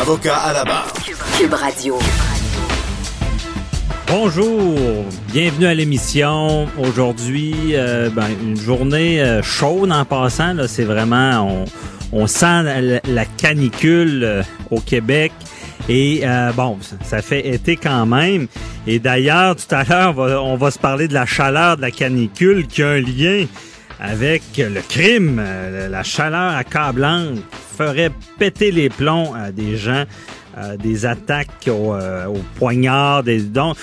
Avocat à la barre. QUB Radio. Bonjour, bienvenue à l'émission. Aujourd'hui, une journée chaude en passant. Là, c'est vraiment, on sent la canicule au Québec. Et ça fait été quand même. Et d'ailleurs, tout à l'heure, on va se parler de la chaleur de la canicule qui a un lien avec le crime. La chaleur accablante ferait péter les plombs à des gens. Des attaques au poignard, donc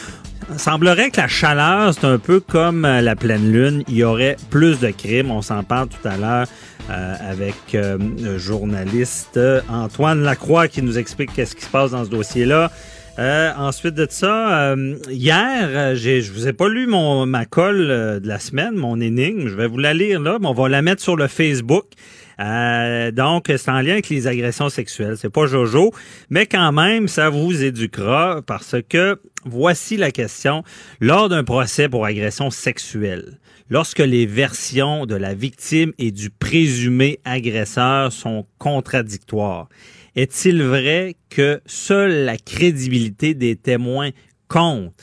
il semblerait que la chaleur, c'est un peu comme la pleine lune, il y aurait plus de crimes. On s'en parle tout à l'heure avec le journaliste Antoine Lacroix qui nous explique qu'est-ce qui se passe dans ce dossier-là. Ensuite de ça, hier, je vous ai pas lu ma colle de la semaine, mon énigme. Je vais vous la lire là, mais on va la mettre sur le Facebook. Donc, c'est en lien avec les agressions sexuelles. C'est pas Jojo, mais quand même, ça vous éduquera parce que voici la question. Lors d'un procès pour agression sexuelle, lorsque les versions de la victime et du présumé agresseur sont contradictoires, est-il vrai que seule la crédibilité des témoins compte?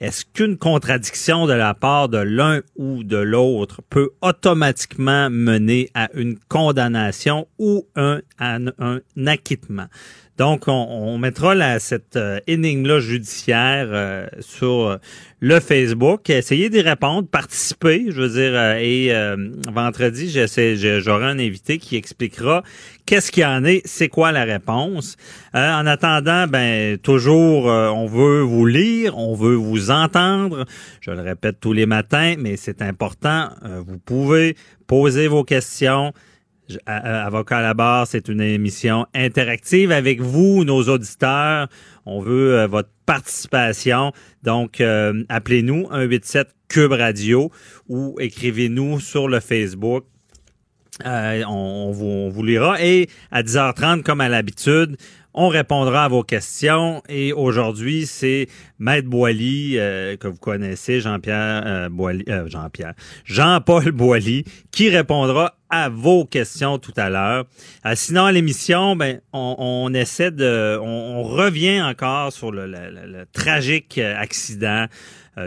Est-ce qu'une contradiction de la part de l'un ou de l'autre peut automatiquement mener à une condamnation ou à un acquittement? Donc, on mettra cette énigme-là judiciaire sur le Facebook. Essayez d'y répondre, participez, je veux dire. Vendredi, j'aurai un invité qui expliquera qu'est-ce qu'il y en est, c'est quoi la réponse. En attendant, toujours, on veut vous lire, on veut vous entendre. Je le répète tous les matins, mais c'est important. Vous pouvez poser vos questions. Avocat à la barre, c'est une émission interactive avec vous, nos auditeurs. On veut votre participation. Donc, appelez-nous 187-QUB Radio ou écrivez-nous sur le Facebook. On vous lira. Et à 10h30, comme à l'habitude, on répondra à vos questions. Et aujourd'hui, c'est Maître Boily, que vous connaissez, Jean-Paul Boily, qui répondra à vos questions tout à l'heure. Sinon, à l'émission, on essaie on revient encore sur le tragique accident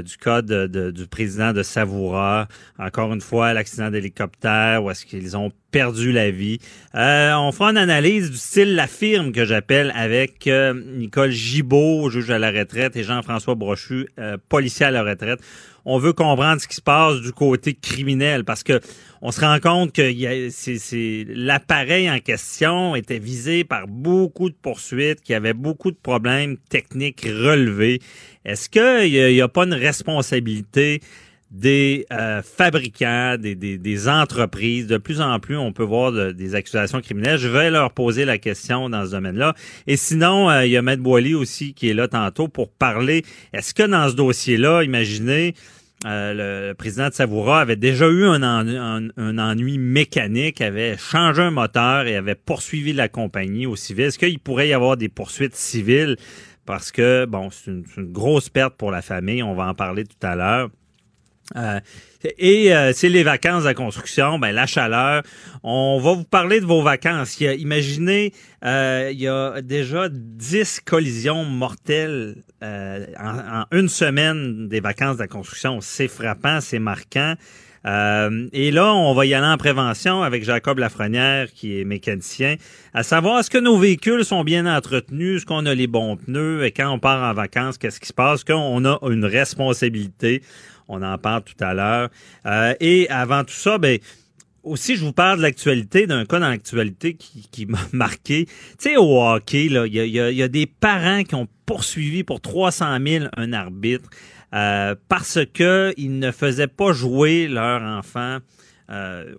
du cas du président de Savoura. Encore une fois, l'accident d'hélicoptère où est-ce qu'ils ont perdu la vie. On fera une analyse du style La Firme que j'appelle avec Nicole Gibeault, juge à la retraite, et Jean-François Brochu, policier à la retraite. On veut comprendre ce qui se passe du côté criminel parce que on se rend compte que l'appareil en question était visé par beaucoup de poursuites, qu'il y avait beaucoup de problèmes techniques relevés. Est-ce qu'il n'y a pas une responsabilité des fabricants, des entreprises? De plus en plus, on peut voir des accusations criminelles. Je vais leur poser la question dans ce domaine-là. Et sinon, il y a Maître Boily aussi qui est là tantôt pour parler. Est-ce que dans ce dossier-là, imaginez, le président de Savoura avait déjà eu un ennui mécanique, avait changé un moteur et avait poursuivi la compagnie au civil. Est-ce qu'il pourrait y avoir des poursuites civiles? Parce que, c'est une grosse perte pour la famille. On va en parler tout à l'heure. C'est les vacances de la construction, la chaleur. On va vous parler de vos vacances. Il y a déjà 10 collisions mortelles en une semaine des vacances de la construction. C'est frappant, c'est marquant. Et là, on va y aller en prévention avec Jacob Lafrenière, qui est mécanicien, à savoir est-ce que nos véhicules sont bien entretenus, est-ce qu'on a les bons pneus, et quand on part en vacances, qu'est-ce qui se passe, qu'on a une responsabilité. On en parle tout à l'heure. Et avant tout ça, aussi, je vous parle de l'actualité, d'un cas dans l'actualité qui m'a marqué. Tu sais, au hockey, là, il y a des parents qui ont poursuivi pour 300 000 un arbitre parce que ils ne faisaient pas jouer leur enfant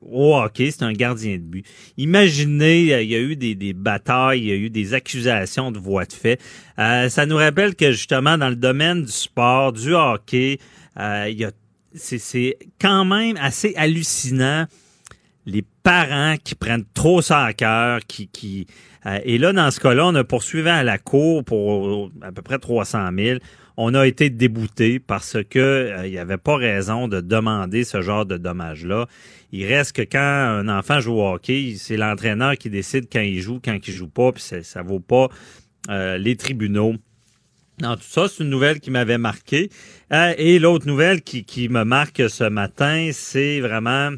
au hockey, c'est un gardien de but. Imaginez, il y a eu des batailles, il y a eu des accusations de voies de fait. Ça nous rappelle que justement, dans le domaine du sport, du hockey, c'est quand même assez hallucinant les parents qui prennent trop ça à cœur, et là, dans ce cas-là, on a poursuivi à la cour pour à peu près 300 000. On a été débouté parce que il n'y avait pas raison de demander ce genre de dommages-là. Il reste que quand un enfant joue au hockey, c'est l'entraîneur qui décide quand il joue pas, puis ça vaut pas les tribunaux. Non, tout ça, c'est une nouvelle qui m'avait marqué. Et l'autre nouvelle qui me marque ce matin, c'est vraiment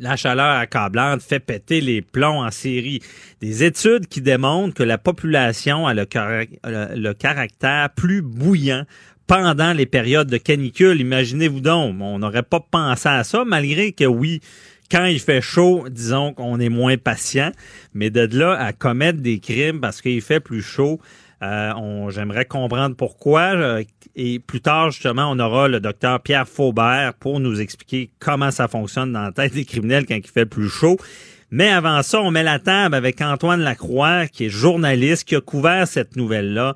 la chaleur accablante fait péter les plombs en Syrie. Des études qui démontrent que la population a le caractère plus bouillant pendant les périodes de canicule. Imaginez-vous donc, on n'aurait pas pensé à ça, malgré que oui, quand il fait chaud, disons qu'on est moins patient, mais de là à commettre des crimes parce qu'il fait plus chaud, j'aimerais comprendre pourquoi. Et plus tard, justement, on aura le docteur Pierre Faubert pour nous expliquer comment ça fonctionne dans la tête des criminels quand il fait plus chaud. Mais avant ça, on met la table avec Antoine Lacroix, qui est journaliste, qui a couvert cette nouvelle-là.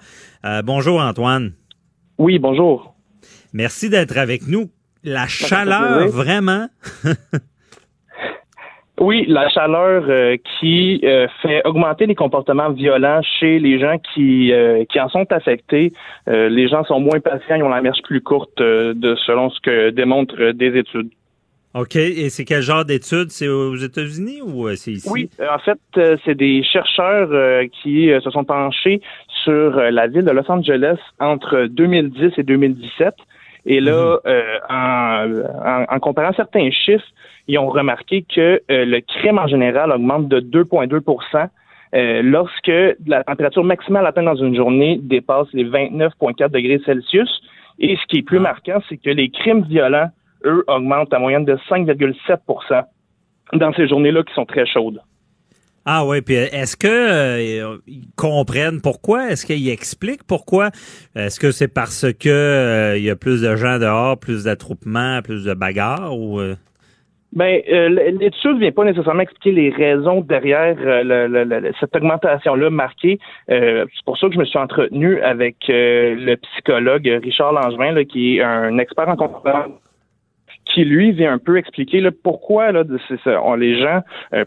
Bonjour, Antoine. Oui, bonjour. Merci d'être avec nous. La chaleur, vraiment... Oui, la chaleur qui fait augmenter les comportements violents chez les gens qui en sont affectés. Les gens sont moins patients, ils ont la marche plus courte selon ce que démontrent des études. OK. Et c'est quel genre d'études? C'est aux États-Unis ou c'est ici? Oui, en fait, c'est des chercheurs qui se sont penchés sur la ville de Los Angeles entre 2010 et 2017. Et là, en comparant certains chiffres, ils ont remarqué que le crime en général augmente de 2,2 % lorsque la température maximale atteinte dans une journée dépasse les 29,4 degrés Celsius. Et ce qui est plus marquant, c'est que les crimes violents, eux, augmentent en moyenne de 5,7 % dans ces journées-là qui sont très chaudes. Ah oui, puis est-ce que ils comprennent pourquoi? Est-ce qu'ils expliquent pourquoi? Est-ce que c'est parce que il y a plus de gens dehors, plus d'attroupements, plus de bagarres ou... L'étude ne vient pas nécessairement expliquer les raisons derrière cette augmentation-là marquée. C'est pour ça que je me suis entretenu avec le psychologue Richard Langevin, là, qui est un expert en comportement, qui lui vient un peu expliquer là, pourquoi là, c'est ça, les gens,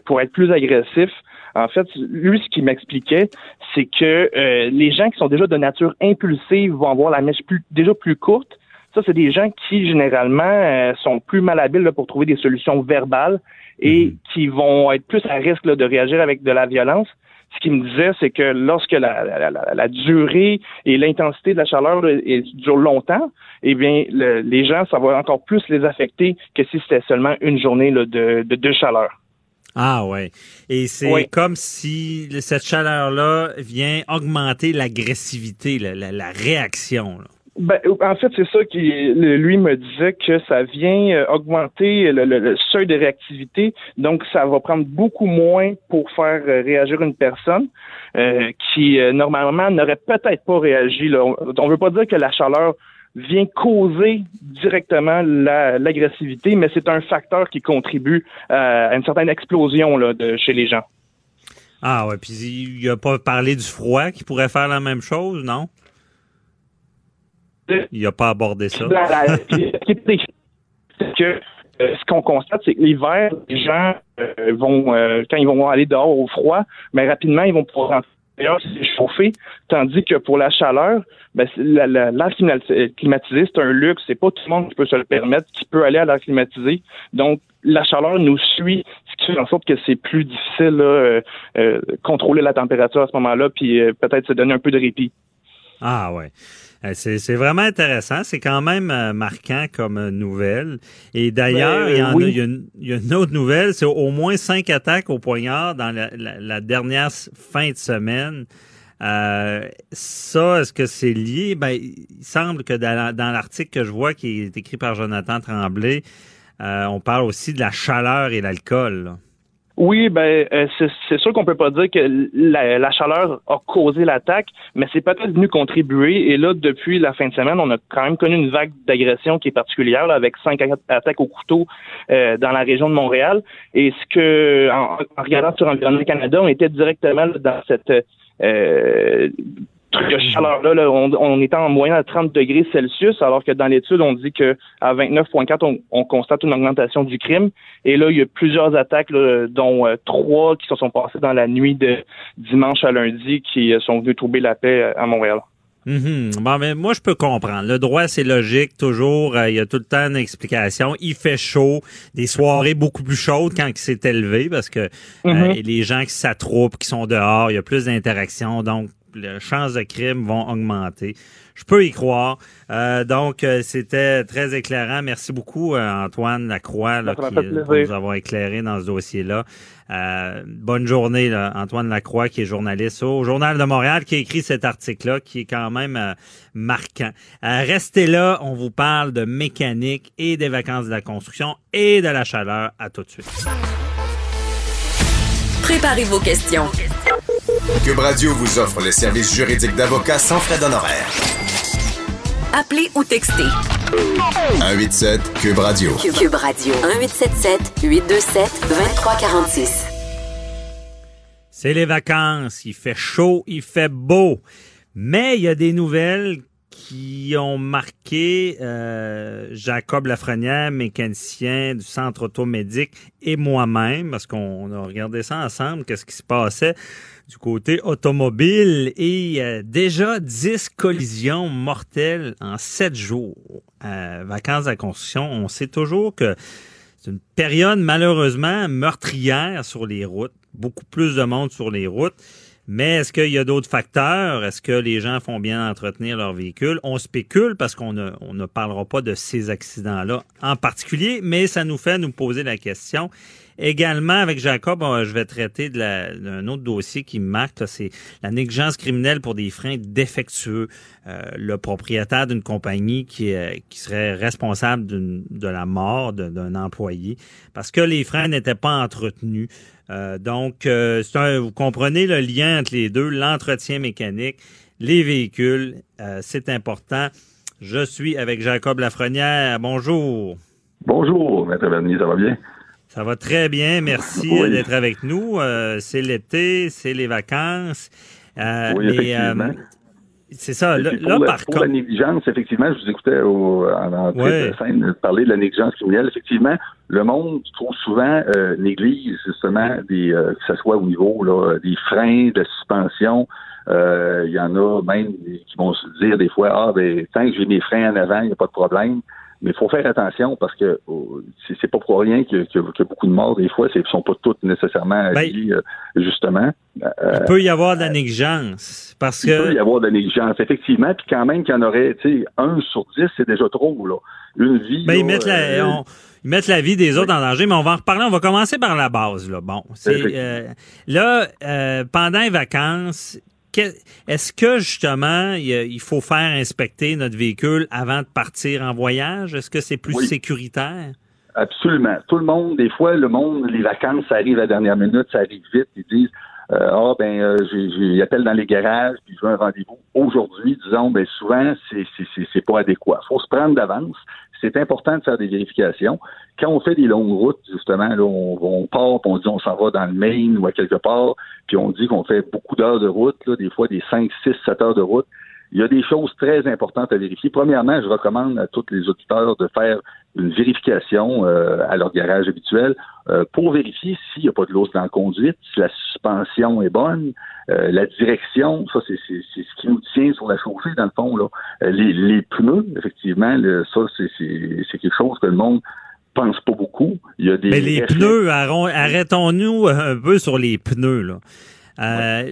pour être plus agressifs. En fait, lui, ce qu'il m'expliquait, c'est que les gens qui sont déjà de nature impulsive vont avoir la mèche déjà plus courte. Ça, c'est des gens qui, généralement, sont plus malhabiles là, pour trouver des solutions verbales et qui vont être plus à risque là, de réagir avec de la violence. Ce qu'il me disait, c'est que lorsque la durée et l'intensité de la chaleur dure longtemps, eh bien, les gens, ça va encore plus les affecter que si c'était seulement une journée là, de chaleur. Ah ouais. Et c'est comme si cette chaleur-là vient augmenter l'agressivité, la réaction, là. En fait, c'est ça qui lui me disait, que ça vient augmenter le seuil de réactivité. Donc, ça va prendre beaucoup moins pour faire réagir une personne qui, normalement, n'aurait peut-être pas réagi. Là. On ne veut pas dire que la chaleur vient causer directement l'agressivité, mais c'est un facteur qui contribue à une certaine explosion là, chez les gens. Ah ouais, puis il n'a pas parlé du froid qui pourrait faire la même chose, non? Il n'a pas abordé ça. Ce qu'on constate, c'est que l'hiver, les gens quand ils vont aller dehors au froid, mais rapidement, ils vont pouvoir rentrer dehors, se chauffer, tandis que pour la chaleur, l'air climatisé, c'est un luxe. C'est pas tout le monde qui peut se le permettre, qui peut aller à l'air climatisé. Donc, la chaleur nous suit, ce qui fait en sorte que c'est plus difficile contrôler la température à ce moment-là, puis peut-être se donner un peu de répit. Ah ouais. C'est vraiment intéressant. C'est quand même marquant comme nouvelle. Et d'ailleurs, il y a une autre nouvelle. C'est au moins 5 attaques au poignard dans la dernière fin de semaine. Ça, est-ce que c'est lié? Il semble que dans l'article que je vois, qui est écrit par Jonathan Tremblay, on parle aussi de la chaleur et l'alcool, là. Oui, bien, c'est sûr qu'on peut pas dire que la chaleur a causé l'attaque, mais c'est peut-être venu contribuer. Et là, depuis la fin de semaine, on a quand même connu une vague d'agression qui est particulière, là, avec 5 attaques au couteau dans la région de Montréal. Et ce que, en regardant sur Environnement Canada, on était directement là, dans cette chaleur-là, là, on était en moyenne à 30 degrés Celsius, alors que dans l'étude, on dit que à 29,4, on constate une augmentation du crime. Et là, il y a plusieurs attaques, là, dont 3 qui se sont passées dans la nuit de dimanche à lundi, qui sont venues troubler la paix à Montréal. Mm-hmm. Bon, mais moi, je peux comprendre. Le droit, c'est logique, toujours. Il y a tout le temps une explication. Il fait chaud. Des soirées beaucoup plus chaudes quand il s'est élevé, parce que les gens qui s'attroupent, qui sont dehors, il y a plus d'interactions, donc les chances de crime vont augmenter. Je peux y croire. Donc, c'était très éclairant. Merci beaucoup, Antoine Lacroix, là, pour nous avoir éclairé dans ce dossier-là. Bonne journée, là, Antoine Lacroix, qui est journaliste au Journal de Montréal, qui a écrit cet article-là, qui est quand même marquant. Restez là, on vous parle de mécanique et des vacances de la construction et de la chaleur. À tout de suite. Préparez vos questions. QUB Radio vous offre les services juridiques d'avocats sans frais d'honoraires. Appelez ou textez. 187 QUB Radio. QUB Radio. 1877-827-2346. C'est les vacances. Il fait chaud, il fait beau. Mais il y a des nouvelles qui ont marqué Jacob Lafrenière, mécanicien du centre automédic, et moi-même, parce qu'on a regardé ça ensemble, qu'est-ce qui se passait du côté automobile. Et déjà 10 collisions mortelles en 7 jours. Vacances à construction, on sait toujours que c'est une période malheureusement meurtrière sur les routes, beaucoup plus de monde sur les routes. Mais est-ce qu'il y a d'autres facteurs? Est-ce que les gens font bien entretenir leur véhicule? On spécule parce qu'on ne parlera pas de ces accidents-là en particulier, mais ça nous fait nous poser la question. Également, avec Jacob, je vais traiter d'un autre dossier qui me marque, là, c'est la négligence criminelle pour des freins défectueux. Le propriétaire d'une compagnie qui serait responsable de la mort d'un employé parce que les freins n'étaient pas entretenus. Donc, vous comprenez le lien entre les deux, l'entretien mécanique, les véhicules, c'est important. Je suis avec Jacob Lafrenière. Bonjour. Bonjour, Maître Bernier, ça va bien? Ça va très bien, merci d'être avec nous. C'est l'été, c'est les vacances. Oui, effectivement. C'est ça. Là, par contre, la négligence, effectivement, je vous écoutais en train de scène parler de la négligence criminelle. Effectivement, le monde trop souvent néglige justement que ce soit au niveau là, des freins, de la suspension. Il y en a même qui vont se dire des fois, tant que j'ai mes freins en avant, il n'y a pas de problème. Mais il faut faire attention parce que c'est pas pour rien qu'il y a beaucoup de morts. Des fois, ils ne sont pas toutes nécessairement liées, justement. Il peut y avoir de la négligence. Il peut y avoir de la négligence, effectivement. Puis quand même qu'il y en aurait 1 sur 10, c'est déjà trop. Là. Une vie... Ben, là, ils mettent la vie des autres en danger, mais on va en reparler. On va commencer par la base. Là, bon, pendant les vacances... Est-ce que, justement, il faut faire inspecter notre véhicule avant de partir en voyage? Est-ce que c'est plus sécuritaire? Absolument. Tout le monde, des fois, les vacances, ça arrive à la dernière minute, ça arrive vite. Ils disent, j'y appelle dans les garages, puis je veux un rendez-vous aujourd'hui. Disons, souvent, c'est pas adéquat. Faut se prendre d'avance. C'est important de faire des vérifications. Quand on fait des longues routes, justement, là, on part, puis on dit on s'en va dans le Maine ou à quelque part, puis on dit qu'on fait beaucoup d'heures de route, là, des fois des 5, 6, 7 heures de route. Il y a des choses très importantes à vérifier. Premièrement, je recommande à tous les auditeurs de faire une vérification à leur garage habituel pour vérifier s'il n'y a pas de lousse dans la conduite, si la suspension est bonne, la direction, ça c'est ce qui nous tient sur la chaussée dans le fond. Là. Les pneus, effectivement, ça c'est quelque chose que le monde pense pas beaucoup. Il y a des... Mais les pneus, arrêtons-nous un peu sur les pneus, là.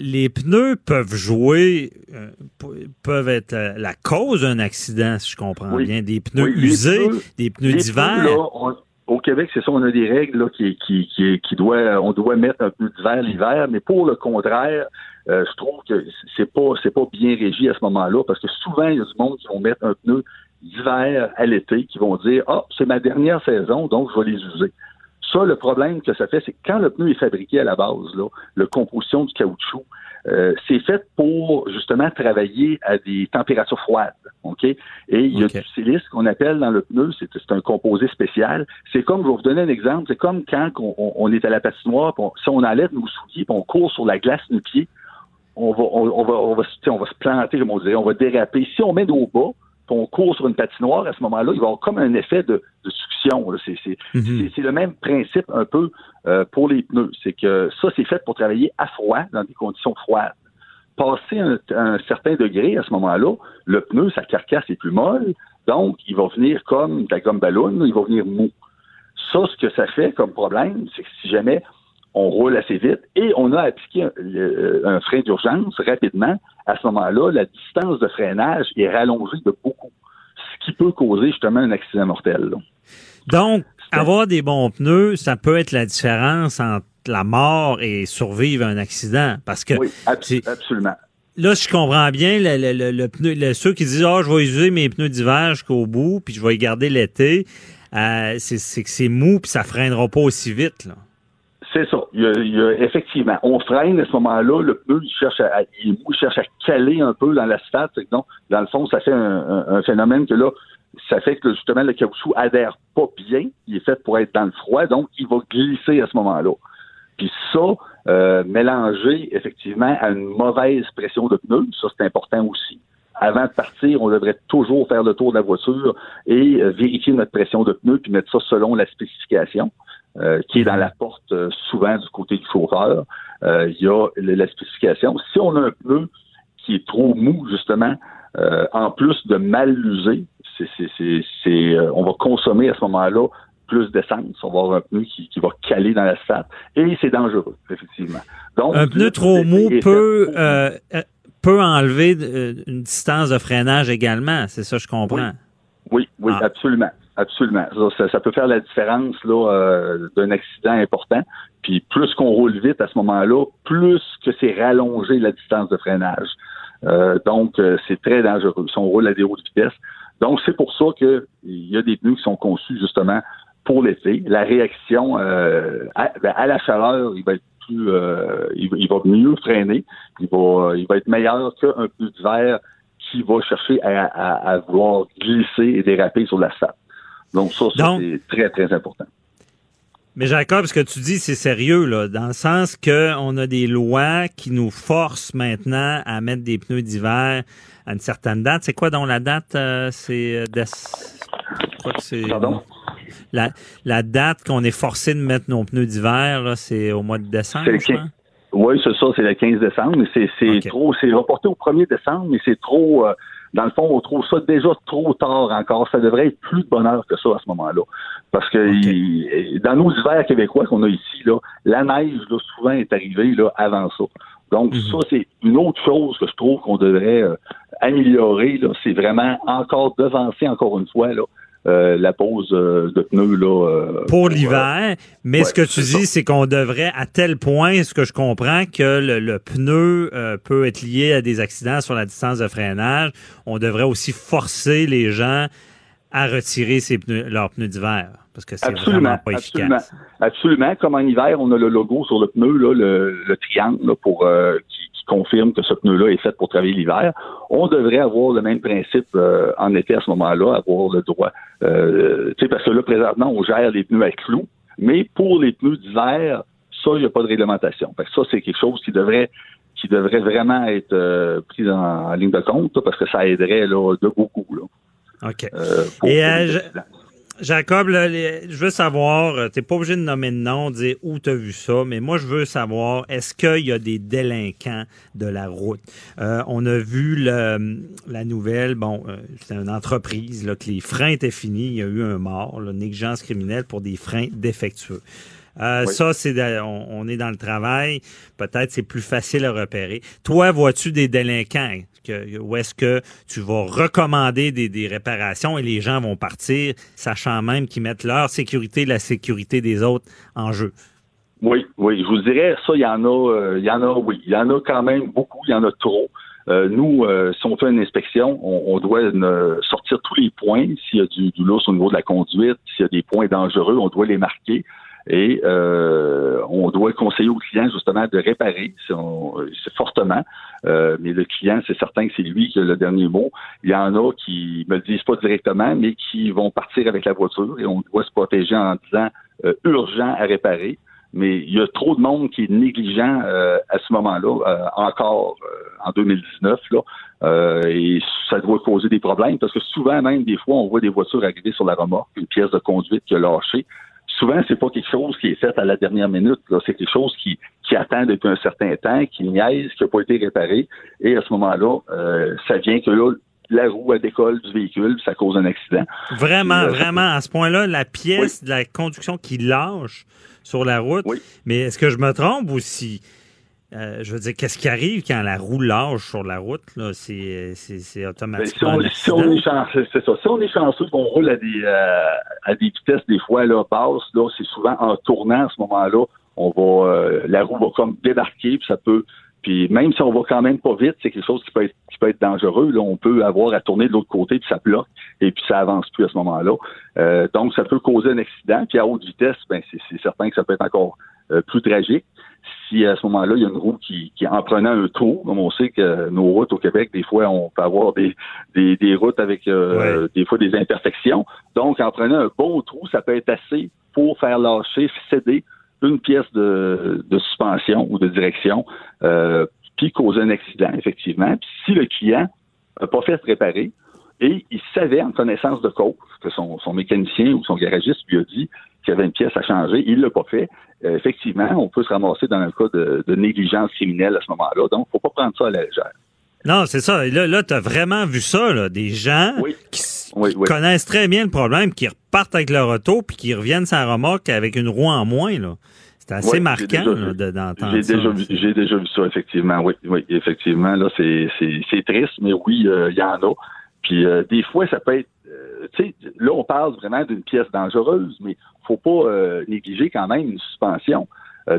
Les pneus peuvent jouer, peuvent être la cause d'un accident, si je comprends bien. Des pneus usés, des pneus d'hiver. Au Québec, c'est ça, on a des règles là, on doit mettre un pneu d'hiver l'hiver, mais pour le contraire, je trouve que c'est pas bien régi à ce moment-là, parce que souvent, il y a du monde qui vont mettre un pneu d'hiver à l'été, qui vont dire c'est ma dernière saison, donc je vais les user. Ça, le problème que ça fait, c'est que quand le pneu est fabriqué à la base, là, la composition du caoutchouc, c'est fait pour justement travailler à des températures froides, ok? Et il y a du silice qu'on appelle dans le pneu, c'est un composé spécial. C'est comme, je vais vous donner un exemple, c'est comme quand on est à la patinoire, si on enlève nos souliers, puis on court sur la glace nos pieds, on va se planter, comme on dirait, on va déraper. Si on met nos bas, on court sur une patinoire, à ce moment-là, il va y avoir comme un effet de succion. C'est le même principe un peu pour les pneus. C'est que ça, c'est fait pour travailler à froid, dans des conditions froides. Passer un certain degré, à ce moment-là, le pneu, sa carcasse est plus molle, donc il va venir comme de la gomme ballon, il va venir mou. Ça, ce que ça fait comme problème, c'est que si jamais on roule assez vite et on a appliqué un frein d'urgence rapidement, à ce moment-là, la distance de freinage est rallongée de beaucoup, ce qui peut causer justement un accident mortel. Là. Donc, avoir des bons pneus, ça peut être la différence entre la mort et survivre à un accident. Parce que oui, absolument. Là, je comprends bien, le pneu, ceux qui disent « Ah, je vais user mes pneus d'hiver jusqu'au bout, puis je vais les garder l'été », c'est que c'est mou, puis ça freinera pas aussi vite, là. C'est ça. Effectivement, on freine à ce moment-là, le pneu il cherche à caler un peu dans l'asphalte. Donc, dans le fond, ça fait un phénomène que là, ça fait que justement le caoutchouc adhère pas bien. Il est fait pour être dans le froid, donc il va glisser à ce moment-là. Puis ça, mélangé effectivement à une mauvaise pression de pneu, ça c'est important aussi. Avant de partir, on devrait toujours faire le tour de la voiture et vérifier notre pression de pneu puis mettre ça selon la spécification. Qui est dans la porte souvent du côté du chauffeur. Il y a la spécification. Si on a un pneu qui est trop mou, justement, en plus de mal usé, on va consommer à ce moment-là plus d'essence. On va avoir un pneu qui va caler dans l'asphalte. Et c'est dangereux, effectivement. Donc, un pneu trop mou peut enlever une distance de freinage également. C'est ça, je comprends. Oui, absolument. Absolument. Ça peut faire la différence là d'un accident important. Puis plus qu'on roule vite à ce moment-là, plus que c'est rallongé la distance de freinage. Donc, c'est très dangereux si on roule à des hautes vitesses. Donc, c'est pour ça que il y a des pneus qui sont conçus justement pour l'été. La réaction à la chaleur, il va être plus il va mieux freiner. Il va être meilleur qu'un pneu d'hiver qui va chercher à vouloir glisser et déraper sur l'asphalte. Donc, ça, c'est très, très important. Mais Jacob, ce que tu dis, c'est sérieux, là, dans le sens qu'on a des lois qui nous forcent maintenant à mettre des pneus d'hiver à une certaine date. C'est quoi, donc, la date? Je crois que c'est... Pardon? La date qu'on est forcé de mettre nos pneus d'hiver, là, c'est au mois de décembre, je crois? Oui, c'est ça, c'est le 15 décembre. Mais c'est reporté au 1er décembre, mais c'est trop... Dans le fond, on trouve ça déjà trop tard encore. Ça devrait être plus de bonne heure que ça à ce moment-là. Parce que dans nos hivers québécois qu'on a ici, là, la neige là, souvent est arrivée là, avant ça. Donc ça, c'est une autre chose que je trouve qu'on devrait améliorer. Là. C'est vraiment encore devancer, encore une fois, là, la pose de pneus. Là, pour l'hiver, mais ce que tu dis, c'est qu'on devrait, à tel point, ce que je comprends, que le pneu peut être lié à des accidents sur la distance de freinage, on devrait aussi forcer les gens à retirer leurs pneus d'hiver, parce que c'est vraiment pas efficace. Absolument. Comme en hiver, on a le logo sur le pneu, là, le triangle là, pour qui confirme que ce pneu-là est fait pour travailler l'hiver. On devrait avoir le même principe en été à ce moment-là, avoir le droit. Parce que là, présentement, on gère les pneus à clous, mais pour les pneus d'hiver, ça, il n'y a pas de réglementation. Fait que ça, c'est quelque chose qui devrait vraiment être pris en ligne de compte, là, parce que ça aiderait là, de beaucoup. Là, OK. Jacob, là, je veux savoir, t'es pas obligé de nommer de nom, de dire où t'as vu ça, mais moi je veux savoir, est-ce qu'il y a des délinquants de la route? On a vu la nouvelle, c'était une entreprise, là, que les freins étaient finis, il y a eu un mort, là, négligence criminelle pour des freins défectueux. Ça, on est dans le travail, peut-être c'est plus facile à repérer. Toi, vois-tu des délinquants? Ou est-ce que tu vas recommander des réparations et les gens vont partir, sachant même qu'ils mettent leur sécurité, la sécurité des autres en jeu? Oui, je vous dirais, ça, il y en a quand même beaucoup, il y en a trop. Nous, si on fait une inspection, on doit sortir tous les points. S'il y a du lousse au niveau de la conduite, s'il y a des points dangereux, on doit les marquer. et on doit conseiller au client justement de réparer fortement, mais le client, c'est certain que c'est lui qui a le dernier mot. Il y en a qui me le disent pas directement, mais qui vont partir avec la voiture et on doit se protéger en disant urgent à réparer. Mais il y a trop de monde qui est négligent à ce moment-là, encore en 2019, là, et ça doit causer des problèmes, parce que souvent, même des fois, on voit des voitures arriver sur la remorque, une pièce de conduite qui a lâché. Souvent, c'est pas quelque chose qui est fait à la dernière minute, là. C'est quelque chose qui attend depuis un certain temps, qui niaise, qui n'a pas été réparé, et à ce moment-là, ça vient que là, la roue à décolle du véhicule, ça cause un accident. Vraiment, vraiment, à ce point-là, la pièce de la conduction qui lâche sur la route. Oui. Mais est-ce que je me trompe ou si... je veux dire, qu'est-ce qui arrive quand la roue lâche sur la route? Là, c'est automatiquement... Si on est chanceux, c'est ça. Si on est chanceux qu'on roule à des vitesses, des fois, là, basse, là, c'est souvent en tournant à ce moment-là, la roue va comme débarquer, puis ça peut... Puis même si on va quand même pas vite, c'est quelque chose qui peut être dangereux. Là, on peut avoir à tourner de l'autre côté, puis ça bloque, et puis ça avance plus à ce moment-là. Donc, ça peut causer un accident. Puis à haute vitesse, ben c'est certain que ça peut être encore plus tragique. Si à ce moment-là, il y a une roue qui en prenant un tour, comme on sait que nos routes au Québec, des fois, on peut avoir des routes avec des fois des imperfections. Donc, en prenant un bon trou, ça peut être assez pour faire lâcher, céder une pièce de suspension ou de direction, puis causer un accident, effectivement. Puis si le client n'a pas fait se réparer et il savait en connaissance de cause que son mécanicien ou son garagiste lui a dit qu'il y avait une pièce à changer, il ne l'a pas fait, effectivement, on peut se ramasser dans un cas de négligence criminelle à ce moment-là. Donc, il ne faut pas prendre ça à la légère. Non, c'est ça. Et là tu as vraiment vu ça, là, des gens qui connaissent très bien le problème, qui repartent avec leur auto puis qui reviennent sans remorque avec une roue en moins, là. C'est assez marquant d'entendre ça. J'ai déjà vu ça, effectivement. Oui, effectivement. Là, c'est triste, mais oui, il y en a. Puis des fois, ça peut être... tu sais, là, on parle vraiment d'une pièce dangereuse, mais faut pas négliger quand même une suspension.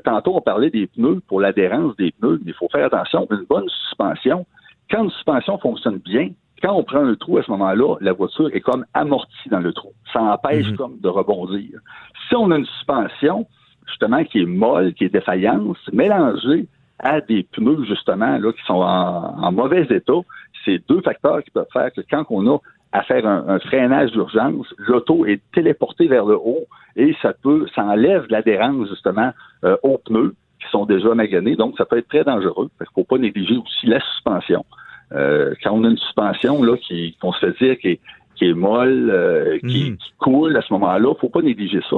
Tantôt, on parlait des pneus pour l'adhérence des pneus, mais il faut faire attention. Une bonne suspension... Quand une suspension fonctionne bien, quand on prend un trou à ce moment-là, la voiture est comme amortie dans le trou. Ça empêche comme de rebondir. Si on a une suspension, justement, qui est molle, qui est défaillante, mélangée à des pneus, justement, là, qui sont en mauvais état, c'est deux facteurs qui peuvent faire que quand on a à faire un freinage d'urgence, l'auto est téléportée vers le haut et ça enlève l'adhérence, justement, aux pneus qui sont déjà maganés, donc ça peut être très dangereux. Il ne faut pas négliger aussi la suspension. Quand on a une suspension là qu'on se fait dire qui est molle, qui coule à ce moment-là, faut pas négliger ça.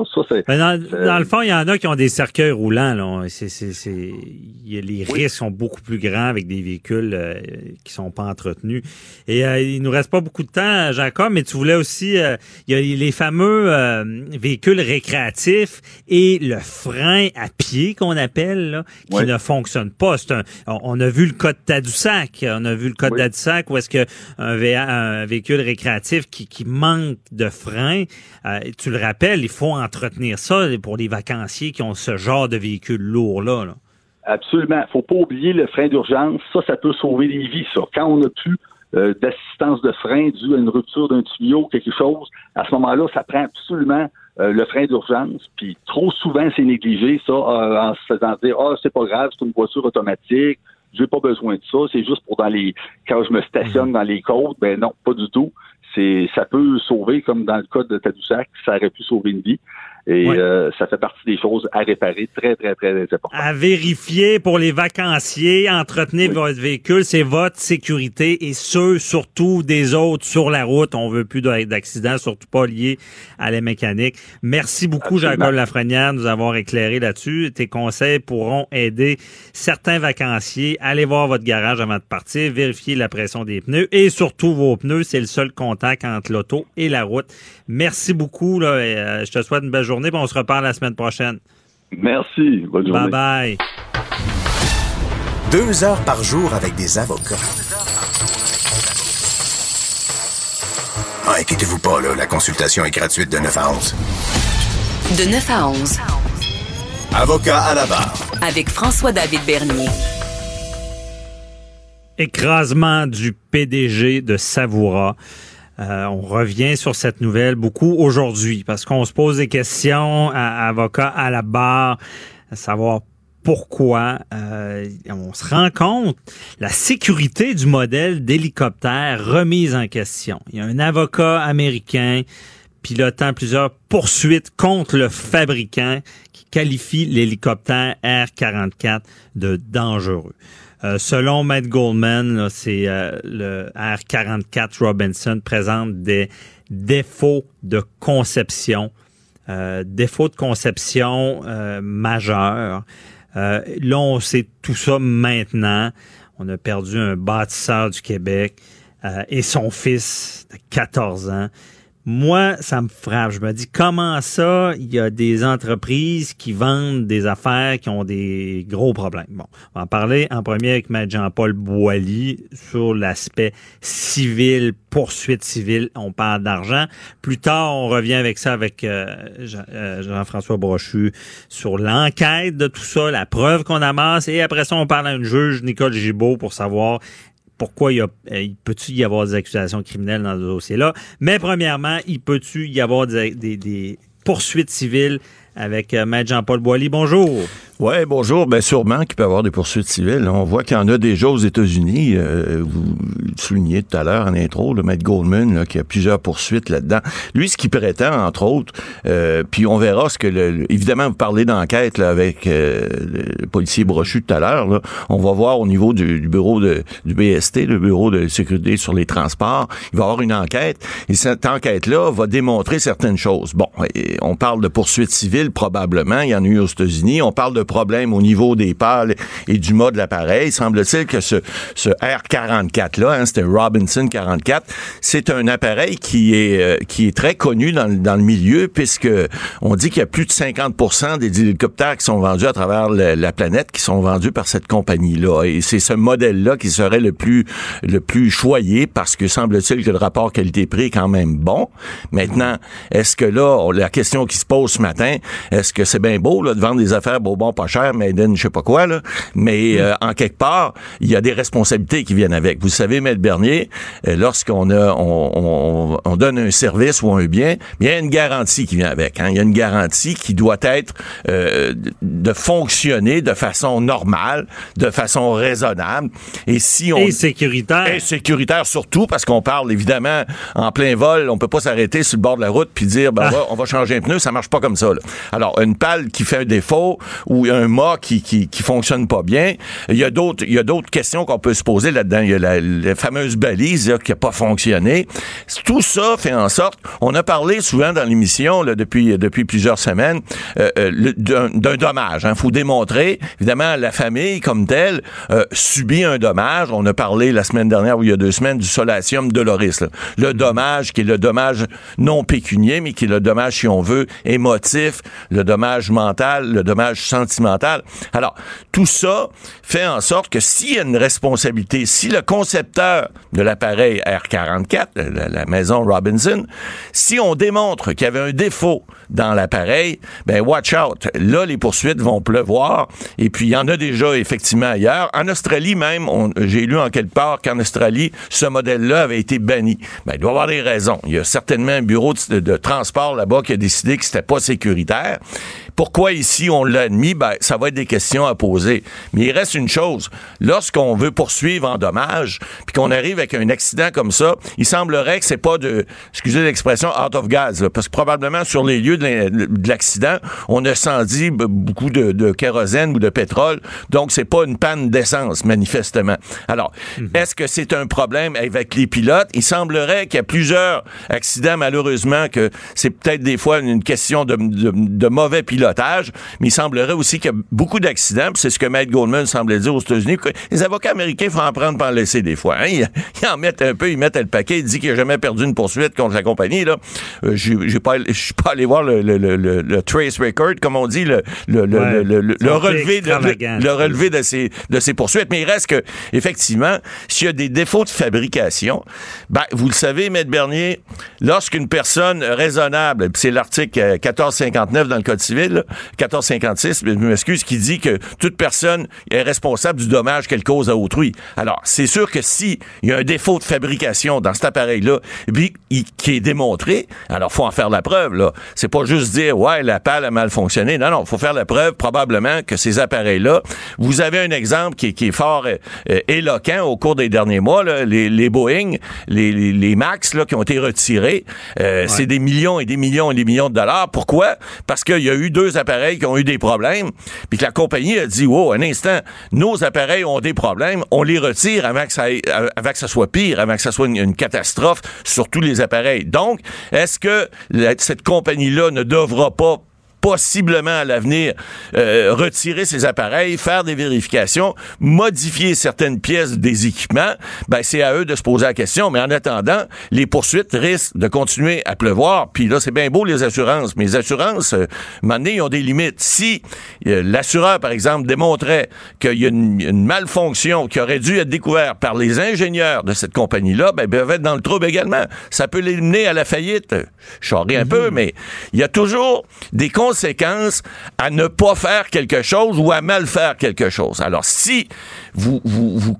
Dans le fond, il y en a qui ont des cercueils roulants. Là. Les risques sont beaucoup plus grands avec des véhicules qui sont pas entretenus. Et il nous reste pas beaucoup de temps, Jacob, mais tu voulais aussi... il y a les fameux véhicules récréatifs et le frein à pied qu'on appelle, là, qui ne fonctionne pas. On a vu le cas de Tadoussac. On a vu le cas de Tadoussac où est-ce qu'un véhicule récréatif qui manque de frein, tu le rappelles, il faut entretenir ça pour les vacanciers qui ont ce genre de véhicule lourd-là. Là. Absolument. Faut pas oublier le frein d'urgence. Ça peut sauver des vies, ça. Quand on n'a plus d'assistance de frein due à une rupture d'un tuyau, quelque chose, à ce moment-là, ça prend absolument le frein d'urgence. Puis trop souvent, c'est négligé, ça, en se faisant dire « Ah, c'est pas grave, c'est une voiture automatique, j'ai pas besoin de ça, c'est juste pour quand je me stationne dans les côtes. » Ben non, pas du tout. Ça peut sauver, comme dans le cas de Tadoussac, ça aurait pu sauver une vie. Et ça fait partie des choses à réparer, très, très, très importantes. À vérifier pour les vacanciers, entretenez votre véhicule, c'est votre sécurité et surtout des autres sur la route. On veut plus d'accidents, surtout pas liés à la mécanique. Merci beaucoup, Jacob Lafrenière, de nous avoir éclairé là-dessus. Tes conseils pourront aider certains vacanciers. Allez voir votre garage avant de partir, vérifiez la pression des pneus et surtout vos pneus, c'est le seul contact entre l'auto et la route. Merci beaucoup, là, et, je te souhaite une belle journée, puis on se reparle la semaine prochaine. Merci. Bonne journée. Bye bye. 2 heures par jour avec des avocats. Ah, inquiétez-vous pas, là, la consultation est gratuite de 9 à 11. De 9 à 11. Avocat à la barre. Avec François-David Bernier. Écrasement du PDG de Savoura. On revient sur cette nouvelle beaucoup aujourd'hui parce qu'on se pose des questions à avocats à la barre, à savoir pourquoi on se rend compte la sécurité du modèle d'hélicoptère remise en question. Il y a un avocat américain pilotant plusieurs poursuites contre le fabricant qui qualifie l'hélicoptère R-44 de dangereux. Selon Matt Goldman, là, c'est le R-44 Robinson présente des défauts de conception, majeurs. Là, on sait tout ça maintenant. On a perdu un bâtisseur du Québec et son fils de 14 ans. Moi, ça me frappe. Je me dis, comment ça, il y a des entreprises qui vendent des affaires qui ont des gros problèmes? Bon, on va en parler en premier avec Maître Jean-Paul Boily sur l'aspect civil, poursuite civile. On parle d'argent. Plus tard, on revient avec ça avec Jean-François Brochu sur l'enquête de tout ça, la preuve qu'on amasse. Et après ça, on parle à une juge, Nicole Gibeault, pour savoir... pourquoi peut-tu y avoir des accusations criminelles dans ce dossier-là? Mais premièrement, il peut-tu y avoir des poursuites civiles avec Maître Jean-Paul Boily? Bonjour. Oui, bonjour. Bien, sûrement qu'il peut y avoir des poursuites civiles. On voit qu'il y en a déjà aux États-Unis. Vous soulignez tout à l'heure en intro, le Matt Goldman, là, qui a plusieurs poursuites là-dedans. Lui, ce qu'il prétend, entre autres, puis on verra ce que... évidemment, vous parlez d'enquête là, avec le policier Brochu tout à l'heure. Là. On va voir au niveau du bureau du BST, le Bureau de la sécurité sur les transports. Il va y avoir une enquête. Et cette enquête-là va démontrer certaines choses. Bon, on parle de poursuites civiles, probablement, il y en a eu aux États-Unis. On parle de problèmes au niveau des pales et du mât de l'appareil. Semble-t-il que ce R-44-là, c'était Robinson 44, c'est un appareil qui est très connu dans le milieu, puisque on dit qu'il y a plus de 50% des hélicoptères qui sont vendus à travers la planète, qui sont vendus par cette compagnie-là. Et c'est ce modèle-là qui serait le plus choyé, parce que semble-t-il que le rapport qualité-prix est quand même bon. Maintenant, est-ce que là, la question qui se pose ce matin, est-ce que c'est bien beau là, de vendre des affaires bon pas cher, made in je sais pas quoi, là, mais en quelque part, il y a des responsabilités qui viennent avec. Vous savez, M. Bernier, lorsqu'on on donne un service ou un bien, bien, il y a une garantie qui vient avec. Il y a une garantie qui doit être de fonctionner de façon normale, de façon raisonnable. Et sécuritaire. Et sécuritaire surtout, parce qu'on parle, évidemment, en plein vol, on peut pas s'arrêter sur le bord de la route puis dire, on va changer un pneu, ça marche pas comme ça, là. Alors, une pale qui fait un défaut ou un mât qui fonctionne pas bien. Il y a d'autres questions qu'on peut se poser là-dedans. Il y a la fameuse balise là, qui a pas fonctionné. Tout ça fait en sorte, on a parlé souvent dans l'émission là, depuis plusieurs semaines d'un dommage. Il faut démontrer, évidemment, la famille comme telle subit un dommage. On a parlé la semaine dernière ou il y a 2 semaines du solatium doloris. Là. Le dommage qui est le dommage non pécunier, mais qui est le dommage, si on veut, émotif, le dommage mental, le dommage sentimental. Alors, tout ça fait en sorte que s'il y a une responsabilité, si le concepteur de l'appareil R-44, la maison Robinson, si on démontre qu'il y avait un défaut dans l'appareil, ben watch out. Là, les poursuites vont pleuvoir. Et puis, il y en a déjà, effectivement, ailleurs. En Australie même, j'ai lu en quelque part qu'en Australie, ce modèle-là avait été banni. Ben, il doit y avoir des raisons. Il y a certainement un bureau de transport là-bas qui a décidé que c'était pas sécuritaire. Pourquoi ici on l'a admis? Ben, ça va être des questions à poser. Mais il reste une chose. Lorsqu'on veut poursuivre en dommage, puis qu'on arrive avec un accident comme ça, il semblerait que c'est pas de, excusez l'expression, out of gas, là, parce que probablement sur les lieux de l'accident, on a senti beaucoup de kérosène ou de pétrole, donc c'est pas une panne d'essence, manifestement. Alors, est-ce que c'est un problème avec les pilotes? Il semblerait qu'il y a plusieurs accidents, malheureusement, que c'est peut-être des fois une question de mauvais pilote. Mais il semblerait aussi qu'il y a beaucoup d'accidents, puis c'est ce que Matt Goldman semblait dire aux États-Unis, que les avocats américains font en prendre pour en laisser des fois. Hein? Ils en mettent un peu, ils mettent le paquet, ils disent qu'il n'a jamais perdu une poursuite contre la compagnie. Je suis pas allé voir le trace record, comme on dit, le relevé de ces poursuites. Mais il reste que, effectivement, s'il y a des défauts de fabrication, ben, vous le savez, Maître Bernier, lorsqu'une personne raisonnable, puis c'est l'article 1459 dans le Code civil, là, 1456, je m'excuse, qui dit que toute personne est responsable du dommage qu'elle cause à autrui. Alors, c'est sûr que si il y a un défaut de fabrication dans cet appareil-là, puis qui est démontré, alors faut en faire la preuve, là. C'est pas juste dire, ouais, la pale a mal fonctionné. Non, non, faut faire la preuve, probablement, que ces appareils-là... Vous avez un exemple qui est fort éloquent au cours des derniers mois, là, les Boeing, les MAX, là, qui ont été retirés. Ouais. C'est des millions et des millions et des millions de dollars. Pourquoi? Parce qu'il y a eu deux appareils qui ont eu des problèmes, puis que la compagnie a dit, wow, un instant, nos appareils ont des problèmes, on les retire avant que ça soit pire, avant que ça soit une catastrophe sur tous les appareils. Donc, est-ce que cette compagnie-là ne devra pas possiblement à l'avenir retirer ces appareils, faire des vérifications, modifier certaines pièces des équipements? Ben c'est à eux de se poser la question, mais en attendant, les poursuites risquent de continuer à pleuvoir. Puis là, c'est bien beau les assurances, mais les assurances, à un moment donné, ils ont des limites. Si l'assureur, par exemple, démontrait qu'il y a une malfonction qui aurait dû être découverte par les ingénieurs de cette compagnie-là, ben ils peuvent être dans le trouble également. Ça peut les mener à la faillite. Je charrie un peu, mais il y a toujours des conséquences à ne pas faire quelque chose ou à mal faire quelque chose. Alors, si vous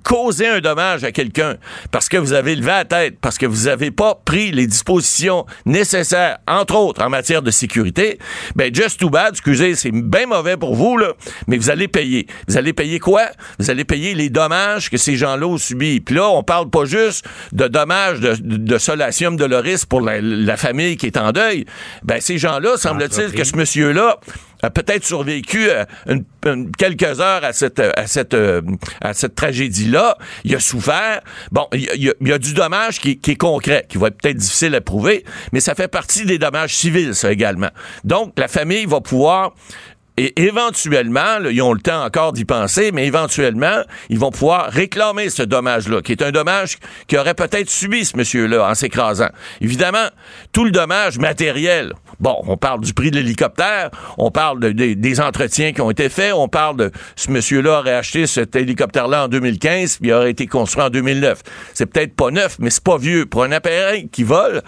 causez un dommage à quelqu'un parce que vous avez levé la tête, parce que vous n'avez pas pris les dispositions nécessaires, entre autres en matière de sécurité, ben just too bad, excusez, c'est bien mauvais pour vous, là, mais vous allez payer. Vous allez payer quoi? Vous allez payer les dommages que ces gens-là ont subis. Puis là, on parle pas juste de dommages de solatium doloris pour la famille qui est en deuil. Ben ces gens-là, semble-t-il que ce monsieur là a peut-être survécu quelques heures à cette tragédie-là. Il a souffert. Bon, il y a du dommage qui est concret, qui va être peut-être difficile à prouver, mais ça fait partie des dommages civils, ça, également. Donc, la famille va pouvoir... Et éventuellement, là, ils ont le temps encore d'y penser, mais éventuellement, ils vont pouvoir réclamer ce dommage-là, qui est un dommage qu'aurait peut-être subi ce monsieur-là en s'écrasant. Évidemment, tout le dommage matériel, bon, on parle du prix de l'hélicoptère, on parle des entretiens qui ont été faits, on parle de ce monsieur-là aurait acheté cet hélicoptère-là en 2015, puis il aurait été construit en 2009. C'est peut-être pas neuf, mais c'est pas vieux. Pour un appareil qui vole,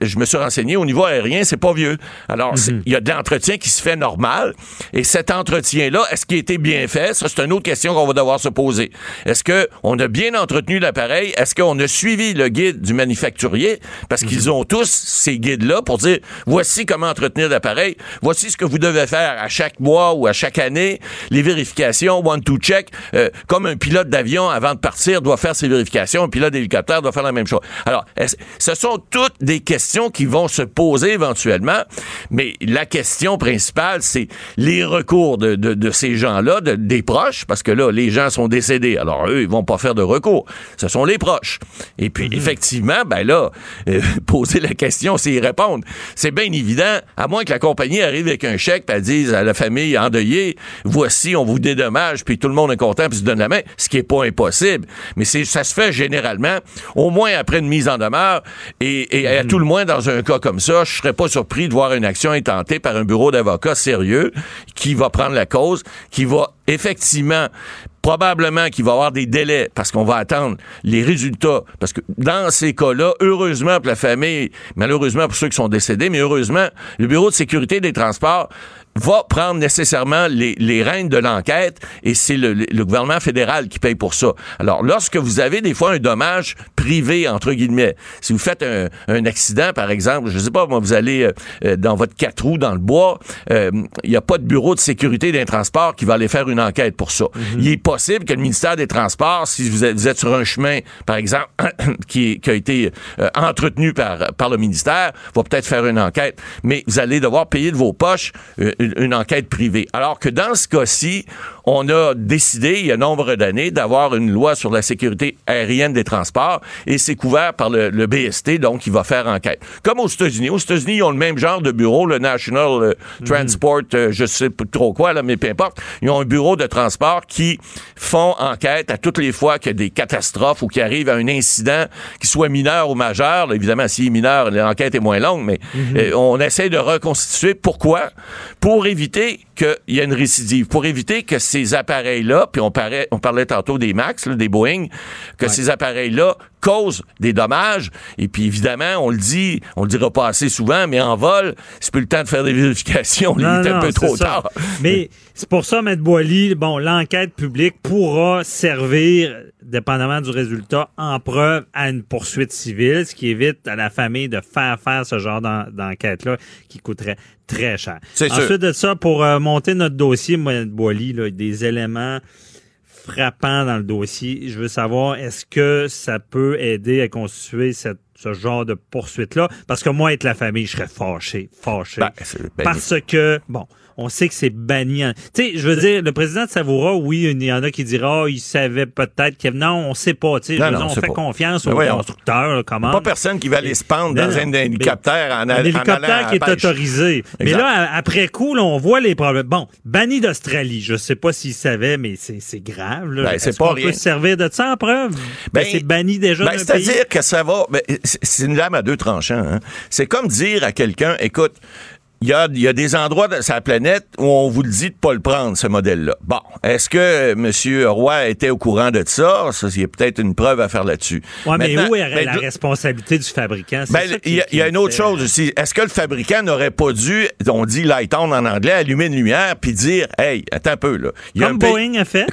je me suis renseigné, au niveau aérien, c'est pas vieux. Alors, il y a de l'entretien qui se fait normal. Et cet entretien-là, est-ce qu'il a été bien fait? Ça, c'est une autre question qu'on va devoir se poser. Est-ce qu'on a bien entretenu l'appareil? Est-ce qu'on a suivi le guide du manufacturier? Parce qu'ils ont tous ces guides-là pour dire, voici comment entretenir l'appareil, voici ce que vous devez faire à chaque mois ou à chaque année, les vérifications, one-two check, comme un pilote d'avion avant de partir doit faire ses vérifications, un pilote d'hélicoptère doit faire la même chose. Alors, ce sont toutes des questions qui vont se poser éventuellement, mais la question principale, c'est les recours de ces gens-là, des proches, parce que là, les gens sont décédés. Alors, eux, ils vont pas faire de recours. Ce sont les proches. Et puis, effectivement, ben là, poser la question, c'est y répondre. C'est bien évident, à moins que la compagnie arrive avec un chèque, puis elle dise à la famille endeuillée, voici, on vous dédommage, puis tout le monde est content, puis se donne la main, ce qui est pas impossible. Mais ça se fait généralement, au moins après une mise en demeure, et à tout le moins, dans un cas comme ça, je serais pas surpris de voir une action intentée par un bureau d'avocats sérieux, qui va prendre la cause, qui va effectivement, probablement qu'il va y avoir des délais parce qu'on va attendre les résultats. Parce que dans ces cas-là, heureusement pour la famille, malheureusement pour ceux qui sont décédés, mais heureusement, le Bureau de sécurité des transports va prendre nécessairement les rênes de l'enquête et c'est le gouvernement fédéral qui paye pour ça. Alors, lorsque vous avez des fois un dommage privé, entre guillemets, si vous faites un accident, par exemple, je sais pas, moi, vous allez dans votre 4 roues dans le bois, il n'y a pas de bureau de sécurité des transports qui va aller faire une enquête pour ça. Il est possible que le ministère des Transports, si vous êtes sur un chemin, par exemple, qui a été entretenu par le ministère, va peut-être faire une enquête, mais vous allez devoir payer de vos poches une enquête privée. Alors que dans ce cas-ci, on a décidé, il y a nombre d'années, d'avoir une loi sur la sécurité aérienne des transports et c'est couvert par le BST, donc il va faire enquête. Comme aux États-Unis. Aux États-Unis, ils ont le même genre de bureau, le National Transport, je sais pas trop quoi, là, mais peu importe. Ils ont un bureau de transport qui font enquête à toutes les fois qu'il y a des catastrophes ou qu'il arrive à un incident, qu'il soit mineur ou majeur. Là, évidemment, s'il est mineur, l'enquête est moins longue, mais on essaie de reconstituer pourquoi. Pour pour éviter qu'il y ait une récidive, pour éviter que ces appareils-là, puis on parlait tantôt des MAX, là, des Boeing, que ces appareils-là causent des dommages, et puis évidemment, on le dit, on le dira pas assez souvent, mais en vol, c'est plus le temps de faire des vérifications, il est un peu trop tard. Mais c'est pour ça, M. Boily, bon, l'enquête publique pourra servir, dépendamment du résultat, en preuve à une poursuite civile, ce qui évite à la famille de faire ce genre d'enquête-là qui coûterait très cher. C'est ensuite sûr. De ça, pour monter notre dossier, M. Boily, là, des éléments frappants dans le dossier, je veux savoir, est-ce que ça peut aider à constituer ce genre de poursuite-là? Parce que moi, être la famille, je serais fâché. Parce que, bon, on sait que c'est banni. Tu sais, je veux dire, le président de Savoura, oui, il y en a qui dira, il savait peut-être qu'il y avait... Non, on sait pas, tu sais. On fait confiance aux constructeurs, comment. Pas personne qui va aller se pendre dans un hélicoptère en allant à la pêche. Un hélicoptère qui est autorisé. Exact. Mais là, après coup, là, on voit les problèmes. Bon, banni d'Australie. Je sais pas s'il savait, mais c'est grave, là. Est-ce qu'on peut se servir de ça en preuve? C'est banni déjà d'un pays. C'est-à-dire que ça va... c'est une lame à deux tranchants, hein. C'est comme dire à quelqu'un, écoute... Il y a des endroits sur la planète où on vous le dit de pas le prendre, ce modèle-là. Bon, est-ce que M. Roy était au courant de ça? Ça, il y a peut-être une preuve à faire là-dessus. Oui, mais où est la responsabilité du fabricant? Il y a une autre chose aussi. Est-ce que le fabricant n'aurait pas dû, on dit light on en anglais, allumer une lumière puis dire, hey, attends un peu, là. Comme Boeing a fait,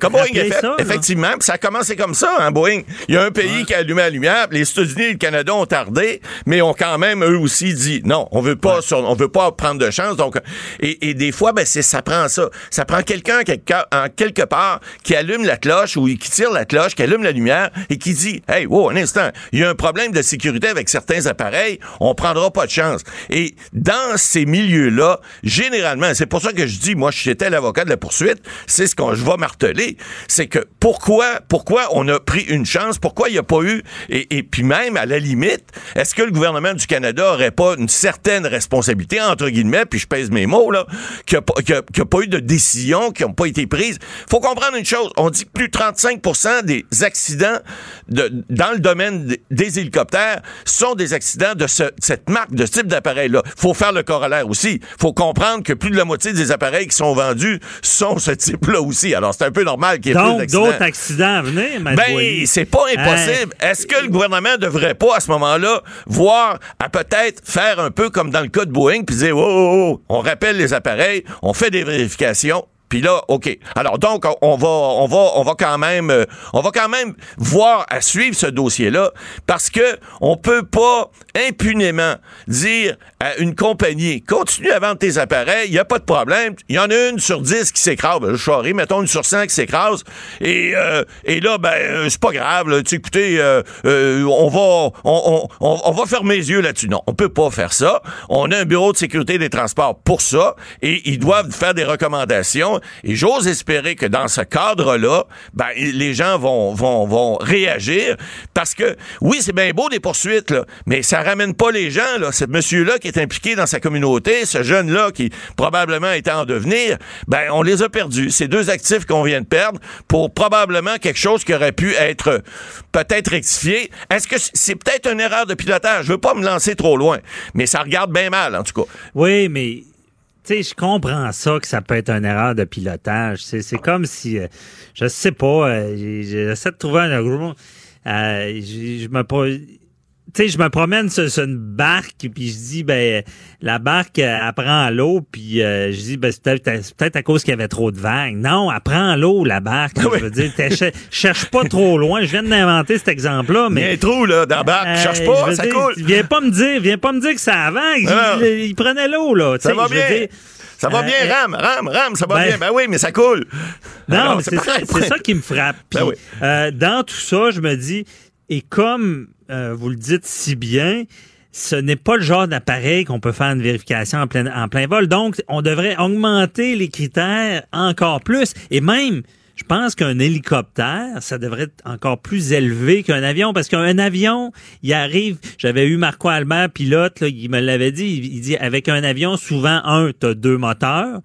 ça, effectivement. Puis ça a commencé comme ça, hein, Boeing. Il y a un pays qui a allumé la lumière, les États-Unis et le Canada ont tardé, mais ont quand même, eux aussi, dit, non, on veut pas prendre de chance, donc et des fois ça prend ça. Ça prend quelqu'un quelque part qui allume la cloche ou qui tire la cloche, qui allume la lumière et qui dit hey, wow, un instant, il y a un problème de sécurité avec certains appareils, on prendra pas de chance. Et dans ces milieux-là, généralement, c'est pour ça que je dis moi j'étais l'avocat de la poursuite, c'est ce que je vais marteler, c'est que pourquoi on a pris une chance, pourquoi il n'y a pas eu et puis même à la limite, est-ce que le gouvernement du Canada aurait pas une certaine responsabilité entre guillemets, puis je pèse mes mots, là, qu'il n'y a pas eu de décisions qui n'ont pas été prises. Faut comprendre une chose. On dit que plus de 35% des accidents dans le domaine des hélicoptères sont des accidents de cette marque, de ce type d'appareil-là. Faut faire le corollaire aussi. Faut comprendre que plus de la moitié des appareils qui sont vendus sont ce type-là aussi. Alors, c'est un peu normal qu'il y ait plus d'accidents. Donc, d'autres accidents à venir, Mme Boily. C'est pas impossible. Est-ce que le gouvernement devrait pas, à ce moment-là, voir à peut-être faire un peu comme dans le cas de Boeing, puis dire, on rappelle les appareils, on fait des vérifications, puis là, OK. Alors donc, on va quand même voir à suivre ce dossier-là, parce que on peut pas impunément dire à une compagnie, continue à vendre tes appareils, il n'y a pas de problème, il y en a 1 sur 10 qui s'écrase, je charrie, mettons 1 sur 100 qui s'écrase, et là, c'est pas grave, là, tu sais, écoutez, on va fermer les yeux là-dessus. Non, on peut pas faire ça, on a un bureau de sécurité des transports pour ça, et ils doivent faire des recommandations. Et j'ose espérer que dans ce cadre-là, les gens vont réagir parce que, oui, c'est bien beau des poursuites, là, mais ça ramène pas les gens, là. Ce monsieur-là qui est impliqué dans sa communauté, ce jeune-là qui probablement était en devenir, on les a perdus. C'est 2 actifs qu'on vient de perdre pour probablement quelque chose qui aurait pu être peut-être rectifié. Est-ce que c'est peut-être une erreur de pilotage? Je veux pas me lancer trop loin, mais ça regarde bien mal, en tout cas. Oui, mais... Tu sais, je comprends ça, que ça peut être une erreur de pilotage. C'est comme si, je sais pas, j'essaie de trouver un gros... Je me promène sur une barque, puis je dis, la barque, elle prend l'eau, puis je dis, c'est peut-être à cause qu'il y avait trop de vagues. Non, elle prend l'eau, la barque. Oui. Je veux dire, cherche pas trop loin. Je viens d'inventer cet exemple-là, mais... Il y a un trou, là, dans la barque. Cherche pas, ça coule. Viens pas me dire que ça a vague. Il prenait l'eau, là. Ça va bien. Ça va bien, rame, ça va bien. Ben oui, mais ça coule. Non, alors, mais c'est ça qui me frappe. Puis, dans tout ça, je me dis, et comme... vous le dites si bien, ce n'est pas le genre d'appareil qu'on peut faire une vérification en plein vol. Donc, on devrait augmenter les critères encore plus. Et même, je pense qu'un hélicoptère, ça devrait être encore plus élevé qu'un avion. Parce qu'un avion, il arrive... J'avais eu Marco Albert, pilote, là, il me l'avait dit. Il dit, avec un avion, souvent, t'as 2 moteurs.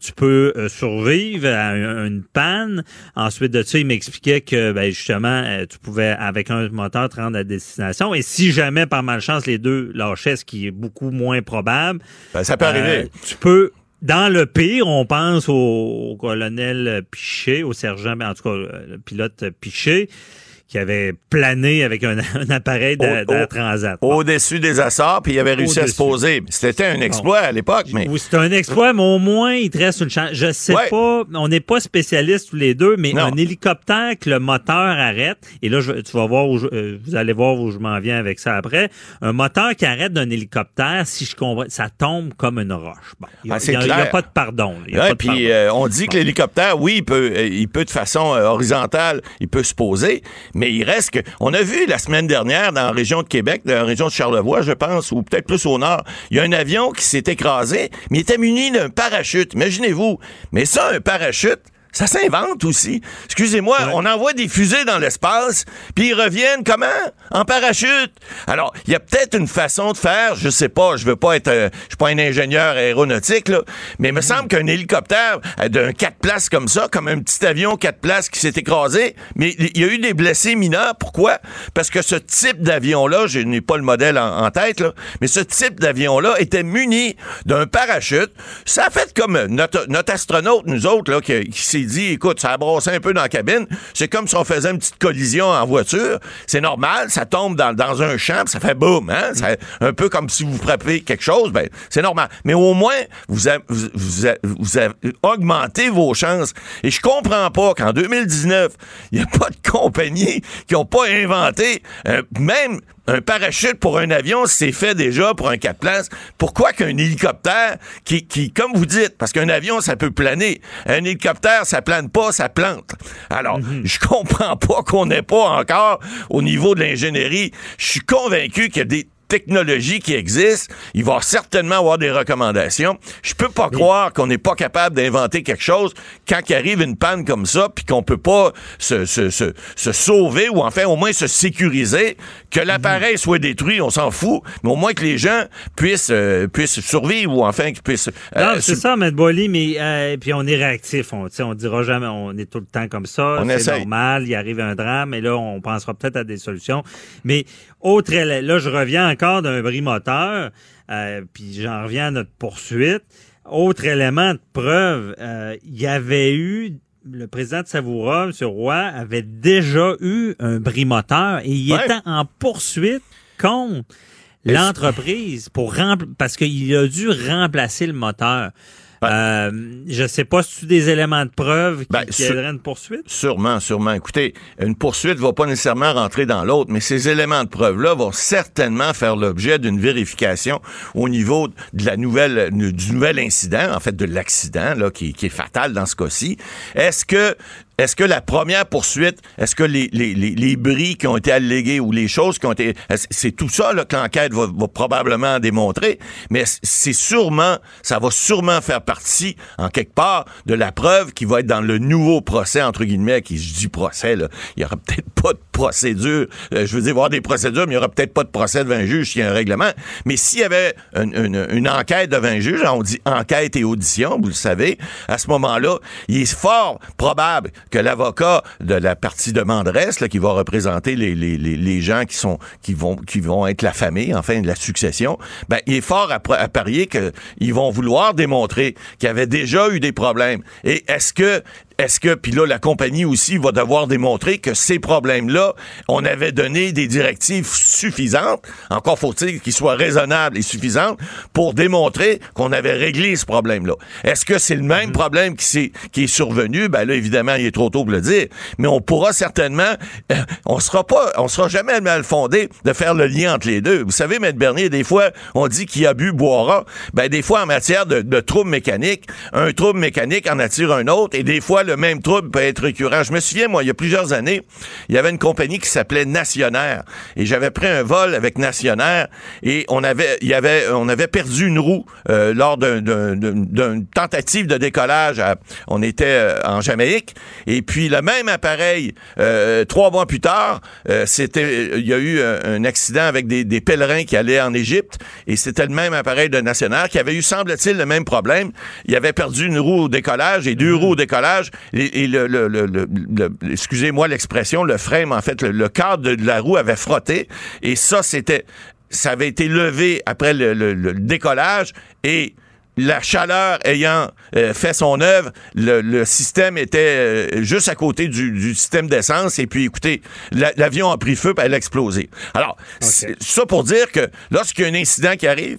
Tu peux survivre à une panne. Ensuite de ça, il m'expliquait que justement, tu pouvais, avec un moteur, te rendre à destination. Et si jamais, par malchance, les deux lâchaient, ce qui est beaucoup moins probable... ça peut arriver. Tu peux Dans le pire, on pense au colonel Piché, au sergent, mais en tout cas, le pilote Piché, qui avait plané avec un appareil d'Air Transat. Bon. Au-dessus des Açores, puis il avait réussi à se poser. C'était un exploit à l'époque, mais... Oui, c'était un exploit, mais au moins, il te reste une chance. Je sais pas, on n'est pas spécialistes tous les deux, mais un hélicoptère que le moteur arrête, et là, tu vas voir, vous allez voir où je m'en viens avec ça après, un moteur qui arrête d'un hélicoptère, si je comprends, ça tombe comme une roche. Bon, il n'y a pas de pardon. Puis on dit que l'hélicoptère, oui, il peut de façon horizontale, il peut se poser, mais il reste que... On a vu la semaine dernière dans la région de Québec, dans la région de Charlevoix, je pense, ou peut-être plus au nord, il y a un avion qui s'est écrasé, mais il était muni d'un parachute. Imaginez-vous. Mais ça, un parachute, ça s'invente aussi. Excusez-moi, on envoie des fusées dans l'espace, puis ils reviennent comment? En parachute. Alors, il y a peut-être une façon de faire, je sais pas, je suis pas un ingénieur aéronautique, là, mais il me semble qu'un hélicoptère d'un 4 places comme ça, comme un petit avion 4 places qui s'est écrasé, mais il y a eu des blessés mineurs. Pourquoi? Parce que ce type d'avion-là, je n'ai pas le modèle en tête, là, mais ce type d'avion-là était muni d'un parachute. Ça a fait comme notre astronaute, nous autres, là, qui s'est dit, écoute, ça a brossé un peu dans la cabine, c'est comme si on faisait une petite collision en voiture, c'est normal, ça tombe dans un champ, ça fait boum, hein? Ça, un peu comme si vous frappez quelque chose, ben c'est normal, mais au moins vous avez augmenté vos chances, et je comprends pas qu'en 2019, il n'y a pas de compagnie qui n'ont pas inventé, même un parachute pour un avion, c'est fait déjà pour un 4 places. Pourquoi qu'un hélicoptère qui, comme vous dites, parce qu'un avion, ça peut planer. Un hélicoptère, ça plane pas, ça plante. Alors, je comprends pas qu'on n'ait pas encore, au niveau de l'ingénierie, je suis convaincu qu'il y a des technologies qui existent. Il va certainement avoir des recommandations. Je peux pas croire qu'on n'est pas capable d'inventer quelque chose quand il arrive une panne comme ça, puis qu'on peut pas se sauver, ou enfin au moins se sécuriser. Que l'appareil soit détruit, on s'en fout, mais au moins que les gens puissent survivre, ou enfin qu'ils puissent... non, c'est ça, M. Boily, mais puis on est réactif. On dira jamais, on est tout le temps comme ça. C'est normal, il arrive un drame, et là, on pensera peut-être à des solutions. Mais autre... Là, je reviens encore d'un bris-moteur, puis j'en reviens à notre poursuite. Autre élément de preuve, il y avait eu, le président de Savoura, M. Roy, avait déjà eu un bris-moteur et il était en poursuite contre l'entreprise parce qu'il a dû remplacer le moteur. Je sais pas si tu as des éléments de preuve qui aideraient une poursuite. Sûrement. Écoutez, une poursuite va pas nécessairement rentrer dans l'autre, mais ces éléments de preuve-là vont certainement faire l'objet d'une vérification au niveau de la nouvelle, du nouvel incident, en fait de l'accident, là, qui est fatal dans ce cas-ci. Est-ce que la première poursuite, est-ce que les bris qui ont été allégués ou les choses qui ont été... C'est tout ça là, que l'enquête va probablement démontrer, mais ça va sûrement faire partie, en quelque part, de la preuve qui va être dans le nouveau procès, entre guillemets, qui je dis procès, là. Il n'y aura peut-être pas de procédure, je veux dire, il va y avoir des procédures, mais il n'y aura peut-être pas de procès devant un juge s'il y a un règlement, mais s'il y avait une enquête devant un juge, on dit enquête et audition, vous le savez, à ce moment-là, il est fort probable que l'avocat de la partie demanderesse là, qui va représenter les gens qui vont être la famille, enfin la succession, ben il est fort à parier qu'ils vont vouloir démontrer qu'il y avait déjà eu des problèmes. Et est-ce que puis là la compagnie aussi va devoir démontrer que ces problèmes-là, on avait donné des directives suffisantes, encore faut-il qu'ils soient raisonnables et suffisantes pour démontrer qu'on avait réglé ce problème-là. Est-ce que c'est le même problème qui est survenu? Ben là évidemment il est trop tôt pour le dire, mais on pourra certainement, on sera jamais mal fondé de faire le lien entre les deux. Vous savez, M. Bernier, des fois on dit qu'il a bu boira, ben des fois en matière de troubles mécaniques, un trouble mécanique en attire un autre et des fois le même trouble peut être récurrent. Je me souviens, moi, il y a plusieurs années, il y avait une compagnie qui s'appelait Nationair et j'avais pris un vol avec Nationair et on avait perdu une roue lors d'une tentative de décollage. On était en Jamaïque et puis le même appareil 3 mois plus tard, il y a eu un accident avec des pèlerins qui allaient en Égypte et c'était le même appareil de Nationair qui avait eu, semble-t-il, le même problème. Il avait perdu une roue au décollage et 2 roues au décollage. Et excusez-moi l'expression, le frame, en fait, le cadre de la roue avait frotté. Et ça avait été levé après le décollage et la chaleur ayant fait son œuvre, le système était juste à côté du système d'essence, et puis écoutez, l'avion a pris feu et elle a explosé. Alors, okay. Ça pour dire que lorsqu'il y a un incident qui arrive,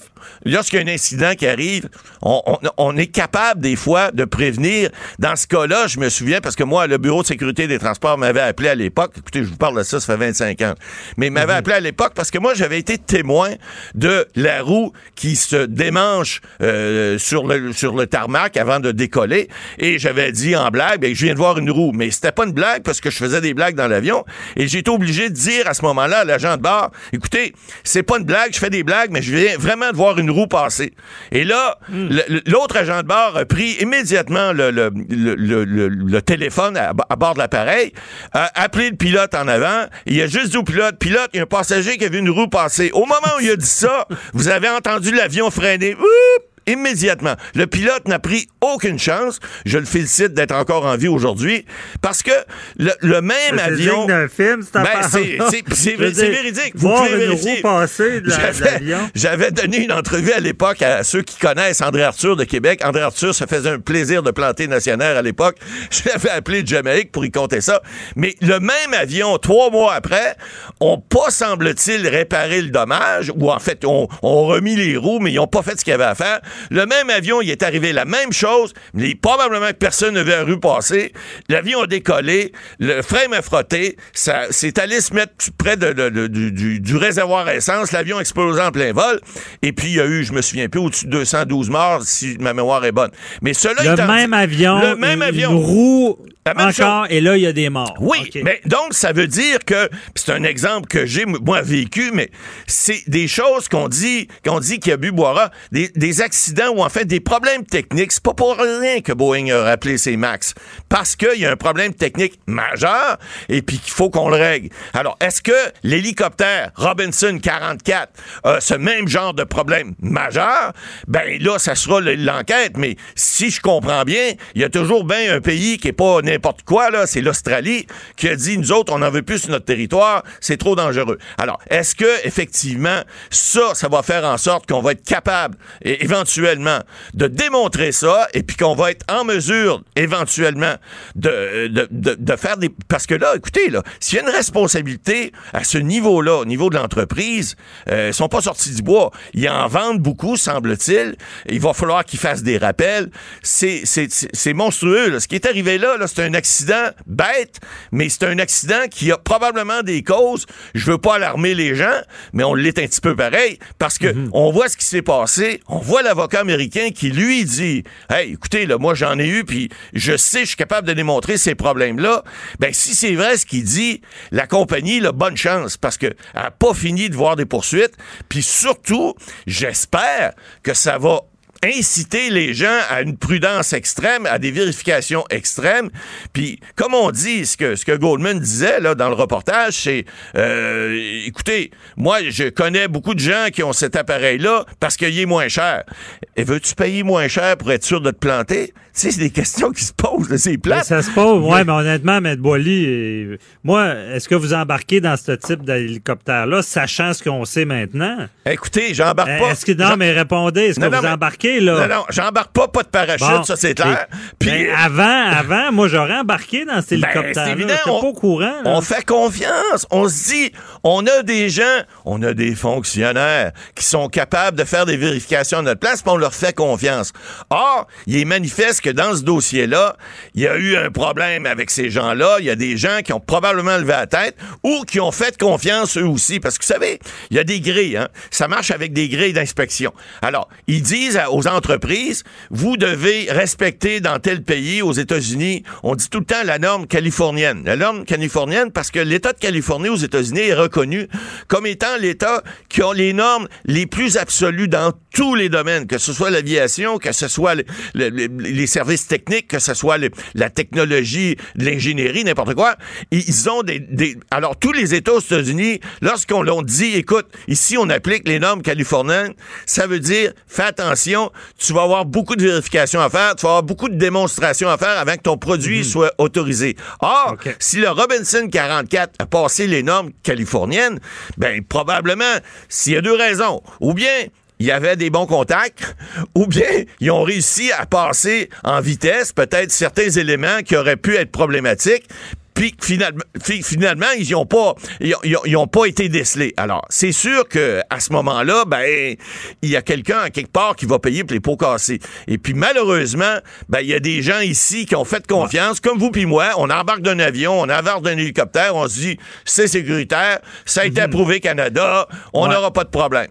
on est capable des fois de prévenir. Dans ce cas-là, je me souviens, parce que moi, le Bureau de sécurité des transports m'avait appelé à l'époque, écoutez, je vous parle de ça, ça fait 25 ans, mais il m'avait appelé à l'époque parce que moi, j'avais été témoin de la roue qui se démanche sur le tarmac avant de décoller, et j'avais dit en blague, bien, je viens de voir une roue, mais c'était pas une blague parce que je faisais des blagues dans l'avion, et j'ai été obligé de dire à ce moment-là à l'agent de bord, écoutez, c'est pas une blague, je fais des blagues, mais je viens vraiment de voir une roue passer. Et là, l'autre agent de bord a pris immédiatement le téléphone à bord de l'appareil, a appelé le pilote en avant, il a juste dit au pilote, pilote, il y a un passager qui a vu une roue passer. Au moment où il a dit ça, vous avez entendu l'avion freiner. Oups! Immédiatement. Le pilote n'a pris aucune chance. Je le félicite d'être encore en vie aujourd'hui, parce que le même avion... C'est digne d'un film, cette affaire-là. C'est véridique. Vous pouvez vérifier. J'avais donné une entrevue à l'époque à ceux qui connaissent André-Arthur de Québec. André-Arthur se faisait un plaisir de planter Nationair à l'époque. Je l'avais appelé de Jamaïque pour y compter ça. Mais le même avion, 3 mois après, ont pas, semble-t-il, réparé le dommage, ou en fait, ont remis les roues, mais ils n'ont pas fait ce qu'il y avait à faire. Le même avion, il est arrivé la même chose, mais probablement que personne ne avait vu passer. L'avion a décollé, le frame a frotté, ça s'est allé se mettre près du réservoir à essence, l'avion a explosé en plein vol, et puis il y a eu, je me souviens plus, au-dessus de 212 morts, si ma mémoire est bonne. Mais cela, le même avion, une roue encore, et là, il y a des morts. Oui, okay. Mais donc, ça veut dire que, c'est un exemple que j'ai, moi, vécu, mais c'est des choses qu'on dit qu'il y a bu boira, des accidents ou en fait des problèmes techniques. C'est pas pour rien que Boeing a rappelé ses MAX, parce qu'il y a un problème technique majeur et puis qu'il faut qu'on le règle. Alors, est-ce que l'hélicoptère Robinson 44 a ce même genre de problème majeur? Ben là, ça sera l'enquête, mais si je comprends bien, il y a toujours bien un pays qui est pas n'importe quoi, là, c'est l'Australie qui a dit, nous autres, on n'en veut plus sur notre territoire, c'est trop dangereux. Alors, est-ce que, effectivement, ça va faire en sorte qu'on va être capable, éventuellement, de démontrer ça, et puis qu'on va être en mesure, éventuellement, de faire des... Parce que là, écoutez, là, s'il y a une responsabilité à ce niveau-là, au niveau de l'entreprise, ils sont pas sortis du bois. Ils en vendent beaucoup, semble-t-il. Il va falloir qu'ils fassent des rappels. C'est monstrueux, là. Ce qui est arrivé là, c'est un accident bête, mais c'est un accident qui a probablement des causes. Je veux pas alarmer les gens, mais on l'est un petit peu pareil, parce que on voit ce qui s'est passé, on voit l'avocat américain qui, lui, dit « Hey, écoutez, là, moi, j'en ai eu, puis je suis capable de démontrer ces problèmes-là. » Ben, si c'est vrai ce qu'il dit, la compagnie, là, bonne chance, parce qu'elle n'a pas fini de voir des poursuites, puis surtout, j'espère que ça va inciter les gens à une prudence extrême, à des vérifications extrêmes. Puis, comme on dit, ce que Goldman disait là dans le reportage, c'est écoutez, moi, je connais beaucoup de gens qui ont cet appareil-là parce qu'il est moins cher. Et veux-tu payer moins cher pour être sûr de te planter? Tu sais, c'est des questions qui se posent, c'est plate. Ça se pose, oui, mais honnêtement, M. Boily, moi, est-ce que vous embarquez dans ce type d'hélicoptère-là, sachant ce qu'on sait maintenant? Écoutez, j'embarque pas. Mais répondez, est-ce que vous embarquez, là? Non, j'embarque pas de parachute, bon, ça, c'est clair. Puis, mais avant, moi, j'aurais embarqué dans cet hélicoptère-là. C'est évident, j'étais pas au courant, là. On fait confiance, on se dit, on a des gens, on a des fonctionnaires qui sont capables de faire des vérifications à notre place, puis on leur fait confiance. Or, il est manifeste que dans ce dossier-là, il y a eu un problème avec ces gens-là. Il y a des gens qui ont probablement levé la tête ou qui ont fait confiance eux aussi. Parce que vous savez, il y a des grilles. Hein? Ça marche avec des grilles d'inspection. Alors, ils disent aux entreprises, vous devez respecter dans tel pays, aux États-Unis, on dit tout le temps la norme californienne. La norme californienne parce que l'État de Californie aux États-Unis est reconnu comme étant l'État qui a les normes les plus absolues dans tous les domaines, que ce soit l'aviation, que ce soit les services techniques, que ce soit la technologie, l'ingénierie, n'importe quoi. Ils ont Alors, tous les États aux États-Unis, lorsqu'on leur dit, écoute, ici, on applique les normes californiennes, ça veut dire, fais attention, tu vas avoir beaucoup de vérifications à faire, tu vas avoir beaucoup de démonstrations à faire avant que ton produit soit autorisé. Or, si le Robinson 44 a passé les normes californiennes, ben, probablement, s'il y a deux raisons, ou bien il y avait des bons contacts, ou bien ils ont réussi à passer en vitesse peut-être certains éléments qui auraient pu être problématiques, puis finalement, ils n'ont pas été décelés. Alors, c'est sûr qu'à ce moment-là, ben, il y a quelqu'un à quelque part qui va payer pour les pots cassés. Et puis, malheureusement, ben, il y a des gens ici qui ont fait confiance, comme vous puis moi. On embarque d'un avion, on embarque d'un hélicoptère, on se dit, c'est sécuritaire, ça a été approuvé Canada, on n'aura pas de problème.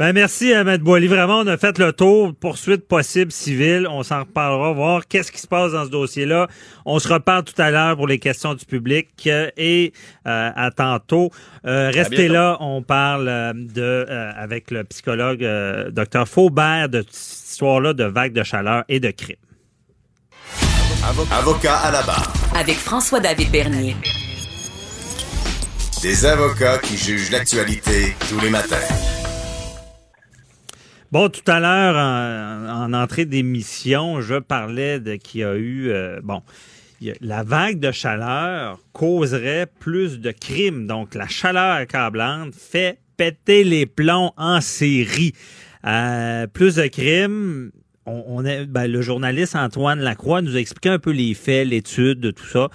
Ben merci à M. Boily. Vraiment, on a fait le tour. Poursuite possible civile. On s'en reparlera, voir qu'est-ce qui se passe dans ce dossier-là. On se reparle tout à l'heure pour les questions du public et à tantôt. Restez là. On parle avec le psychologue Dr. Faubert de cette histoire-là de vagues de chaleur et de crimes. Avocat à la barre. Avec François-David Bernier. Des avocats qui jugent l'actualité tous les matins. Bon, tout à l'heure, en entrée d'émission, je parlais de qu'il y a eu... la vague de chaleur causerait plus de crimes. Donc, la chaleur accablante fait péter les plombs en série. Plus de crimes... le journaliste Antoine Lacroix nous a expliqué un peu les faits, l'étude, tout ça.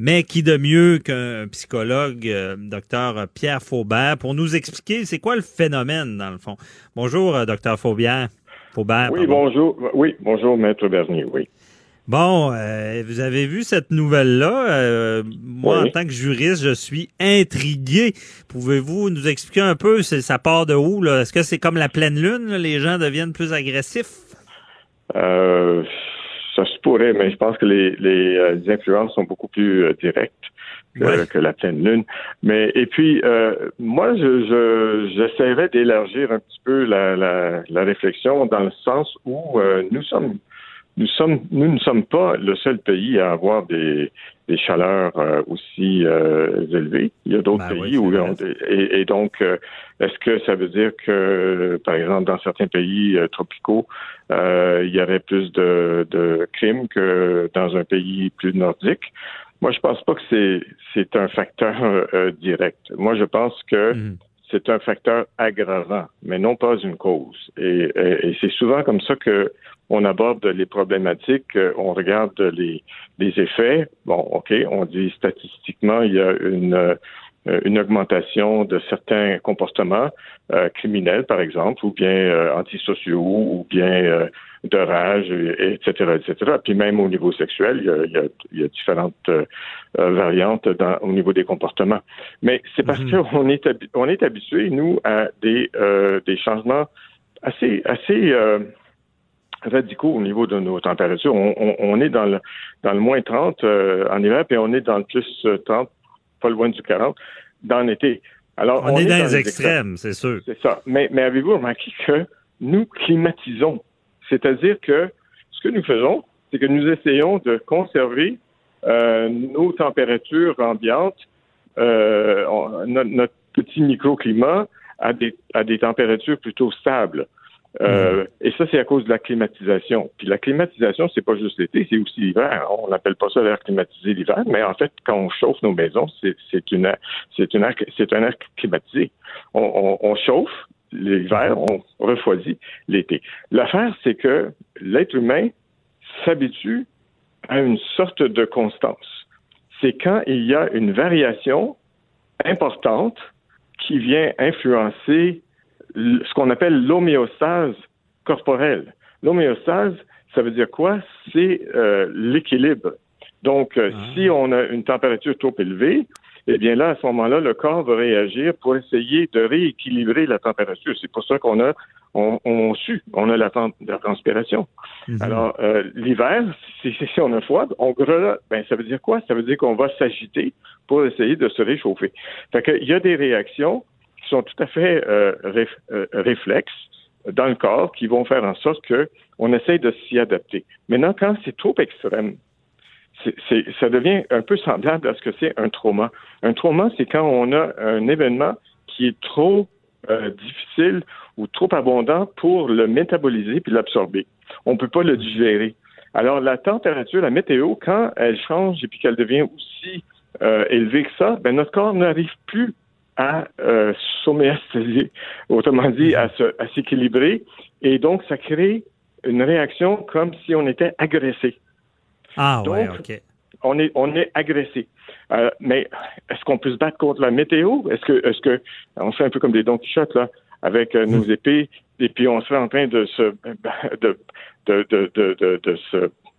Mais qui de mieux qu'un psychologue, Dr. Pierre Faubert, pour nous expliquer c'est quoi le phénomène, dans le fond. Bonjour, Dr. Faubert. Oui, bonjour. Oui, bonjour, Maître Bernier, oui. Bon, vous avez vu cette nouvelle-là. Moi, en tant que juriste, je suis intrigué. Pouvez-vous nous expliquer un peu, ça part de où, là? Est-ce que c'est comme la pleine lune, là, les gens deviennent plus agressifs? Ça se pourrait, mais je pense que les influences sont beaucoup plus directes que la pleine lune. Mais et puis, moi, j'essaierais d'élargir un petit peu la réflexion dans le sens où nous ne sommes pas le seul pays à avoir des chaleurs aussi élevées. Il y a d'autres pays où... Donc, est-ce que ça veut dire que, par exemple, dans certains pays tropicaux, il y avait plus de crimes que dans un pays plus nordique? Moi, je pense pas que c'est un facteur direct. Moi, je pense que c'est un facteur aggravant, mais non pas une cause. Et c'est souvent comme ça que on aborde les problématiques, on regarde les effets. Bon, OK, on dit statistiquement, il y a une augmentation de certains comportements criminels, par exemple, ou bien antisociaux, ou bien de rage, etc., etc. Puis même au niveau sexuel, il y a différentes variantes au niveau des comportements. Mais c'est parce qu'on est habitué, nous, à des changements assez radicaux au niveau de nos températures. On est dans le moins 30 en hiver, puis on est dans le plus 30, pas loin du 40, dans l'été. Alors, on est dans les extrêmes, c'est sûr. C'est ça. Mais avez-vous remarqué que nous climatisons? C'est-à-dire que ce que nous faisons, c'est que nous essayons de conserver nos températures ambiantes, notre petit microclimat à des températures plutôt stables. Et ça, c'est à cause de la climatisation. Puis la climatisation, c'est pas juste l'été, c'est aussi l'hiver. On n'appelle pas ça l'air climatisé l'hiver, mais en fait, quand on chauffe nos maisons, c'est un air climatisé. On chauffe l'hiver, on refroidit l'été. L'affaire, c'est que l'être humain s'habitue à une sorte de constance. C'est quand il y a une variation importante qui vient influencer ce qu'on appelle l'homéostase corporelle. L'homéostase, ça veut dire quoi? C'est l'équilibre. Donc, si on a une température trop élevée, eh bien là, à ce moment-là, le corps va réagir pour essayer de rééquilibrer la température. C'est pour ça qu'on sue, on a la transpiration. Alors, l'hiver, si on a froid, on grelotte. Ben, ça veut dire quoi? Ça veut dire qu'on va s'agiter pour essayer de se réchauffer. Fait qu'il y a des réactions qui sont tout à fait réflexes dans le corps, qui vont faire en sorte qu'on essaye de s'y adapter. Maintenant, quand c'est trop extrême, ça devient un peu semblable à ce que c'est un trauma. Un trauma, c'est quand on a un événement qui est trop difficile ou trop abondant pour le métaboliser puis l'absorber. On ne peut pas le digérer. Alors, la température, la météo, quand elle change et puis qu'elle devient aussi élevée que ça, ben notre corps n'arrive plus à s'homéostaser, autrement dit, à s'équilibrer. Et donc, ça crée une réaction comme si on était agressé. Ah, donc, ouais, OK. On est agressé. Mais est-ce qu'on peut se battre contre la météo? Est-ce que on fait un peu comme des Don Quichotte, là, avec nos épées, et puis on serait en train de se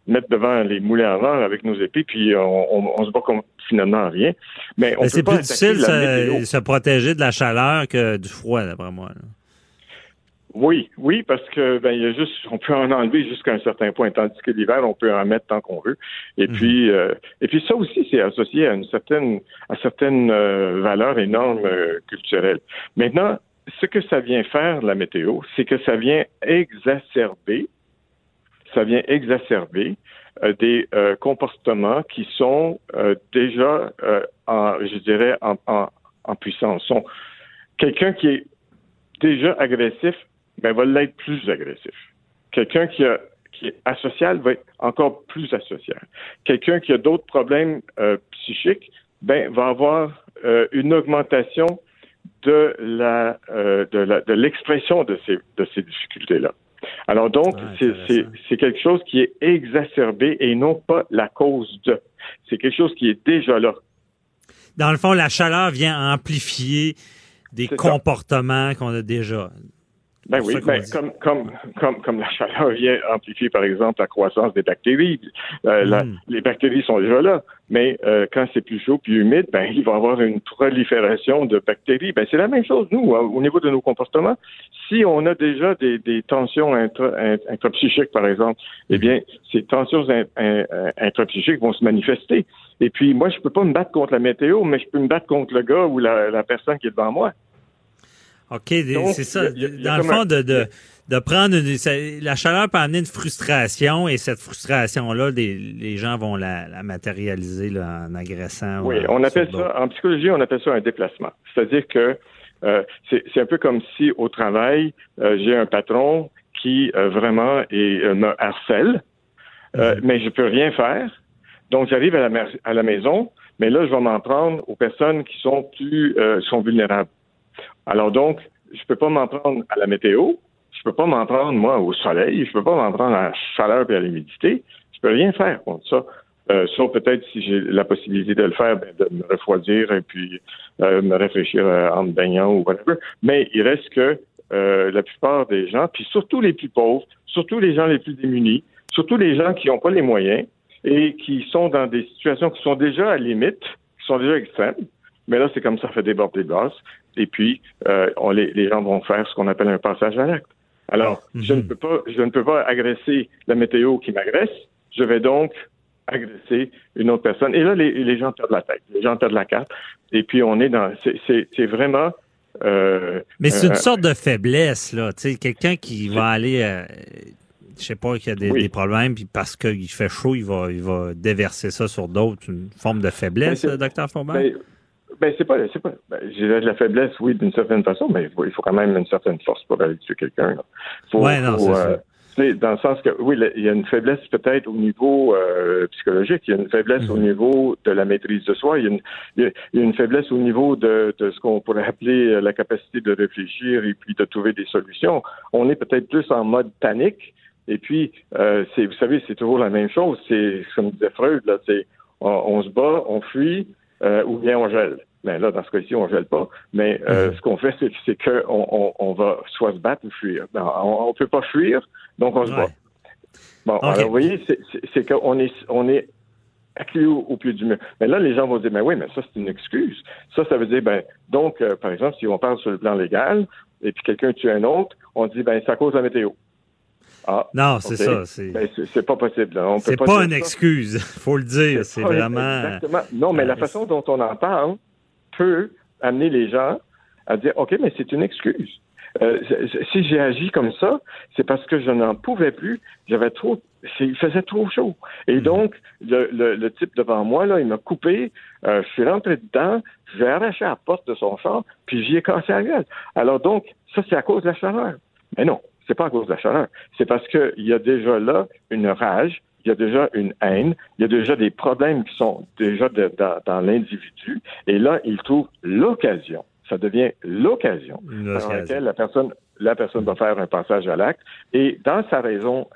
mettre devant les moulins à vent avec nos épées, puis on se bat comme finalement rien. Mais on peut pas attaquer la météo. Se protéger de la chaleur que du froid, d'après moi, là. Oui, parce que on peut en enlever jusqu'à un certain point, tandis que l'hiver, on peut en mettre tant qu'on veut. Et puis ça aussi, c'est associé à certaines valeurs et normes culturelles. Maintenant, ce que ça vient faire, la météo, c'est que ça vient exacerber des comportements qui sont déjà, en puissance. Quelqu'un qui est déjà agressif, va l'être plus agressif. Quelqu'un qui est asocial va être encore plus asocial. Quelqu'un qui a d'autres problèmes psychiques, va avoir une augmentation de l'expression de ces difficultés-là. Alors donc, c'est quelque chose qui est exacerbé et non pas la cause de. C'est quelque chose qui est déjà là. Dans le fond, la chaleur vient amplifier des comportements qu'on a déjà. Comme la chaleur vient amplifier, par exemple, la croissance des bactéries. Les bactéries sont déjà là, mais quand c'est plus chaud, plus humide, il va y avoir une prolifération de bactéries. C'est la même chose, nous, au niveau de nos comportements. Si on a déjà des tensions intrapsychiques, par exemple, ces tensions intrapsychiques vont se manifester. Et puis, moi, je peux pas me battre contre la météo, mais je peux me battre contre le gars ou la personne qui est devant moi. OK, donc, c'est ça. Dans le fond, de prendre la chaleur peut amener une frustration, et cette frustration-là, les gens vont la matérialiser là, en agressant. Oui, on appelle ça, en psychologie, on appelle ça un déplacement. C'est-à-dire que c'est un peu comme si au travail, j'ai un patron qui vraiment me harcèle, mais je peux rien faire. Donc, j'arrive à la maison, mais là, je vais m'en prendre aux personnes qui sont vulnérables. Alors donc, je peux pas m'en prendre à la météo, je peux pas m'en prendre, moi, au soleil, je peux pas m'en prendre à la chaleur et à l'humidité, je peux rien faire contre ça. Sauf peut-être, si j'ai la possibilité de le faire, de me refroidir et puis me réfléchir en me baignant ou whatever. Mais il reste que la plupart des gens, puis surtout les plus pauvres, surtout les gens les plus démunis, surtout les gens qui n'ont pas les moyens et qui sont dans des situations qui sont déjà à la limite, qui sont déjà extrêmes, mais là, c'est comme ça, fait déborder de base. Et puis, les gens vont faire ce qu'on appelle un passage à l'acte. Alors, je ne peux pas agresser la météo qui m'agresse. Je vais donc agresser une autre personne. Et là, les gens perdent la tête. Les gens perdent la carte. Et puis, on est dans... C'est vraiment... Mais c'est une sorte de faiblesse, là. Tu sais, quelqu'un qui va aller... je sais pas, qu'il y a des problèmes, puis parce qu'il fait chaud, il va déverser ça sur d'autres. Une forme de faiblesse, Dr. Faubert? J'ai de la faiblesse, oui, d'une certaine façon, mais il faut quand même une certaine force pour aller tuer quelqu'un. Dans le sens que, oui, il y a une faiblesse peut-être au niveau psychologique, il y a une faiblesse au niveau de la maîtrise de soi, il y a une faiblesse au niveau de ce qu'on pourrait appeler la capacité de réfléchir et puis de trouver des solutions. On est peut-être plus en mode panique, et puis, vous savez, c'est toujours la même chose. C'est comme disait Freud, là, on se bat, on fuit, ou bien on gèle. Mais là, dans ce cas-ci, on gèle pas. Mais ce qu'on fait, c'est qu'on va soit se battre ou fuir. Non, on peut pas fuir, donc on se bat. Bon, alors vous voyez, c'est qu'on est acculé au pied du mur. Mais là, les gens vont dire, oui, mais ça, c'est une excuse. Ça veut dire, donc, par exemple, si on parle sur le plan légal, et puis quelqu'un tue un autre, on dit, c'est à cause de la météo. Ah, non, c'est ça. C'est pas possible. C'est pas une excuse, faut le dire. C'est vraiment... Exactement. Non, mais la façon dont on en parle peut amener les gens à dire, OK, mais c'est une excuse. Si j'ai agi comme ça, c'est parce que je n'en pouvais plus. Il faisait trop chaud. Et donc, le type devant moi, là, il m'a coupé. Je suis rentré dedans. J'ai arraché la porte de son char, puis j'y ai cassé la gueule. Alors donc, ça, c'est à cause de la chaleur. Mais non. C'est pas à cause de la chaleur. C'est parce qu'il y a déjà là une rage, il y a déjà une haine, il y a déjà des problèmes qui sont déjà dans l'individu. Et là, il trouve l'occasion. ça devient l'occasion par laquelle la personne va faire un passage à l'acte. Et dans sa raison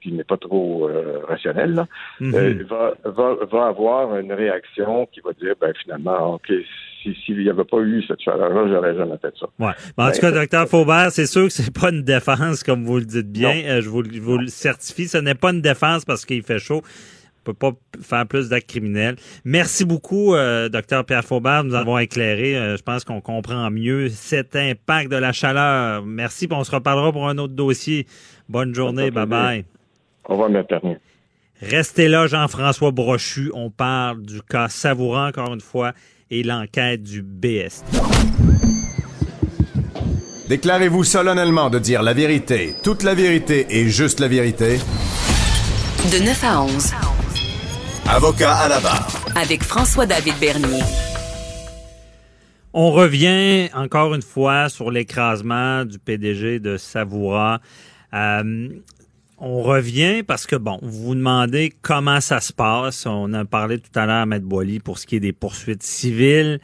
qui n'est pas trop rationnelle, là, va avoir une réaction qui va dire, ben finalement, OK, s'il n'y avait pas eu cette chaleur-là, j'aurais jamais fait ça. Ouais. Mais en tout cas, Dr Faubert, c'est sûr que c'est pas une défense, comme vous le dites bien. Je vous le certifie, ce n'est pas une défense parce qu'il fait chaud. On ne peut pas faire plus d'actes criminels. Merci beaucoup, Dr Pierre Faubert, nous avons éclairé. Je pense qu'on comprend mieux cet impact de la chaleur. Merci, puis on se reparlera pour un autre dossier. Bonne journée, bye-bye. Au revoir, M. Bernier. Restez là, Jean-François Brochu. On parle du cas Savoura, encore une fois, et l'enquête du BST. Déclarez-vous solennellement de dire la vérité, toute la vérité et juste la vérité. De 9 à 11. Avocat à la barre. Avec François-David Bernier. On revient encore une fois sur l'écrasement du PDG de Savoura. On revient parce que, bon, vous vous demandez comment ça se passe. On a parlé tout à l'heure à Maître Boily pour ce qui est des poursuites civiles.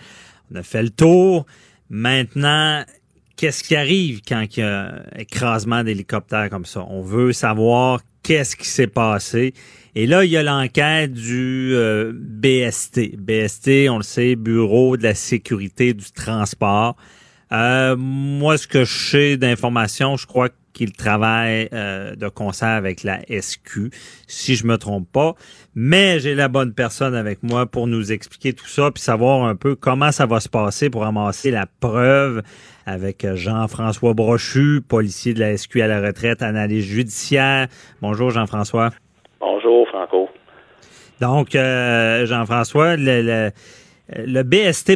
On a fait le tour. Maintenant, qu'est-ce qui arrive quand il y a un écrasement d'hélicoptère comme ça? On veut savoir qu'est-ce qui s'est passé. Et là, il y a l'enquête du BST. BST, on le sait, Bureau de la sécurité du transport. Moi, ce que je sais d'informations, je crois qu'il travaille de concert avec la SQ, si je me trompe pas. Mais j'ai la bonne personne avec moi pour nous expliquer tout ça puis savoir un peu comment ça va se passer pour amasser la preuve avec Jean-François Brochu, policier de la SQ à la retraite, analyste judiciaire. Bonjour, Jean-François. Bonjour, Franco. Donc, Jean-François, le BST,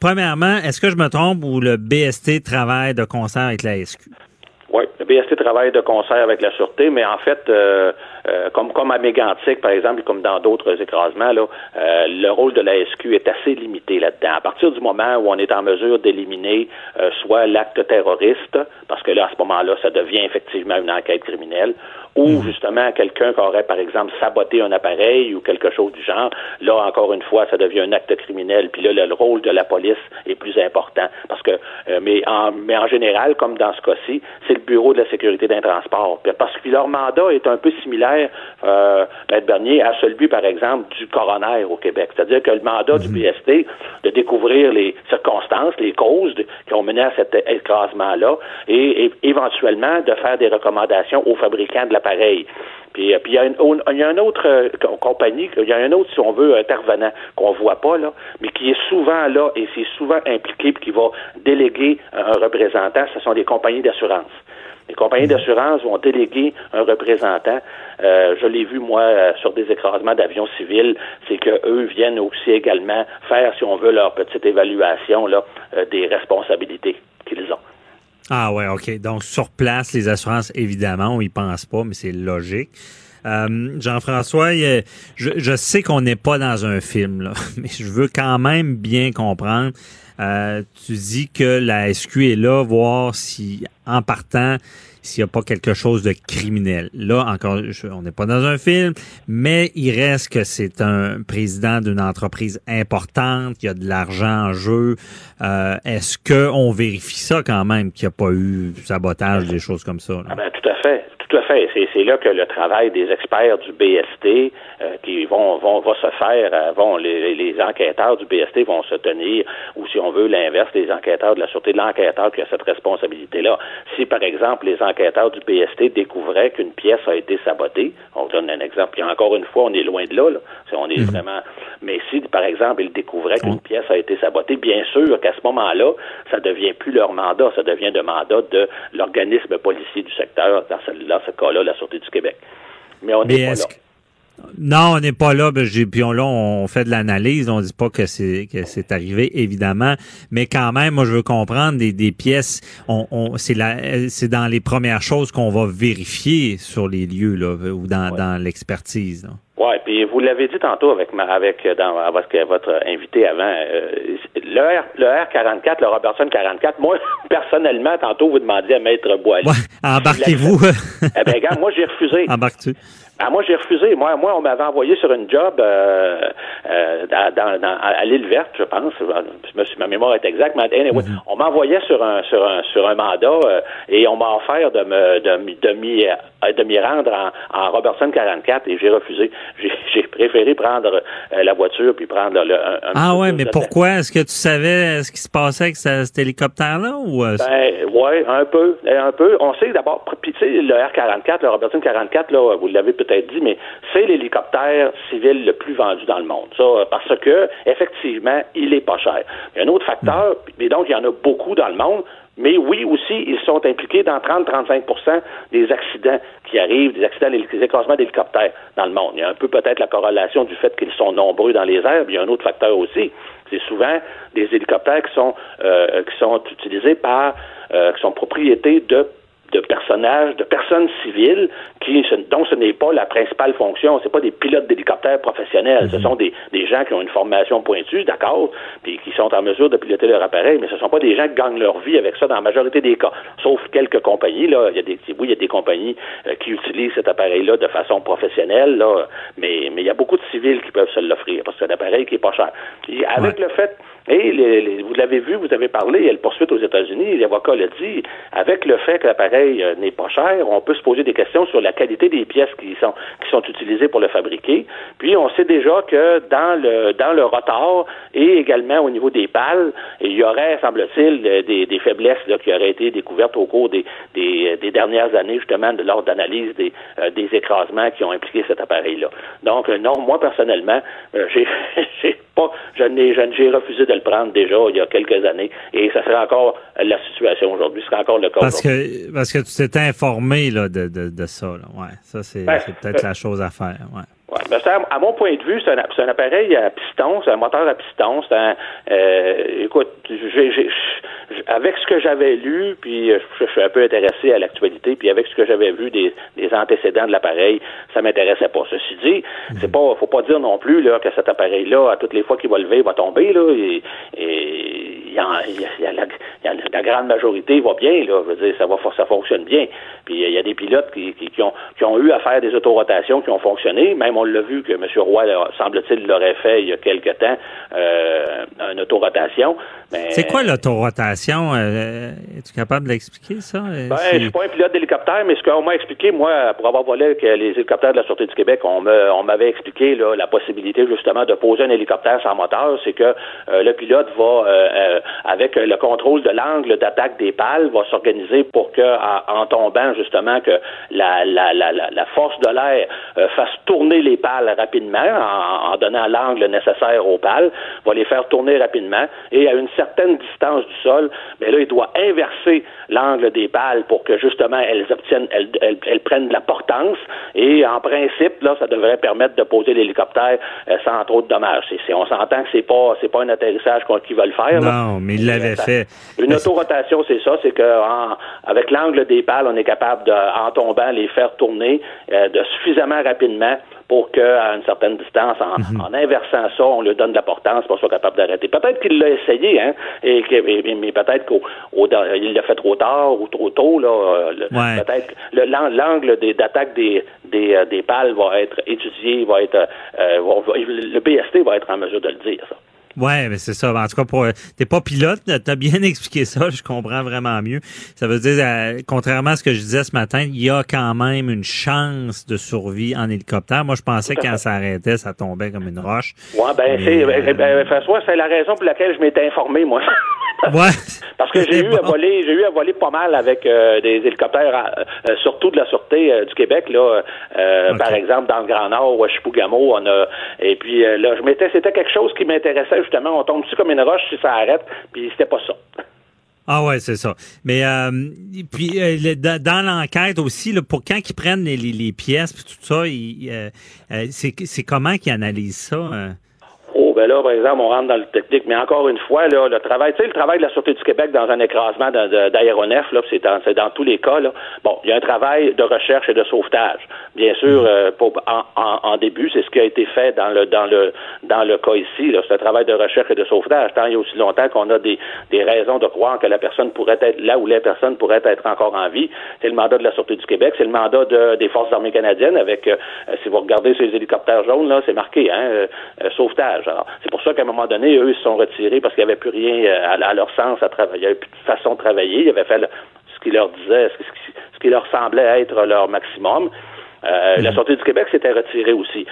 premièrement, est-ce que je me trompe ou le BST travaille de concert avec la SQ? Oui, le BST travaille de concert avec la Sûreté, mais en fait, comme à Mégantic, par exemple, comme dans d'autres écrasements, là, le rôle de la SQ est assez limité là-dedans. À partir du moment où on est en mesure d'éliminer soit l'acte terroriste, parce que là, à ce moment-là, ça devient effectivement une enquête criminelle, ou justement quelqu'un qui aurait, par exemple, saboté un appareil ou quelque chose du genre, là, encore une fois, ça devient un acte criminel. Puis là, le rôle de la police est plus important. Parce que, mais en général, comme dans ce cas-ci, c'est le Bureau de la sécurité des transports. Parce que leur mandat est un peu similaire, Maître Bernier, à celui, par exemple, du coroner au Québec. C'est-à-dire que le mandat du BST, de découvrir les circonstances, les causes qui ont mené à cet écrasement-là, et éventuellement de faire des recommandations aux fabricants de la pareil. Puis il y a une autre, si on veut, intervenant qu'on voit pas, là, mais qui est souvent là et c'est souvent impliqué puis qui va déléguer un représentant, ce sont les compagnies d'assurance. Les compagnies d'assurance vont déléguer un représentant. Je l'ai vu, moi, sur des écrasements d'avions civils, c'est que eux viennent aussi également faire, si on veut, leur petite évaluation là, des responsabilités qu'ils ont. Ah ouais, OK. Donc, sur place, les assurances, évidemment, on y pense pas, mais c'est logique. Jean-François, je sais qu'on n'est pas dans un film, là, mais je veux quand même bien comprendre. Tu dis que la SQ est là, voir si, en partant, s'il n'y a pas quelque chose de criminel. Là, encore, on n'est pas dans un film, mais il reste que c'est un président d'une entreprise importante, qu'il y a de l'argent en jeu. Est-ce qu'on vérifie ça quand même, qu'il n'y a pas eu sabotage, des choses comme ça? Ah ben, tout à fait. C'est là que le travail des experts du BST qui vont se faire, les enquêteurs du BST vont se tenir, ou si on veut l'inverse, les enquêteurs de la Sûreté, l'enquêteur qui a cette responsabilité-là. Si, par exemple, les enquêteurs du BST découvraient qu'une pièce a été sabotée, on donne un exemple, puis encore une fois, on est loin de là, là. On est vraiment... Mais si, par exemple, ils découvraient qu'une pièce a été sabotée, bien sûr qu'à ce moment-là, ça devient plus leur mandat, ça devient le mandat de l'organisme policier du secteur, dans ce cas-là, la Sûreté du Québec. Mais on n'est pas là. Non, on n'est pas là. Puis là, on fait de l'analyse. On ne dit pas que c'est arrivé, évidemment. Mais quand même, moi, je veux comprendre des pièces. C'est dans les premières choses qu'on va vérifier sur les lieux là, ou dans l'expertise. Là. Oui, puis vous l'avez dit tantôt avec votre invité avant, le R-44, le Robinson 44, moi, personnellement, tantôt, vous demandiez à Maître Boily. Ouais, embarquez-vous. Eh bien, regarde, moi, j'ai refusé. Embarque-tu. Ah, moi, j'ai refusé. Moi, on m'avait envoyé sur une job à l'île verte, je pense. Si ma mémoire est exacte, mais anyway, on m'envoyait sur un mandat et on m'a offert de m'y rendre en Robinson 44 et j'ai refusé. J'ai préféré prendre la voiture puis prendre un Ah ouais, mais pourquoi? Est-ce que tu savais ce qui se passait avec cet hélicoptère-là? Oui, un peu. On sait d'abord, puis tu sais, le R-44, le Robinson 44, là, vous l'avez peut-être dit, mais c'est l'hélicoptère civil le plus vendu dans le monde. Ça, parce que, effectivement, il est pas cher. Il y a un autre facteur, et donc il y en a beaucoup dans le monde, mais oui, aussi, ils sont impliqués dans 30-35% des accidents qui arrivent, des écrasements d'hélicoptères dans le monde. Il y a un peu peut-être la corrélation du fait qu'ils sont nombreux dans les airs, mais il y a un autre facteur aussi. C'est souvent des hélicoptères qui sont utilisés par, qui sont propriétés de personnages, de personnes civiles dont ce n'est pas la principale fonction. C'est pas des pilotes d'hélicoptères professionnels. Ce sont des gens qui ont une formation pointue, d'accord, puis qui sont en mesure de piloter leur appareil, mais ce sont pas des gens qui gagnent leur vie avec ça dans la majorité des cas. Sauf quelques compagnies, là. Il y a des compagnies qui utilisent cet appareil-là de façon professionnelle, là, mais il y a beaucoup de civils qui peuvent se l'offrir parce que c'est un appareil qui est pas cher. Et avec le fait... Et vous l'avez vu, vous avez parlé, il y a une poursuite aux États-Unis, l'avocat l'a dit, avec le fait que l'appareil n'est pas cher, on peut se poser des questions sur la qualité des pièces qui sont utilisées pour le fabriquer. Puis on sait déjà que dans le rotor et également au niveau des pales, il y aurait, semble-t-il, des faiblesses là, qui auraient été découvertes au cours des dernières années, justement, lors d'analyse des écrasements qui ont impliqué cet appareil-là. Donc non, moi personnellement, j'ai refusé de le prendre déjà il y a quelques années et ça serait encore la situation aujourd'hui, ce serait encore le cas. Parce que tu t'étais informé là, de ça. Là. Ouais, ça, c'est peut-être la chose à faire. Ouais. Ouais, ben ça, à mon point de vue, c'est un appareil à piston, c'est un moteur à piston. Écoute, avec ce que j'avais lu, puis je suis un peu intéressé à l'actualité, puis avec ce que j'avais vu des antécédents de l'appareil, ça m'intéressait pas. Ceci dit, faut pas dire non plus là que cet appareil-là, à toutes les fois qu'il va lever, il va tomber là. La grande majorité va bien là. Je veux dire, ça fonctionne bien. Puis il y a des pilotes qui ont eu à faire des autorotations qui ont fonctionné. Même on l'a vu que M. Roy, semble-t-il, l'aurait fait il y a quelque temps, une autorotation. Mais... C'est quoi l'autorotation? Es-tu capable de l'expliquer, ça? Je suis pas un pilote d'hélicoptère, mais ce qu'on m'a expliqué, moi, pour avoir volé avec les hélicoptères de la Sûreté du Québec, on m'avait expliqué là, la possibilité, justement, de poser un hélicoptère sans moteur. C'est que le pilote va, avec le contrôle de l'angle d'attaque des pales, va s'organiser pour que, en tombant, justement, que la force de l'air fasse tourner les pales rapidement, en donnant l'angle nécessaire aux pales, va les faire tourner rapidement, et à une certaine distance du sol, mais là, il doit inverser l'angle des pales pour que, justement, elles prennent de la portance, et en principe, là, ça devrait permettre de poser l'hélicoptère sans trop de dommages. On s'entend que c'est pas un atterrissage qu'ils veulent faire. Non, là. Mais il l'avait fait. Une autorotation, c'est ça, c'est que avec l'angle des pales, on est capable de, en tombant, les faire tourner de suffisamment rapidement pour qu'à une certaine distance, en inversant ça, on lui donne de la portance pour qu'il soit capable d'arrêter. Peut-être qu'il l'a essayé, hein, mais peut-être qu'il l'a fait trop tard ou trop tôt. Là, peut-être l'angle d'attaque des pales va être étudié, le BST va être en mesure de le dire, ça. Ouais, mais c'est ça. En tout cas, t'es pas pilote, t'as bien expliqué ça, je comprends vraiment mieux. Ça veut dire, contrairement à ce que je disais ce matin, il y a quand même une chance de survie en hélicoptère. Moi, je pensais que quand ça arrêtait, ça tombait comme une roche. Ouais, François, c'est la raison pour laquelle je m'étais informé, moi. Ouais. Parce que j'ai eu à voler pas mal avec des hélicoptères, surtout de la Sûreté du Québec, là. Par exemple, dans le Grand Nord, à Chicoutimi, et puis là, c'était quelque chose qui m'intéressait, justement. On tombe dessus comme une roche si ça arrête, puis c'était pas ça. Ah ouais, c'est ça. Mais puis dans l'enquête aussi, là, pour quand ils prennent les pièces puis tout ça, c'est comment qu'ils analysent ça? ben là, par exemple, on rentre dans le technique, mais encore une fois, là, le travail de la Sûreté du Québec dans un écrasement d'aéronefs, là, c'est dans tous les cas, là. Bon, il y a un travail de recherche et de sauvetage. Bien sûr, en début, c'est ce qui a été fait dans le cas ici, là. C'est un travail de recherche et de sauvetage. Tant il y a aussi longtemps qu'on a des raisons de croire que la personne pourrait être là ou les personnes pourraient être encore en vie. C'est le mandat de la Sûreté du Québec, c'est le mandat des Forces armées canadiennes avec, si vous regardez ces hélicoptères jaunes, là, c'est marqué, sauvetage. Alors, c'est pour ça qu'à un moment donné, eux, ils se sont retirés parce qu'il n'y avait plus rien à leur sens à travailler. Il n'y avait plus de façon de travailler. Ils avaient fait ce qui leur disait, ce qui leur semblait être leur maximum. La Sûreté du Québec s'était retirée aussi.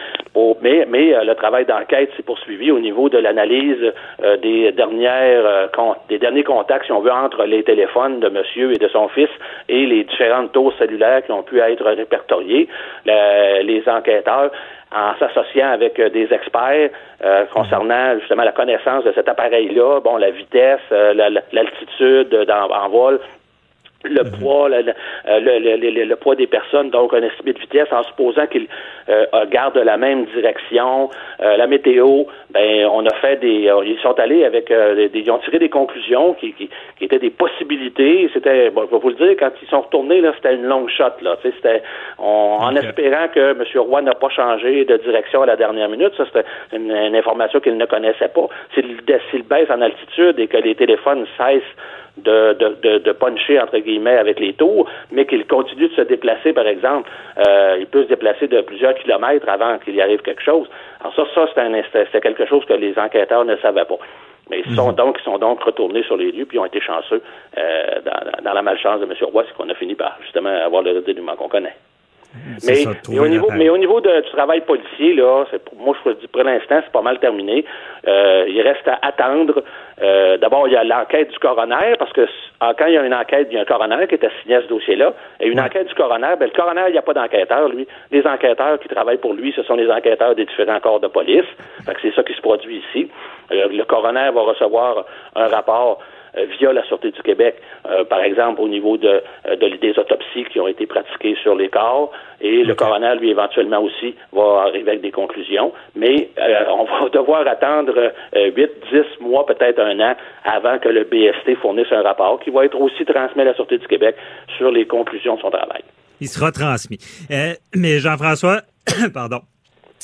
Mais le travail d'enquête s'est poursuivi au niveau de l'analyse des derniers contacts, si on veut, entre les téléphones de monsieur et de son fils et les différentes tours cellulaires qui ont pu être répertoriées. Les enquêteurs, en s'associant avec des experts concernant justement la connaissance de cet appareil-là, bon, la vitesse, l'altitude en vol, le poids, le poids des personnes, donc un estimé de vitesse, en supposant qu'ils gardent la même direction, la météo, ben on a fait ils sont allés avec ils ont tiré des conclusions qui étaient des possibilités. C'était, bon, je vais vous le dire, quand ils sont retournés là, c'était une long shot là, tu sais, c'était en espérant que M. Roy n'a pas changé de direction à la dernière minute. Ça, c'était une information qu'ils ne connaissaient pas. S'il baisse en altitude et que les téléphones cessent de puncher, entre guillemets, avec les tours, mais qu'il continue de se déplacer, par exemple, il peut se déplacer de plusieurs kilomètres avant qu'il y arrive quelque chose. Alors ça c'était quelque chose que les enquêteurs ne savaient pas. Mais ils sont donc retournés sur les lieux, puis ils ont été chanceux dans la malchance de M. Roy, c'est qu'on a fini par, justement, avoir le dénouement qu'on connaît. Mais au niveau du travail policier, là, pour l'instant, c'est pas mal terminé. Il reste à attendre. D'abord, il y a l'enquête du coroner, parce que quand il y a une enquête, il y a un coroner qui est assigné à ce dossier-là. Et une enquête du coroner, ben, le coroner, il n'y a pas d'enquêteur, lui. Les enquêteurs qui travaillent pour lui, ce sont les enquêteurs des différents corps de police. Fait que c'est ça qui se produit ici. Le coroner va recevoir un rapport via la Sûreté du Québec, par exemple, au niveau des autopsies qui ont été pratiquées sur les corps. Et le coroner, lui, éventuellement aussi, va arriver avec des conclusions. Mais on va devoir attendre 8, 10 mois, peut-être un an, avant que le BST fournisse un rapport qui va être aussi transmis à la Sûreté du Québec sur les conclusions de son travail. Il sera transmis. Mais Jean-François, pardon.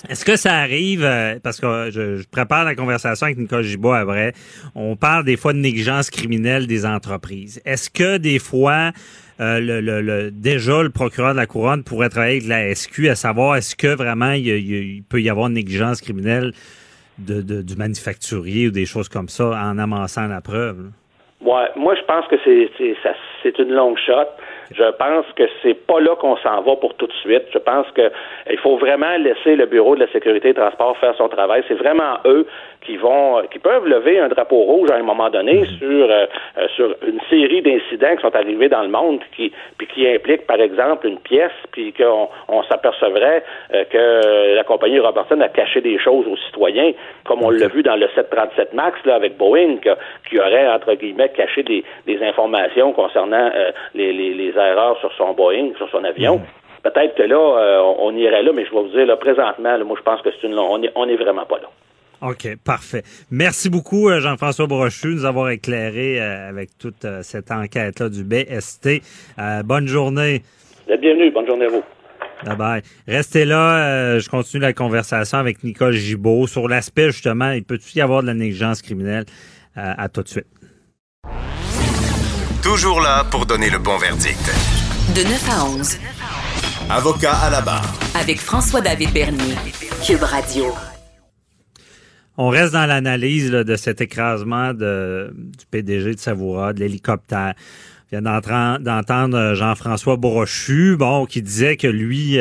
Est-ce que ça arrive, parce que je prépare la conversation avec Nicole Gibeault après, on parle des fois de négligence criminelle des entreprises. Est-ce que des fois, déjà le procureur de la Couronne pourrait travailler avec la SQ à savoir est-ce que vraiment il peut y avoir une négligence criminelle du manufacturier ou des choses comme ça en amassant la preuve? Là? Ouais, moi, je pense que c'est une longue shot. Je pense que c'est pas là qu'on s'en va pour tout de suite. Je pense que il faut vraiment laisser le Bureau de la sécurité des transports faire son travail. C'est vraiment eux qui peuvent lever un drapeau rouge à un moment donné sur une série d'incidents qui sont arrivés dans le monde qui impliquent, par exemple, une pièce, puis qu'on s'apercevrait que la compagnie Robinson a caché des choses aux citoyens, comme on l'a vu dans le 737 MAX là, avec Boeing, qui aurait, entre guillemets, caché des informations concernant les erreurs sur son Boeing, sur son avion. Peut-être que là, on irait là, mais je vais vous dire, là, présentement, là, moi, je pense que on est vraiment pas là. OK, parfait. Merci beaucoup, Jean-François Brochu, de nous avoir éclairé avec toute cette enquête-là du BST. Bonne journée. Vous êtes bienvenue. Bonne journée à vous. Bye-bye. Restez là. Je continue la conversation avec Nicole Gibeault sur l'aspect, justement, il peut-il y avoir de la négligence criminelle? À tout de suite. Toujours là pour donner le bon verdict. De 9 à 11. Avocat à la barre. Avec François-David Bernier. QUB Radio. On reste dans l'analyse là, de cet écrasement du PDG de Savoura, de l'hélicoptère. Je viens d'entendre Jean-François Brochu, bon, qui disait que lui,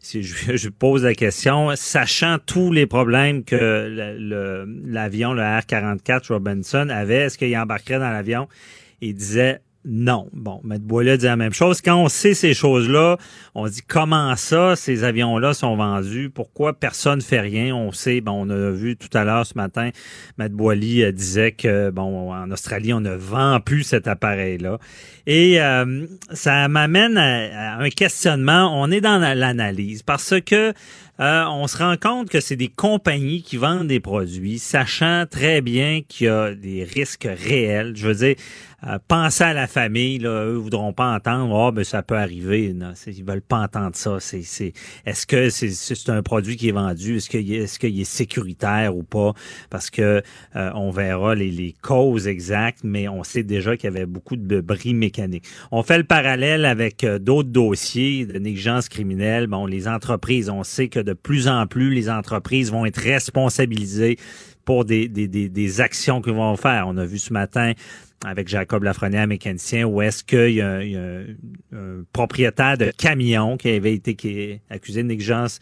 si je pose la question, sachant tous les problèmes que l'avion, le R-44 Robinson avait, est-ce qu'il embarquerait dans l'avion? Il disait non. Bon, M. Boily dit la même chose. Quand on sait ces choses-là, on dit comment ça, ces avions-là sont vendus? Pourquoi personne ne fait rien? On sait, bon, on a vu tout à l'heure ce matin, M. Boily disait que, bon, en Australie, on ne vend plus cet appareil-là. Et ça m'amène à un questionnement. On est dans l'analyse parce que On se rend compte que c'est des compagnies qui vendent des produits, sachant très bien qu'il y a des risques réels. Je veux dire, pensez à la famille, là, eux voudront pas entendre, ah, ben ça peut arriver. Non, ils veulent pas entendre ça. Est-ce que c'est un produit qui est vendu, est-ce qu'il est sécuritaire ou pas? Parce que on verra les causes exactes, mais on sait déjà qu'il y avait beaucoup de bris mécaniques. On fait le parallèle avec d'autres dossiers de négligence criminelle. Bon, les entreprises, on sait que de plus en plus les entreprises vont être responsabilisées pour des actions qu'ils vont faire. On a vu ce matin avec Jacob Lafrenière, mécanicien, où est-ce qu'il y a un propriétaire de camion qui est accusé de négligence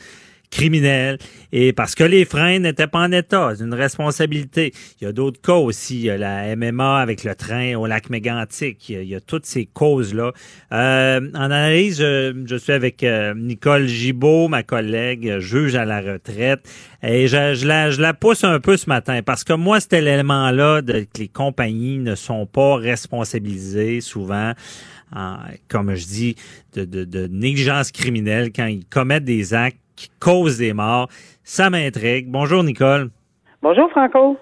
criminelle, et parce que les freins n'étaient pas en état, c'est une responsabilité. Il y a d'autres cas aussi, il y a la MMA avec le train au Lac Mégantic, il y a toutes ces causes-là. En analyse, je suis avec Nicole Gibeault, ma collègue, juge à la retraite, et je la pousse un peu ce matin, parce que moi, cet élément-là, que les compagnies ne sont pas responsabilisées souvent, comme je dis, de négligence criminelle quand ils commettent des actes qui cause des morts. Ça m'intrigue. Bonjour, Nicole. Bonjour, Franco.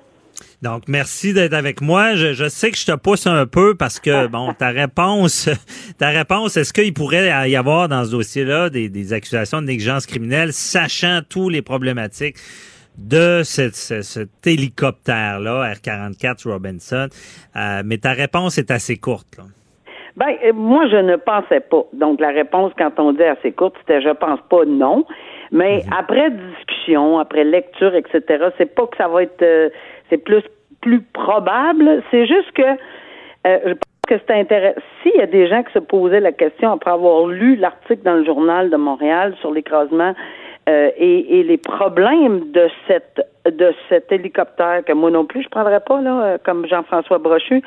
Donc, merci d'être avec moi. Je sais que je te pousse un peu parce que, bon, ta réponse, est-ce qu'il pourrait y avoir dans ce dossier-là des accusations de négligence criminelle, sachant toutes les problématiques de cet hélicoptère-là, R-44 Robinson? Mais ta réponse est assez courte, là. Ben, moi, je ne pensais pas. Donc, la réponse, quand on dit assez courte, c'était « je pense pas, non ». Mais après discussion, après lecture, etc., c'est pas que ça va être... c'est plus probable. C'est juste que... je pense que c'est intéressant. S'il y a des gens qui se posaient la question après avoir lu l'article dans le Journal de Montréal sur l'écrasement et les problèmes de cet hélicoptère, que moi non plus, je prendrais pas, là, comme Jean-François Brochu,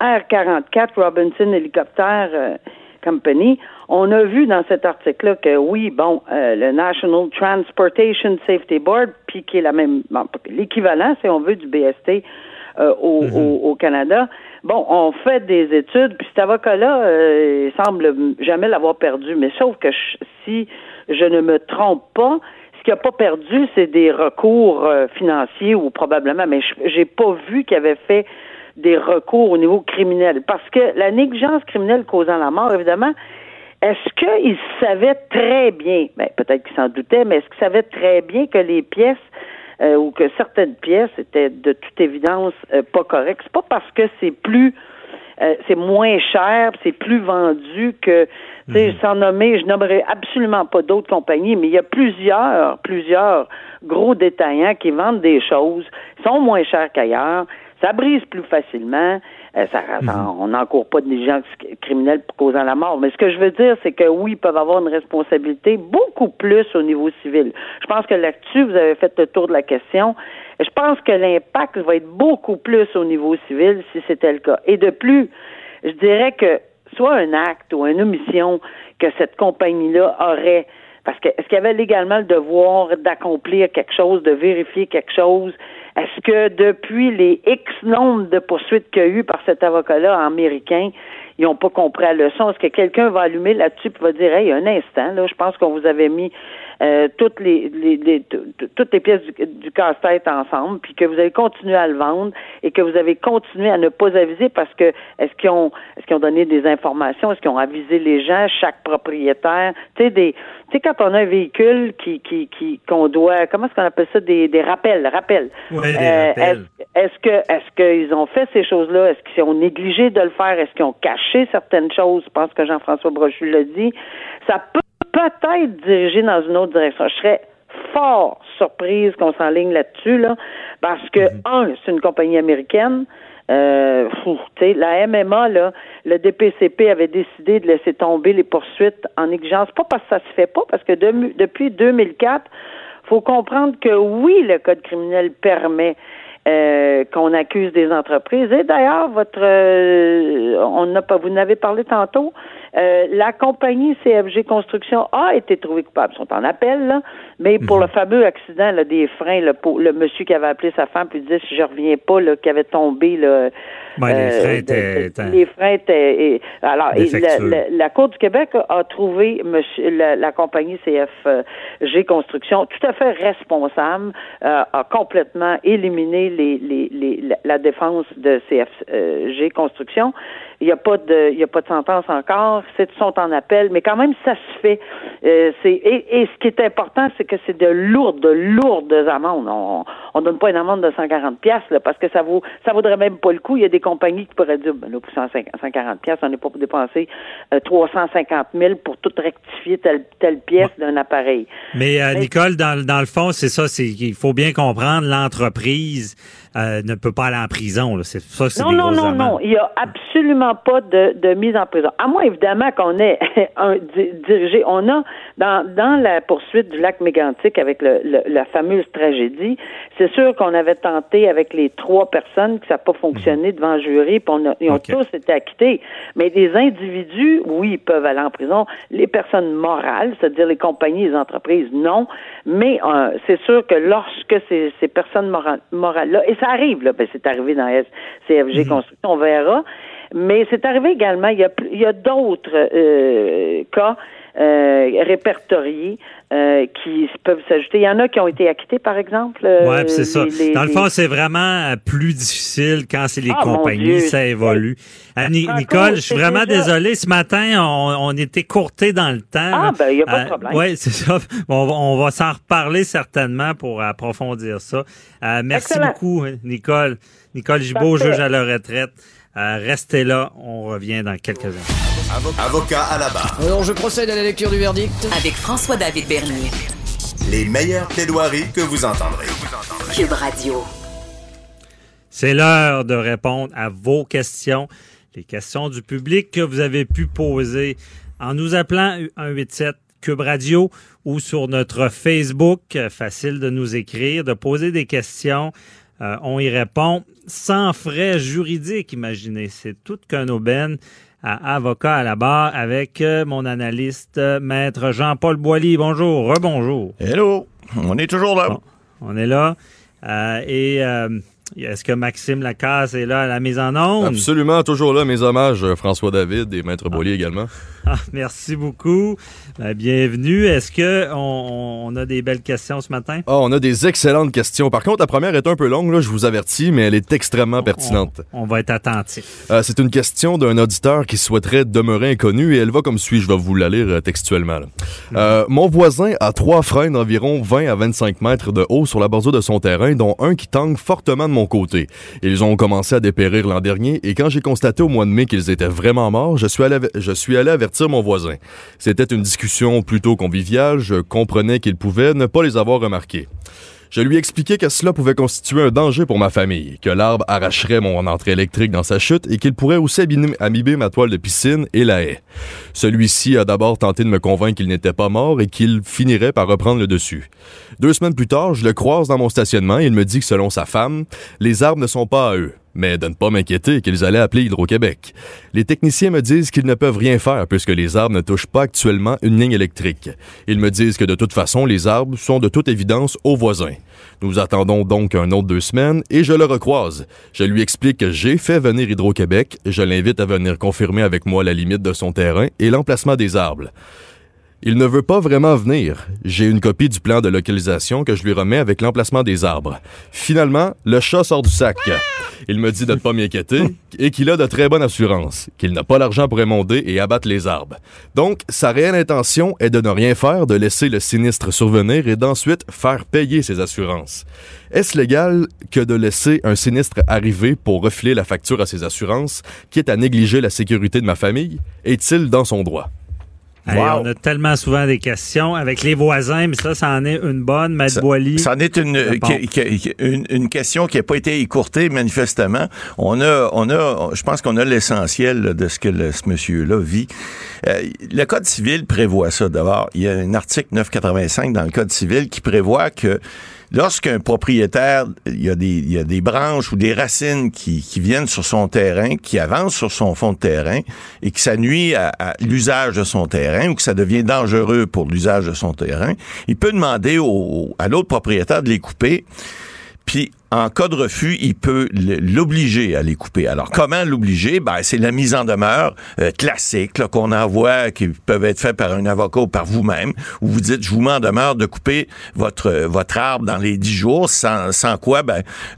R-44, Robinson Helicopter Company, on a vu dans cet article-là que, oui, bon, le National Transportation Safety Board, puis qui est l'équivalent, si on veut, du BST au Canada, bon, on fait des études, puis cet avocat-là, il semble jamais l'avoir perdu, mais sauf que si je ne me trompe pas, ce qu'il n'a pas perdu, c'est des recours financiers ou probablement, mais j'ai pas vu qu'il avait fait des recours au niveau criminel. Parce que la négligence criminelle causant la mort, évidemment, est-ce qu'il savait très bien, ben, peut-être qu'il s'en doutait, mais est-ce qu'il savait très bien que les pièces ou que certaines pièces étaient de toute évidence pas correctes? C'est pas parce que c'est moins cher, c'est plus vendu que, tu sais, sans nommer, je nommerai absolument pas d'autres compagnies, mais il y a plusieurs gros détaillants qui vendent des choses, sont moins chers qu'ailleurs, ça brise plus facilement, on n'encourt pas de négligence criminelle causant la mort. Mais ce que je veux dire, c'est que oui, ils peuvent avoir une responsabilité beaucoup plus au niveau civil. Je pense que là-dessus, vous avez fait le tour de la question. Je pense que l'impact va être beaucoup plus au niveau civil si c'était le cas. Et de plus, je dirais que soit un acte ou une omission que cette compagnie-là aurait, parce que est-ce qu'il y avait légalement le devoir d'accomplir quelque chose, de vérifier quelque chose? Est-ce que depuis les X nombres de poursuites qu'il y a eu par cet avocat-là américain, ils n'ont pas compris la leçon? Est-ce que quelqu'un va allumer là-dessus et va dire « Hey, un instant, là, je pense qu'on vous avait mis toutes les pièces du casse-tête ensemble, puis que vous avez continué à le vendre et que vous avez continué à ne pas aviser parce que est-ce qu'ils ont donné des informations, est-ce qu'ils ont avisé les gens, chaque propriétaire, tu sais quand on a un véhicule qu'on doit, comment est-ce qu'on appelle ça, des rappels. Ouais, des rappels. Est-ce qu'ils ont fait ces choses-là, est-ce qu'ils ont négligé de le faire, est-ce qu'ils ont caché certaines choses? Je pense que Jean-François Brochu l'a dit. Ça peut peut-être dirigé dans une autre direction. Je serais fort surprise qu'on s'enligne là-dessus, là, parce que, c'est une compagnie américaine. La MMA, là, le DPCP avait décidé de laisser tomber les poursuites en négligence. Pas parce que ça se fait pas, parce que depuis 2004, faut comprendre que oui, le Code criminel permet qu'on accuse des entreprises. Et d'ailleurs, vous n'avez parlé tantôt, La compagnie CFG Construction a été trouvée coupable. Ils sont en appel, là, mais pour le fameux accident là, des freins, là, pour, le monsieur qui avait appelé sa femme puis disait « si je reviens pas », là, qui avait tombé... Là, les freins étaient... Alors, la Cour du Québec a trouvé monsieur, la compagnie CFG Construction tout à fait responsable, a complètement éliminé la défense de CFG Construction. Il n'y a pas de sentence encore. Ils sont en appel, mais quand même, ça se fait. Ce qui est important, c'est que c'est de lourdes amendes. On donne pas une amende de 140$ là, parce que ça vaudrait même pas le coup. Il y a des compagnies qui pourraient dire, ben là, pour 140$, on n'est pas pour dépenser 350 000 pour tout rectifier telle pièce d'un appareil. Mais Nicole, dans le fond, c'est ça, il faut bien comprendre, l'entreprise ne peut pas aller en prison. Là. C'est ça, c'est non, il n'y a absolument pas de mise en prison. À moins, évidemment, qu'on ait dirigé. On a, dans la poursuite du lac Mégantic avec la fameuse tragédie, c'est sûr qu'on avait tenté avec les 3 personnes que ça n'a pas fonctionné devant le jury, puis ils ont tous été acquittés. Mais des individus, oui, ils peuvent aller en prison. Les personnes morales, c'est-à-dire les compagnies, les entreprises, non. Mais c'est sûr que lorsque ces personnes morales-là, et ça arrive, là, ben c'est arrivé dans CFG Construction, on verra. Mais c'est arrivé également, il y a d'autres cas répertoriés qui peuvent s'ajouter. Il y en a qui ont été acquittés, par exemple. Oui, c'est ça. Dans le fond, c'est vraiment plus difficile quand c'est les compagnies, ça évolue. Nicole, je suis vraiment désolé. Ce matin, on était courté dans le temps. Il n'y a pas de problème. Oui, c'est ça. On va s'en reparler certainement pour approfondir ça. Merci beaucoup, Nicole. Nicole Gibeault, juge à la retraite. Restez là, on revient dans quelques instants. Avocat à la barre. Alors, je procède à la lecture du verdict. Avec François-David Bernier. Les meilleures plaidoiries que vous entendrez. QUB Radio. C'est l'heure de répondre à vos questions, les questions du public que vous avez pu poser en nous appelant 187 QUB Radio ou sur notre Facebook. Facile de nous écrire, de poser des questions. On y répond sans frais juridiques, imaginez. C'est tout qu'un aubaine à Avocat à la barre avec mon analyste, maître Jean-Paul Boily. Bonjour, rebonjour. Hello, on est toujours là. Bon, on est là. Est-ce que Maxime Lacasse est là à la mise en onde? Absolument, toujours là. Mes hommages, François-David et maître Boily également. Merci beaucoup. Bienvenue. Est-ce qu'on a des belles questions ce matin? On a des excellentes questions. Par contre, la première est un peu longue, là, je vous avertis, mais elle est extrêmement pertinente. On va être attentif. C'est une question d'un auditeur qui souhaiterait demeurer inconnu et elle va comme suit. Je vais vous la lire textuellement. Mon voisin a 3 freins d'environ 20 à 25 mètres de haut sur la bordure de son terrain, dont un qui tangue fortement de mon côté. Ils ont commencé à dépérir l'an dernier et quand j'ai constaté au mois de mai qu'ils étaient vraiment morts, je suis allé avertir mon voisin. C'était une discussion plutôt conviviale, je comprenais qu'il pouvait ne pas les avoir remarqués. Je lui expliquais que cela pouvait constituer un danger pour ma famille, que l'arbre arracherait mon entrée électrique dans sa chute et qu'il pourrait aussi abîmer ma toile de piscine et la haie. Celui-ci a d'abord tenté de me convaincre qu'il n'était pas mort et qu'il finirait par reprendre le dessus. 2 semaines plus tard, je le croise dans mon stationnement et il me dit que selon sa femme, les arbres ne sont pas à eux, mais de ne pas m'inquiéter qu'ils allaient appeler Hydro-Québec. Les techniciens me disent qu'ils ne peuvent rien faire puisque les arbres ne touchent pas actuellement une ligne électrique. Ils me disent que de toute façon, les arbres sont de toute évidence aux voisins. Nous attendons donc un autre 2 semaines et je le recroise. Je lui explique que j'ai fait venir Hydro-Québec. Je l'invite à venir confirmer avec moi la limite de son terrain et l'emplacement des arbres. Il ne veut pas vraiment venir. J'ai une copie du plan de localisation que je lui remets avec l'emplacement des arbres. Finalement, le chat sort du sac. Il me dit de ne pas m'inquiéter et qu'il a de très bonnes assurances, qu'il n'a pas l'argent pour émonder et abattre les arbres. Donc, sa réelle intention est de ne rien faire, de laisser le sinistre survenir et d'ensuite faire payer ses assurances. Est-ce légal que de laisser un sinistre arriver pour refiler la facture à ses assurances, quitte à négliger la sécurité de ma famille? Est-il dans son droit? Wow. Allez, on a tellement souvent des questions avec les voisins, mais ça en est une bonne, maître Boily. Ça en est une question qui n'a pas été écourtée, manifestement. Je pense qu'on a l'essentiel là, de ce que ce monsieur-là vit. Le Code civil prévoit ça, d'abord. Il y a un article 985 dans le Code civil qui prévoit que Lorsqu'un propriétaire, il y a des branches ou des racines qui viennent sur son terrain, qui avancent sur son fond de terrain et que ça nuit à l'usage de son terrain ou que ça devient dangereux pour l'usage de son terrain, il peut demander à l'autre propriétaire de les couper. Puis, en cas de refus, il peut l'obliger à les couper. Alors, comment l'obliger? C'est la mise en demeure classique là, qu'on envoie, qui peuvent être faits par un avocat ou par vous-même, où vous dites, je vous mets en demeure de couper votre arbre dans les 10 jours, sans quoi,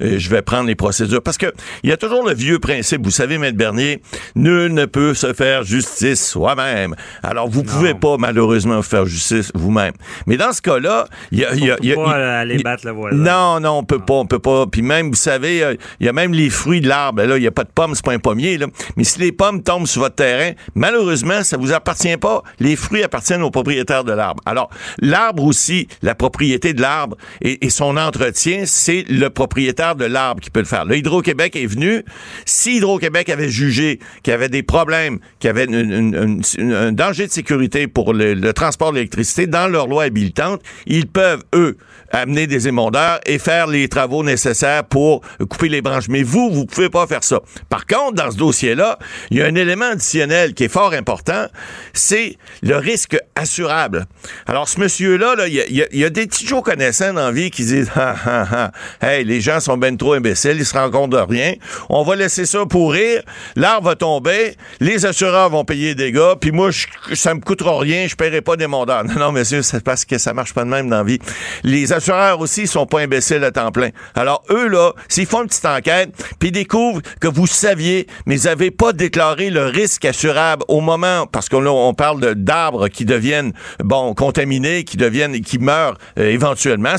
je vais prendre les procédures. Parce que il y a toujours le vieux principe, vous savez, M. Bernier, nul ne peut se faire justice soi-même. Alors, vous pouvez pas, malheureusement, faire justice vous-même. Mais dans ce cas-là, on peut pas aller battre le voisin. Non, on peut pas. On peut pas. Puis même, vous savez, il y a même les fruits de l'arbre. Là, il n'y a pas de pommes, c'est pas un pommier. Là. Mais si les pommes tombent sur votre terrain, malheureusement, ça ne vous appartient pas. Les fruits appartiennent aux propriétaires de l'arbre. Alors, l'arbre aussi, la propriété de l'arbre et son entretien, c'est le propriétaire de l'arbre qui peut le faire. Là, Hydro-Québec est venu. Si Hydro-Québec avait jugé qu'il y avait des problèmes, qu'il y avait un danger de sécurité pour le transport de l'électricité, dans leur loi habilitante, ils peuvent, eux, amener des émondeurs et faire les travaux nécessaires pour couper les branches. Mais vous pouvez pas faire ça. Par contre, dans ce dossier-là, il y a un élément additionnel qui est fort important, c'est le risque assurable. Alors, ce monsieur-là, il y a des petits jours connaissants dans la vie qui disent « Hey, les gens sont ben trop imbéciles, ils se rendent compte de rien. On va laisser ça pourrir, l'arbre va tomber, les assureurs vont payer des dégâts, puis moi, ça me coûtera rien, je paierai pas des mondeurs. » Non, monsieur, c'est parce que ça marche pas de même dans la vie. Les assureurs aussi, ils sont pas imbéciles à temps plein. Alors, eux, là, s'ils font une petite enquête, puis ils découvrent que vous saviez, mais ils n'avaient pas déclaré le risque assurable au moment, parce que là, on parle d'arbres qui deviennent, contaminés, qui meurent éventuellement.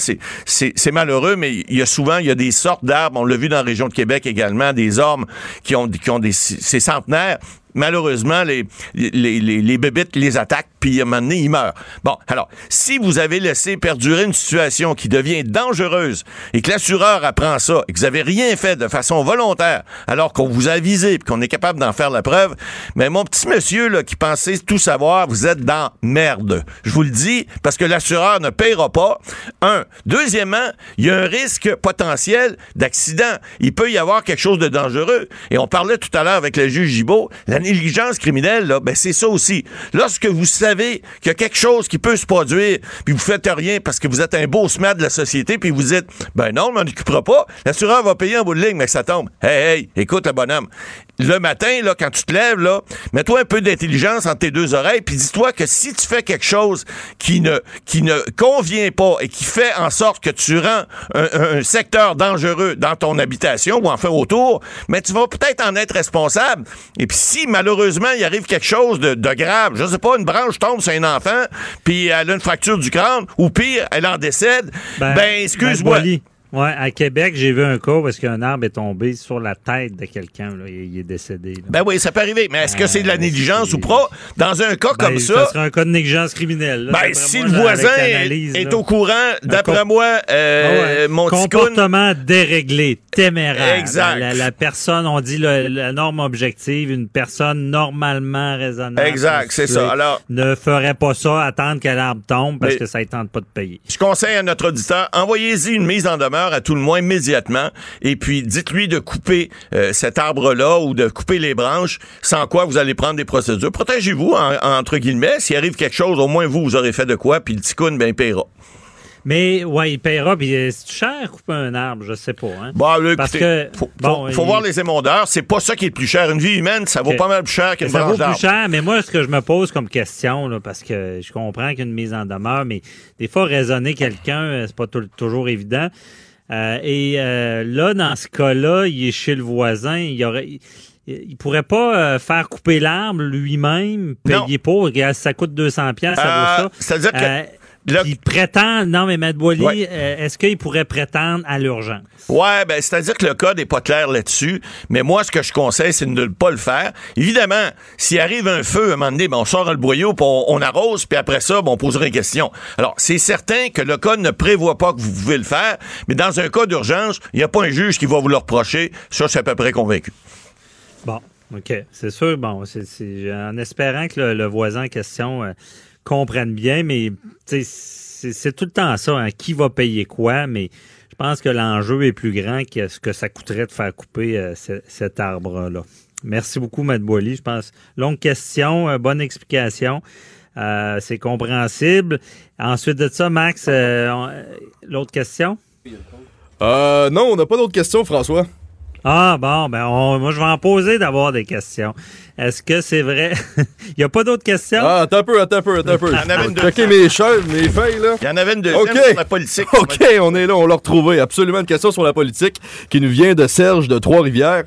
C'est malheureux, mais il y a des sortes d'arbres, on l'a vu dans la région de Québec également, des ormes qui ont ces centenaires. Malheureusement, les bébites les attaquent, puis à un moment donné, ils meurent. Bon, alors, si vous avez laissé perdurer une situation qui devient dangereuse et que l'assureur apprend ça et que vous n'avez rien fait de façon volontaire, alors qu'on vous a avisé et qu'on est capable d'en faire la preuve, mais mon petit monsieur là, qui pensait tout savoir, vous êtes dans merde. Je vous le dis, parce que l'assureur ne paiera pas. Deuxièmement, il y a un risque potentiel d'accident. Il peut y avoir quelque chose de dangereux. Et on parlait tout à l'heure avec le juge Gibeault, la négligence criminelle, là, c'est ça aussi. Lorsque vous savez qu'il y a quelque chose qui peut se produire, puis vous faites rien parce que vous êtes un beau smart de la société, puis vous dites, non, on m'en occupera pas, l'assureur va payer en bout de ligne, mais que ça tombe. Hey, écoute le bonhomme. Le matin, là, quand tu te lèves, là, mets-toi un peu d'intelligence entre tes deux oreilles, puis dis-toi que si tu fais quelque chose qui ne convient pas et qui fait en sorte que tu rends un secteur dangereux dans ton habitation ou enfin autour, mais tu vas peut-être en être responsable. Et puis si malheureusement il arrive quelque chose de grave, je sais pas, une branche tombe sur un enfant, puis elle a une fracture du crâne, ou pire, elle en décède, excuse-moi. Ouais, à Québec, j'ai vu un cas parce qu'un arbre est tombé sur la tête de quelqu'un. Là. Il est décédé. Là. Oui, ça peut arriver. Mais est-ce que c'est de la négligence ou pas? Dans un cas comme ça... Ça serait un cas de négligence criminelle. Si le voisin est au courant, d'après moi, mon petit comportement déréglé, téméraire. Exact. La personne, on dit la norme objective, une personne normalement raisonnable. Exact, c'est ça. Alors, ne ferait pas ça, attendre que l'arbre tombe parce que ça ne tente pas de payer. Je conseille à notre auditeur, envoyez-y une mise en demeure à tout le moins immédiatement, et puis dites-lui de couper cet arbre-là ou de couper les branches, sans quoi vous allez prendre des procédures. Protégez-vous, entre guillemets. S'il arrive quelque chose, au moins vous aurez fait de quoi, puis le ticoune, il paiera. Mais, il paiera, puis c'est cher couper un arbre, je sais pas. Hein? Faut voir les émondeurs, c'est pas ça qui est le plus cher. Une vie humaine, ça vaut pas mal plus cher qu'une branche d'arbre. Ça vaut plus cher, mais moi, ce que je me pose comme question, là, parce que je comprends qu'une mise en demeure, mais des fois, raisonner quelqu'un, c'est pas toujours évident. Là, dans ce cas-là, il est chez le voisin, il pourrait pas faire couper l'arbre lui-même, payer pour, ça coûte 200$, ça vaut ça. C'est-à-dire que... Il prétend, M. Boily, est-ce qu'il pourrait prétendre à l'urgence? Oui, c'est-à-dire que le code n'est pas clair là-dessus, mais moi, ce que je conseille, c'est de ne pas le faire. Évidemment, s'il arrive un feu, à un moment donné, on sort le boyau, puis on arrose, puis après ça, on posera une question. Alors, c'est certain que le code ne prévoit pas que vous pouvez le faire, mais dans un cas d'urgence, il n'y a pas un juge qui va vous le reprocher. Ça, je suis à peu près convaincu. Bon, OK. C'est sûr, en espérant que le voisin en question... comprennent bien, mais tu sais, c'est tout le temps ça, hein, qui va payer quoi, mais je pense que l'enjeu est plus grand que ce que ça coûterait de faire couper cet arbre-là. Merci beaucoup, Mme Boily. Je pense, longue question, bonne explication. C'est compréhensible. Ensuite de ça, Max, l'autre question? Non, on n'a pas d'autres questions, François. Ah bon, ben moi je vais en poser d'avoir des questions. Est-ce que c'est vrai? Il n'y a pas d'autres questions? Ah, attends un peu. Il y en avait une deuxième. Mes chaises, mes feuilles, là. Il y en avait une deuxième sur la politique. OK, on est là, on l'a retrouvé. Absolument une question sur la politique qui nous vient de Serge de Trois-Rivières.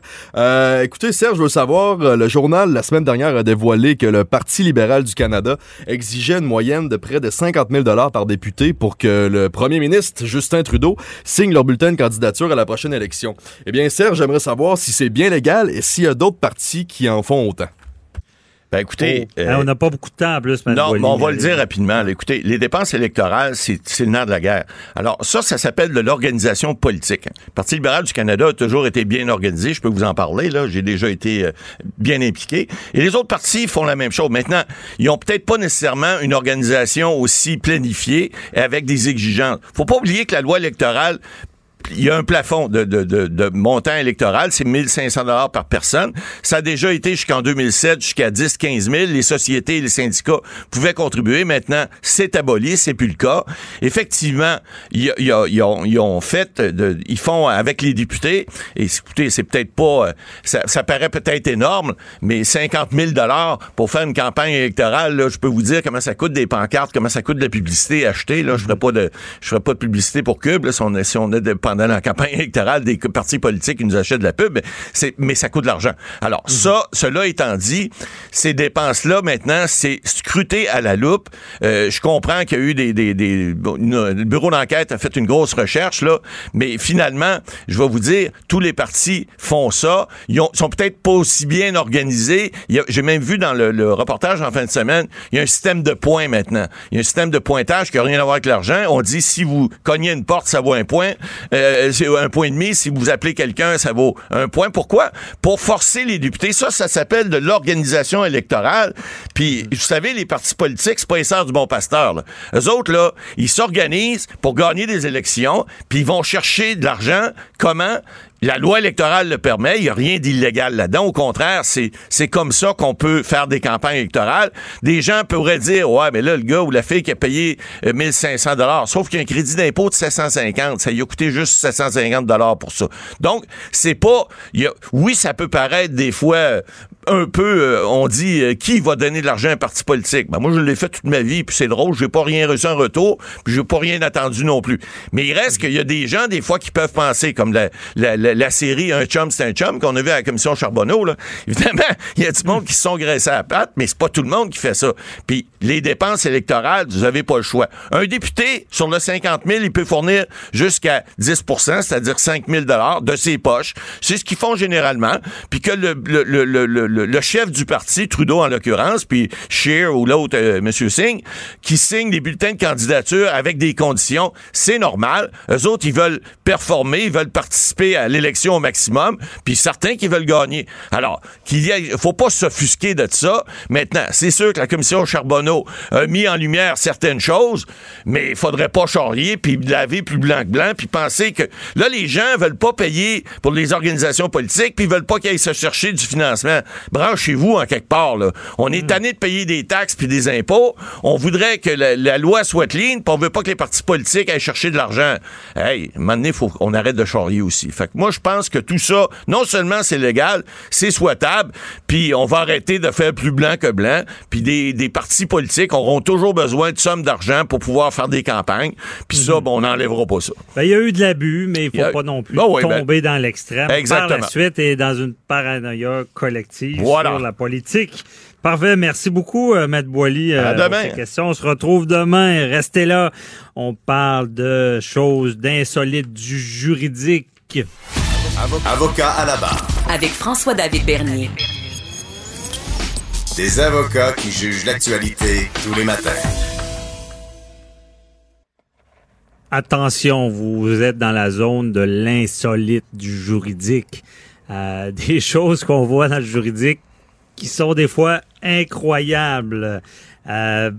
Écoutez, Serge veut savoir, le journal, la semaine dernière, a dévoilé que le Parti libéral du Canada exigeait une moyenne de près de 50 000 $ par député pour que le premier ministre, Justin Trudeau, signe leur bulletin de candidature à la prochaine élection. Eh bien, Serge, j'aimerais savoir si c'est bien légal et s'il y a d'autres partis qui en font autant. Ben écoutez... on n'a pas beaucoup de temps en plus. Non, mais on va le dire rapidement. Là, écoutez, les dépenses électorales, c'est le nerf de la guerre. Alors ça s'appelle de l'organisation politique. Le Parti libéral du Canada a toujours été bien organisé. Je peux vous en parler, là. J'ai déjà été bien impliqué. Et les autres partis font la même chose. Maintenant, ils n'ont peut-être pas nécessairement une organisation aussi planifiée et avec des exigences. Faut pas oublier que la loi électorale... Il y a un plafond de montant électoral, c'est 1500 $ par personne. Ça a déjà été jusqu'en 2007, jusqu'à 10-15 000. Les sociétés et les syndicats pouvaient contribuer. Maintenant, c'est aboli, c'est plus le cas. Effectivement, ils font avec les députés. Et écoutez, c'est peut-être pas, ça paraît peut-être énorme, mais 50 000 $ pour faire une campagne électorale, là, je peux vous dire comment ça coûte des pancartes, comment ça coûte de la publicité achetée. Là, je ferais pas de publicité pour QUB, là, si on a des pancartes dans la campagne électorale des partis politiques qui nous achètent de la pub, mais ça coûte de l'argent. Alors, cela étant dit, ces dépenses-là, maintenant, c'est scruté à la loupe. Je comprends qu'il y a eu le bureau d'enquête a fait une grosse recherche, là, mais finalement, je vais vous dire, tous les partis font ça. Ils sont peut-être pas aussi bien organisés. J'ai même vu dans le reportage en fin de semaine, il y a un système de points maintenant. Il y a un système de pointage qui n'a rien à voir avec l'argent. On dit, si vous cognez une porte, ça vaut un point. C'est 1,5. Si vous appelez quelqu'un, ça vaut 1 point. Pourquoi? Pour forcer les députés. Ça s'appelle de l'organisation électorale. Puis, vous savez, les partis politiques, c'est pas les sœurs du bon pasteur, là. Eux autres, là, ils s'organisent pour gagner des élections, puis ils vont chercher de l'argent. Comment? La loi électorale le permet, il n'y a rien d'illégal là-dedans. Au contraire, c'est comme ça qu'on peut faire des campagnes électorales. Des gens pourraient dire, ouais, mais là, le gars ou la fille qui a payé 1500 $, sauf qu'il y a un crédit d'impôt de 750, ça lui a coûté juste 750 $ pour ça. Donc, c'est pas... oui, ça peut paraître des fois... un peu, on dit, qui va donner de l'argent à un parti politique? Ben moi, je l'ai fait toute ma vie, puis c'est drôle, j'ai pas rien reçu en retour, puis j'ai pas rien attendu non plus. Mais il reste qu'il y a des gens, des fois, qui peuvent penser, comme la série « Un chum, c'est un chum », qu'on a vu à la commission Charbonneau, là. Évidemment, il y a du monde qui se sont graissés à la patte, mais c'est pas tout le monde qui fait ça. Puis les dépenses électorales, vous avez pas le choix. Un député, sur le 50 000, il peut fournir jusqu'à 10 %, c'est-à-dire 5 000 $ de ses poches. C'est ce qu'ils font généralement, puis que le chef du parti, Trudeau en l'occurrence, puis Scheer ou l'autre, M. Singh, qui signe des bulletins de candidature avec des conditions, c'est normal. Eux autres, ils veulent performer, ils veulent participer à l'élection au maximum, puis certains qui veulent gagner. Alors, faut pas s'offusquer de ça. Maintenant, c'est sûr que la commission Charbonneau a mis en lumière certaines choses, mais il faudrait pas charrier, puis laver plus blanc que blanc, puis penser que, là, les gens veulent pas payer pour les organisations politiques, puis ils veulent pas qu'ils aillent se chercher du financement. Branchez-vous en quelque part, là. On est tanné de payer des taxes puis des impôts. On voudrait que la loi soit clean, puis on veut pas que les partis politiques aillent chercher de l'argent. Hey, à un moment donné, faut qu'on arrête de charrier aussi. Fait que moi, je pense que tout ça, non seulement c'est légal, c'est souhaitable, puis on va arrêter de faire plus blanc que blanc, puis des partis politiques auront toujours besoin de sommes d'argent pour pouvoir faire des campagnes, puis ça, on n'enlèvera pas ça. Ben, il y a eu de l'abus, mais il faut pas non plus tomber dans l'extrême. Exactement. Par la suite, et dans une paranoïa collective. Voilà. Sur la politique. Parfait. Merci beaucoup, Mme Boily. À demain. Pour ces questions. On se retrouve demain. Restez là. On parle de choses d'insolites du juridique. Avocat à la barre. Avec François-David Bernier. Des avocats qui jugent l'actualité tous les matins. Attention, vous êtes dans la zone de l'insolite du juridique. Des choses qu'on voit dans le juridique qui sont des fois incroyable.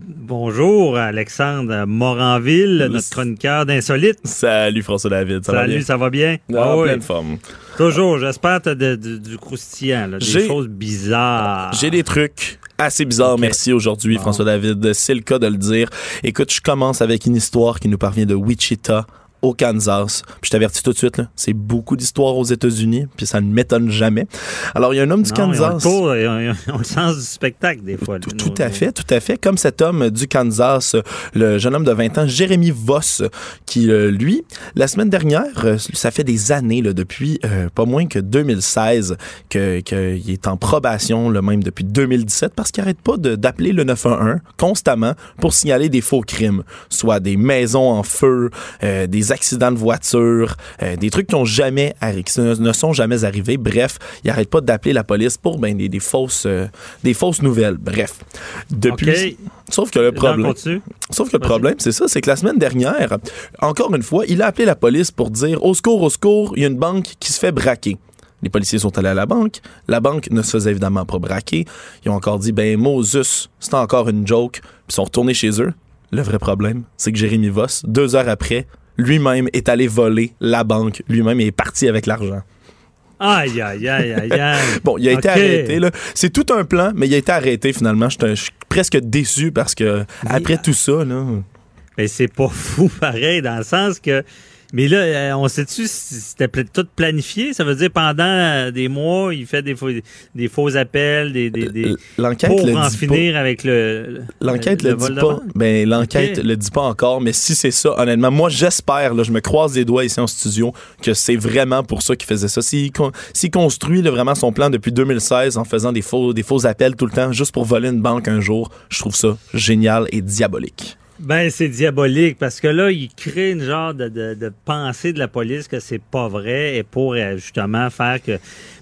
Bonjour Alexandre Moranville, notre chroniqueur d'Insolite. Salut François-David, ça va bien? En pleine forme. Toujours, j'espère que tu as du croustillant, là, des choses bizarres. J'ai des trucs assez bizarres, merci aujourd'hui François-David, c'est le cas de le dire. Écoute, je commence avec une histoire qui nous parvient de Wichita, au Kansas. Puis je t'avertis tout de suite, là, c'est beaucoup d'histoires aux États-Unis, puis ça ne m'étonne jamais. Alors, il y a un homme du Kansas... Ils ont le sens du spectacle, des fois. Tout à fait. Comme cet homme du Kansas, le jeune homme de 20 ans, Jérémy Voss, qui, lui, la semaine dernière, ça fait des années, là, depuis pas moins que 2016, qu'il est en probation, là, même depuis 2017, parce qu'il n'arrête pas d'appeler le 911 constamment pour signaler des faux crimes, soit des maisons en feu, des accidents de voiture, des trucs qui ne sont jamais arrivés. Bref, il n'arrête pas d'appeler la police pour des fausses nouvelles. Bref. Depuis... Okay. Sauf que le problème, c'est ça, c'est que la semaine dernière, encore une fois, il a appelé la police pour dire « au secours, il y a une banque qui se fait braquer ». Les policiers sont allés à la banque. La banque ne se faisait évidemment pas braquer. Ils ont encore dit « ben Moses, c'est encore une joke ». Ils sont retournés chez eux. Le vrai problème, c'est que Jérémy Voss, 2 heures après, lui-même est allé voler la banque. Lui-même est parti avec l'argent. Aïe, aïe, aïe, aïe, aïe. Bon, il a été arrêté, là. C'est tout un plan, mais il a été arrêté, finalement. Je suis presque déçu parce que, après tout ça, là... Mais c'est pas fou, pareil, dans le sens que... Mais là, on sait-tu si c'était tout planifié? Ça veut dire pendant des mois, il fait des faux appels, l'enquête pour en finir pas. Avec le L'enquête le dit pas. Ben, l'enquête le dit pas encore, mais si c'est ça, honnêtement, moi j'espère, là, je me croise les doigts ici en studio, que c'est vraiment pour ça qu'il faisait ça. S'il construit là, vraiment son plan depuis 2016 en faisant des faux appels tout le temps, juste pour voler une banque un jour, je trouve ça génial et diabolique. Ben, c'est diabolique, parce que là, il crée une genre de pensée de la police que c'est pas vrai, et pour, justement, faire que,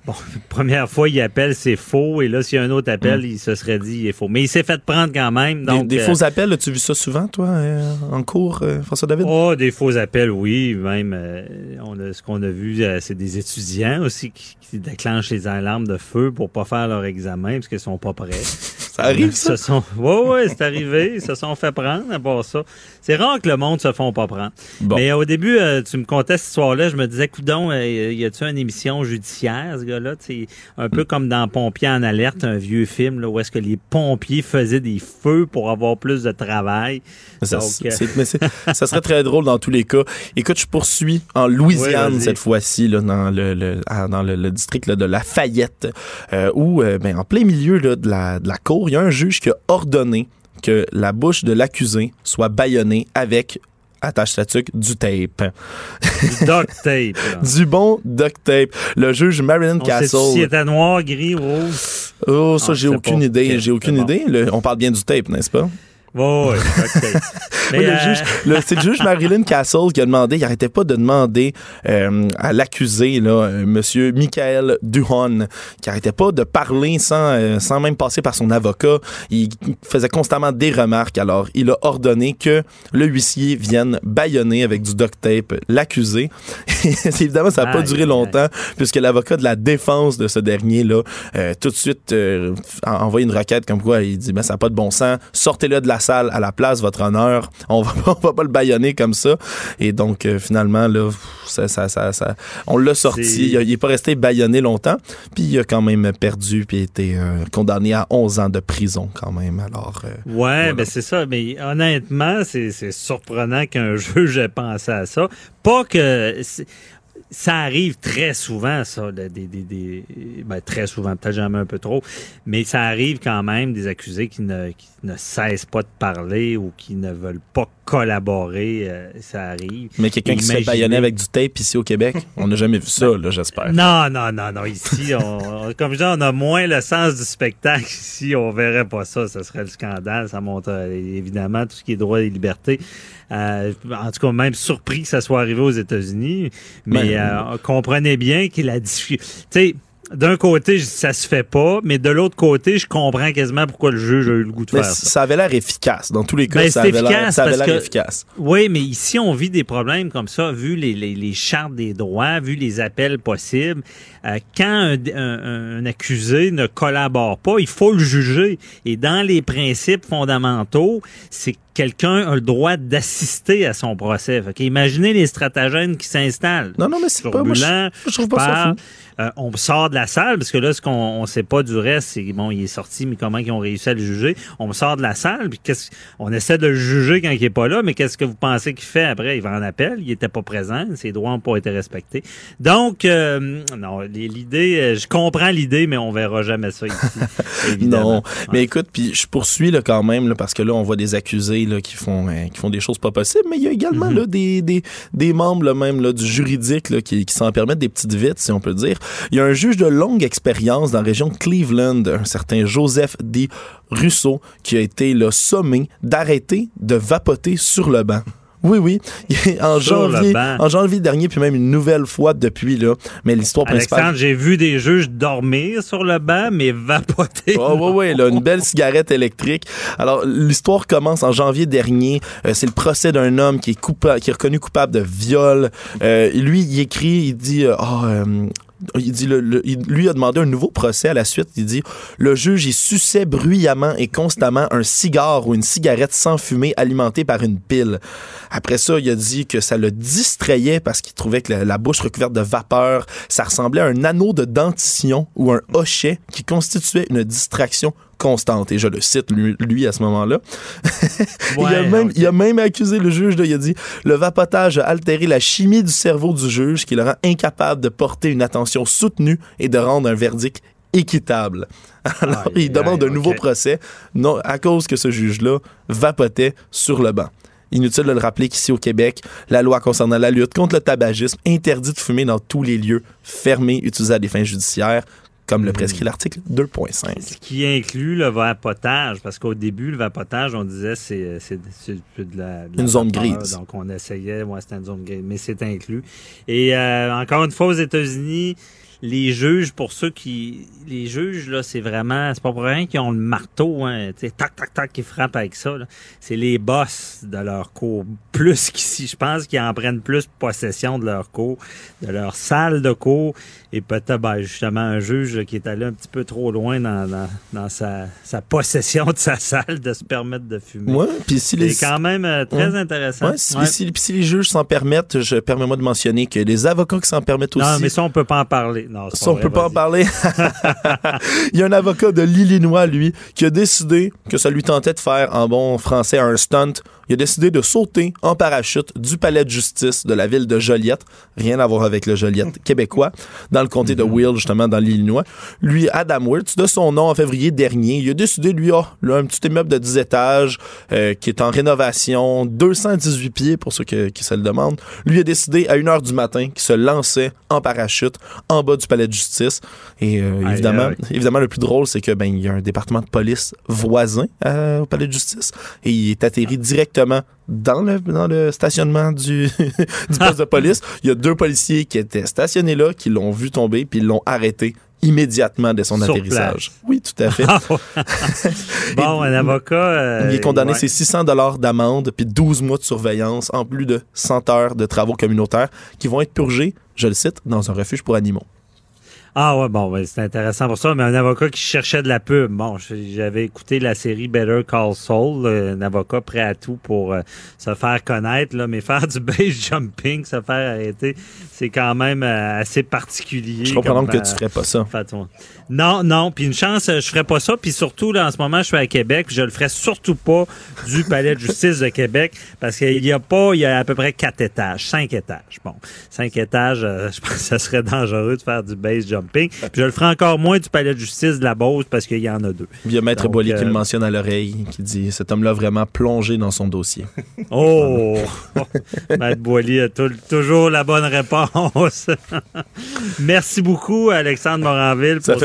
bon, première fois, il appelle, c'est faux, et là, s'il y a un autre appel, il se serait dit, il est faux. Mais il s'est fait prendre quand même, donc... Des faux appels, as-tu vu ça souvent, toi, en cours, François-David? Oh, des faux appels, oui, même, ce qu'on a vu, c'est des étudiants aussi qui déclenchent les alarmes de feu pour pas faire leur examen, parce qu'ils sont pas prêts. Ça arrive, ça? Oui, c'est arrivé, ils se sont fait prendre. Ça. C'est rare que le monde se font pas prendre. Bon. Mais au début, tu me contais cette histoire-là, je me disais, coudon, y a-tu une émission judiciaire, ce gars-là? T'sais, un peu comme dans Pompiers en alerte, un vieux film, là, où est-ce que les pompiers faisaient des feux pour avoir plus de travail. Ça serait très drôle dans tous les cas. Écoute, je poursuis en Louisiane cette fois-ci, là, dans le district là, de Lafayette, où, en plein milieu là, de la cour, il y a un juge qui a ordonné que la bouche de l'accusé soit bâillonnée avec, attache la tuque, du tape. Du duct tape. Du bon duct tape. Le juge Marilyn Castle... On sait si c'était noir, gris, rouge. Oh, ça, j'ai aucune idée. Okay, j'ai aucune idée. On parle bien du tape, n'est-ce pas? Oh, oui, okay. Mais oui, c'est le juge Marilyn Castle qui a demandé, il n'arrêtait pas de demander à l'accusé, là, monsieur Michael Duhon, qui n'arrêtait pas de parler sans même passer par son avocat. Il faisait constamment des remarques. Alors, il a ordonné que le huissier vienne bâillonner avec du duct tape l'accusé. Évidemment, ça n'a pas duré longtemps, puisque l'avocat de la défense de ce dernier-là, tout de suite, a envoyé une requête comme quoi il dit, ça n'a pas de bon sens, sortez-le de la salle à la place, votre honneur, on va pas le bâillonner comme ça. Et donc finalement là, ça on l'a sorti, il n'est pas resté bâillonné longtemps, puis il a quand même perdu puis été condamné à 11 ans de prison quand même. Alors voilà. Ben c'est ça, mais honnêtement, c'est surprenant qu'un juge ait pensé à ça. Pas que ça arrive très souvent, ça, très souvent, peut-être jamais un peu trop, mais ça arrive quand même des accusés qui ne cessent pas de parler ou qui ne veulent pas collaborer, ça arrive. Mais quelqu'un qui se fait bâillonner avec du tape ici au Québec, on n'a jamais vu ça, là, j'espère. Non, ici, comme je dis, on a moins le sens du spectacle. Ici, on verrait pas ça, ça serait le scandale, ça montre évidemment tout ce qui est droit et liberté. En tout cas, même surpris que ça soit arrivé aux États-Unis, mais comprenez bien qu'il a discuté. Tu sais, d'un côté, ça se fait pas, mais de l'autre côté, je comprends quasiment pourquoi le juge a eu le goût de faire ça. Ça avait l'air efficace. Dans tous les cas, ça avait l'air efficace. Oui, mais ici, on vit des problèmes comme ça, vu les chartes des droits, vu les appels possibles. Quand un accusé ne collabore pas, il faut le juger. Et dans les principes fondamentaux, c'est que quelqu'un a le droit d'assister à son procès. Fait qu'imaginez les stratagèmes qui s'installent. Non, mais c'est pas... Moi, je trouve pas ça fou. On sort de la salle, parce que là, ce qu'on sait pas du reste, c'est, bon, il est sorti, mais comment ils ont réussi à le juger? On sort de la salle, puis on essaie de le juger quand il est pas là, mais qu'est-ce que vous pensez qu'il fait après? Il va en appel, il était pas présent, ses droits ont pas été respectés. Donc, non, l'idée, je comprends l'idée, mais on verra jamais ça ici, évidemment. Non, mais écoute, puis je poursuis là quand même, là, parce que là, on voit des accusés là qui font des choses pas possibles, mais il y a également là des membres là, même là du juridique là qui s'en permettent des petites vites, si on peut dire. Il y a un juge de longue expérience dans la région de Cleveland, un certain Joseph D. Russo, qui a été là, sommé d'arrêter de vapoter sur le banc. Oui. En janvier dernier, puis même une nouvelle fois depuis, là. Mais l'histoire principale... Alexandre, j'ai vu des juges dormir sur le banc, mais vapoter. Oui, là, une belle cigarette électrique. Alors, l'histoire commence en janvier dernier. C'est le procès d'un homme qui est reconnu coupable de viol. Lui, il écrit, il dit... Il dit, lui a demandé un nouveau procès à la suite. Il dit, le juge, il suçait bruyamment et constamment un cigare ou une cigarette sans fumée alimentée par une pile. Après ça, il a dit que ça le distrayait parce qu'il trouvait que la bouche recouverte de vapeur, ça ressemblait à un anneau de dentition ou un hochet qui constituait une distraction constante. Et je le cite, lui à ce moment-là. Ouais, il a même accusé le juge, là, il a dit « Le vapotage a altéré la chimie du cerveau du juge qui le rend incapable de porter une attention soutenue et de rendre un verdict équitable. » Alors, il demande un nouveau procès à cause que ce juge-là vapotait sur le banc. Inutile de le rappeler qu'ici au Québec, la loi concernant la lutte contre le tabagisme interdit de fumer dans tous les lieux fermés utilisés à des fins judiciaires, comme le prescrit l'article 2.5. Ce qui inclut le vapotage, parce qu'au début, le vapotage, on disait, c'est de la une zone vapeur, grise. Donc, on essayait, c'était une zone grise, mais c'est inclus. Et encore une fois, aux États-Unis, les juges, les juges, là, c'est vraiment... C'est pas pour rien qu'ils ont le marteau, hein, tu sais, tac, tac, tac, qui frappent avec ça, là. C'est les boss de leur cour. Plus qu'ici, je pense qu'ils en prennent plus possession de leur cour, de leur salle de cour. Et peut-être, justement, un juge là, qui est allé un petit peu trop loin dans sa possession de sa salle de se permettre de fumer. Ouais, puis c'est quand même très intéressant. Si les juges s'en permettent, permets-moi de mentionner que les avocats qui s'en permettent aussi... Non, mais ça, on peut pas en parler. Non, ça, on peut pas en parler. Il y a un avocat de l'Illinois, lui, qui a décidé que ça lui tentait de faire, en bon français, un stunt. Il a décidé de sauter en parachute du palais de justice de la ville de Joliette. Rien à voir avec le Joliette québécois. Dans le comté de Will, justement, dans l'Illinois. Lui, Adam Wirtz, de son nom, en février dernier, il a décidé, lui, un petit immeuble de 10 étages qui est en rénovation, 218 pieds, pour ceux qui se le demandent. Lui a décidé, à 1h du matin, qu'il se lançait en parachute en bas du palais de justice. Et évidemment, le plus drôle, c'est que il y a un département de police voisin au palais de justice et il est atterri directement dans le stationnement du poste de police. Il y a deux policiers qui étaient stationnés là, qui l'ont vu tomber, puis ils l'ont arrêté immédiatement dès son atterrissage. Place. Oui, tout à fait. Bon, un avocat... il est condamné ses $600 d'amende, puis 12 mois de surveillance, en plus de 100 heures de travaux communautaires qui vont être purgés, je le cite, dans un refuge pour animaux. Ah ouais, c'est intéressant pour ça, mais un avocat qui cherchait de la pub. Bon, j'avais écouté la série Better Call Saul, un avocat prêt à tout pour se faire connaître, là, mais faire du base jumping, se faire arrêter, c'est quand même assez particulier. Je comprends donc que tu ferais pas ça. Non, puis une chance, je ferais pas ça, puis surtout, là, en ce moment, je suis à Québec, puis je le ferais surtout pas du palais de justice de Québec, parce qu'il y a à peu près 4 étages, 5 étages. Bon, 5 étages, je pense que ça serait dangereux de faire du base jumping. Puis je le ferai encore moins du palais de justice de la Beauce parce qu'il y en a 2. Il y a Maître Boily qui le mentionne à l'oreille, qui dit « Cet homme-là vraiment plongé dans son dossier. » Oh! Maître Boily a toujours la bonne réponse. Merci beaucoup, Alexandre Moranville, pour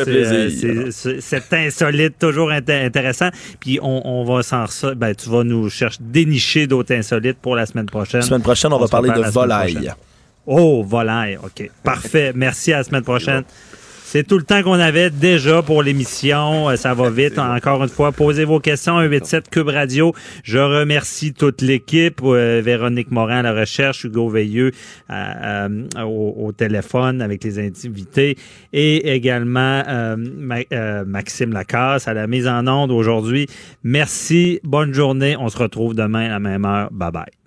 cet insolite toujours intéressant. Puis on va s'en ressortir. Tu vas nous dénicher d'autres insolites pour la semaine prochaine. La semaine prochaine, on va parler de volaille. Oh, volaille. OK. Parfait. Merci. À la semaine prochaine. C'est tout le temps qu'on avait déjà pour l'émission. Ça va vite. Encore une fois, posez vos questions. 187 QUB Radio. Je remercie toute l'équipe. Véronique Morin à la recherche, Hugo Veilleux au téléphone avec les invités et également Maxime Lacasse à la mise en onde aujourd'hui. Merci. Bonne journée. On se retrouve demain à la même heure. Bye bye.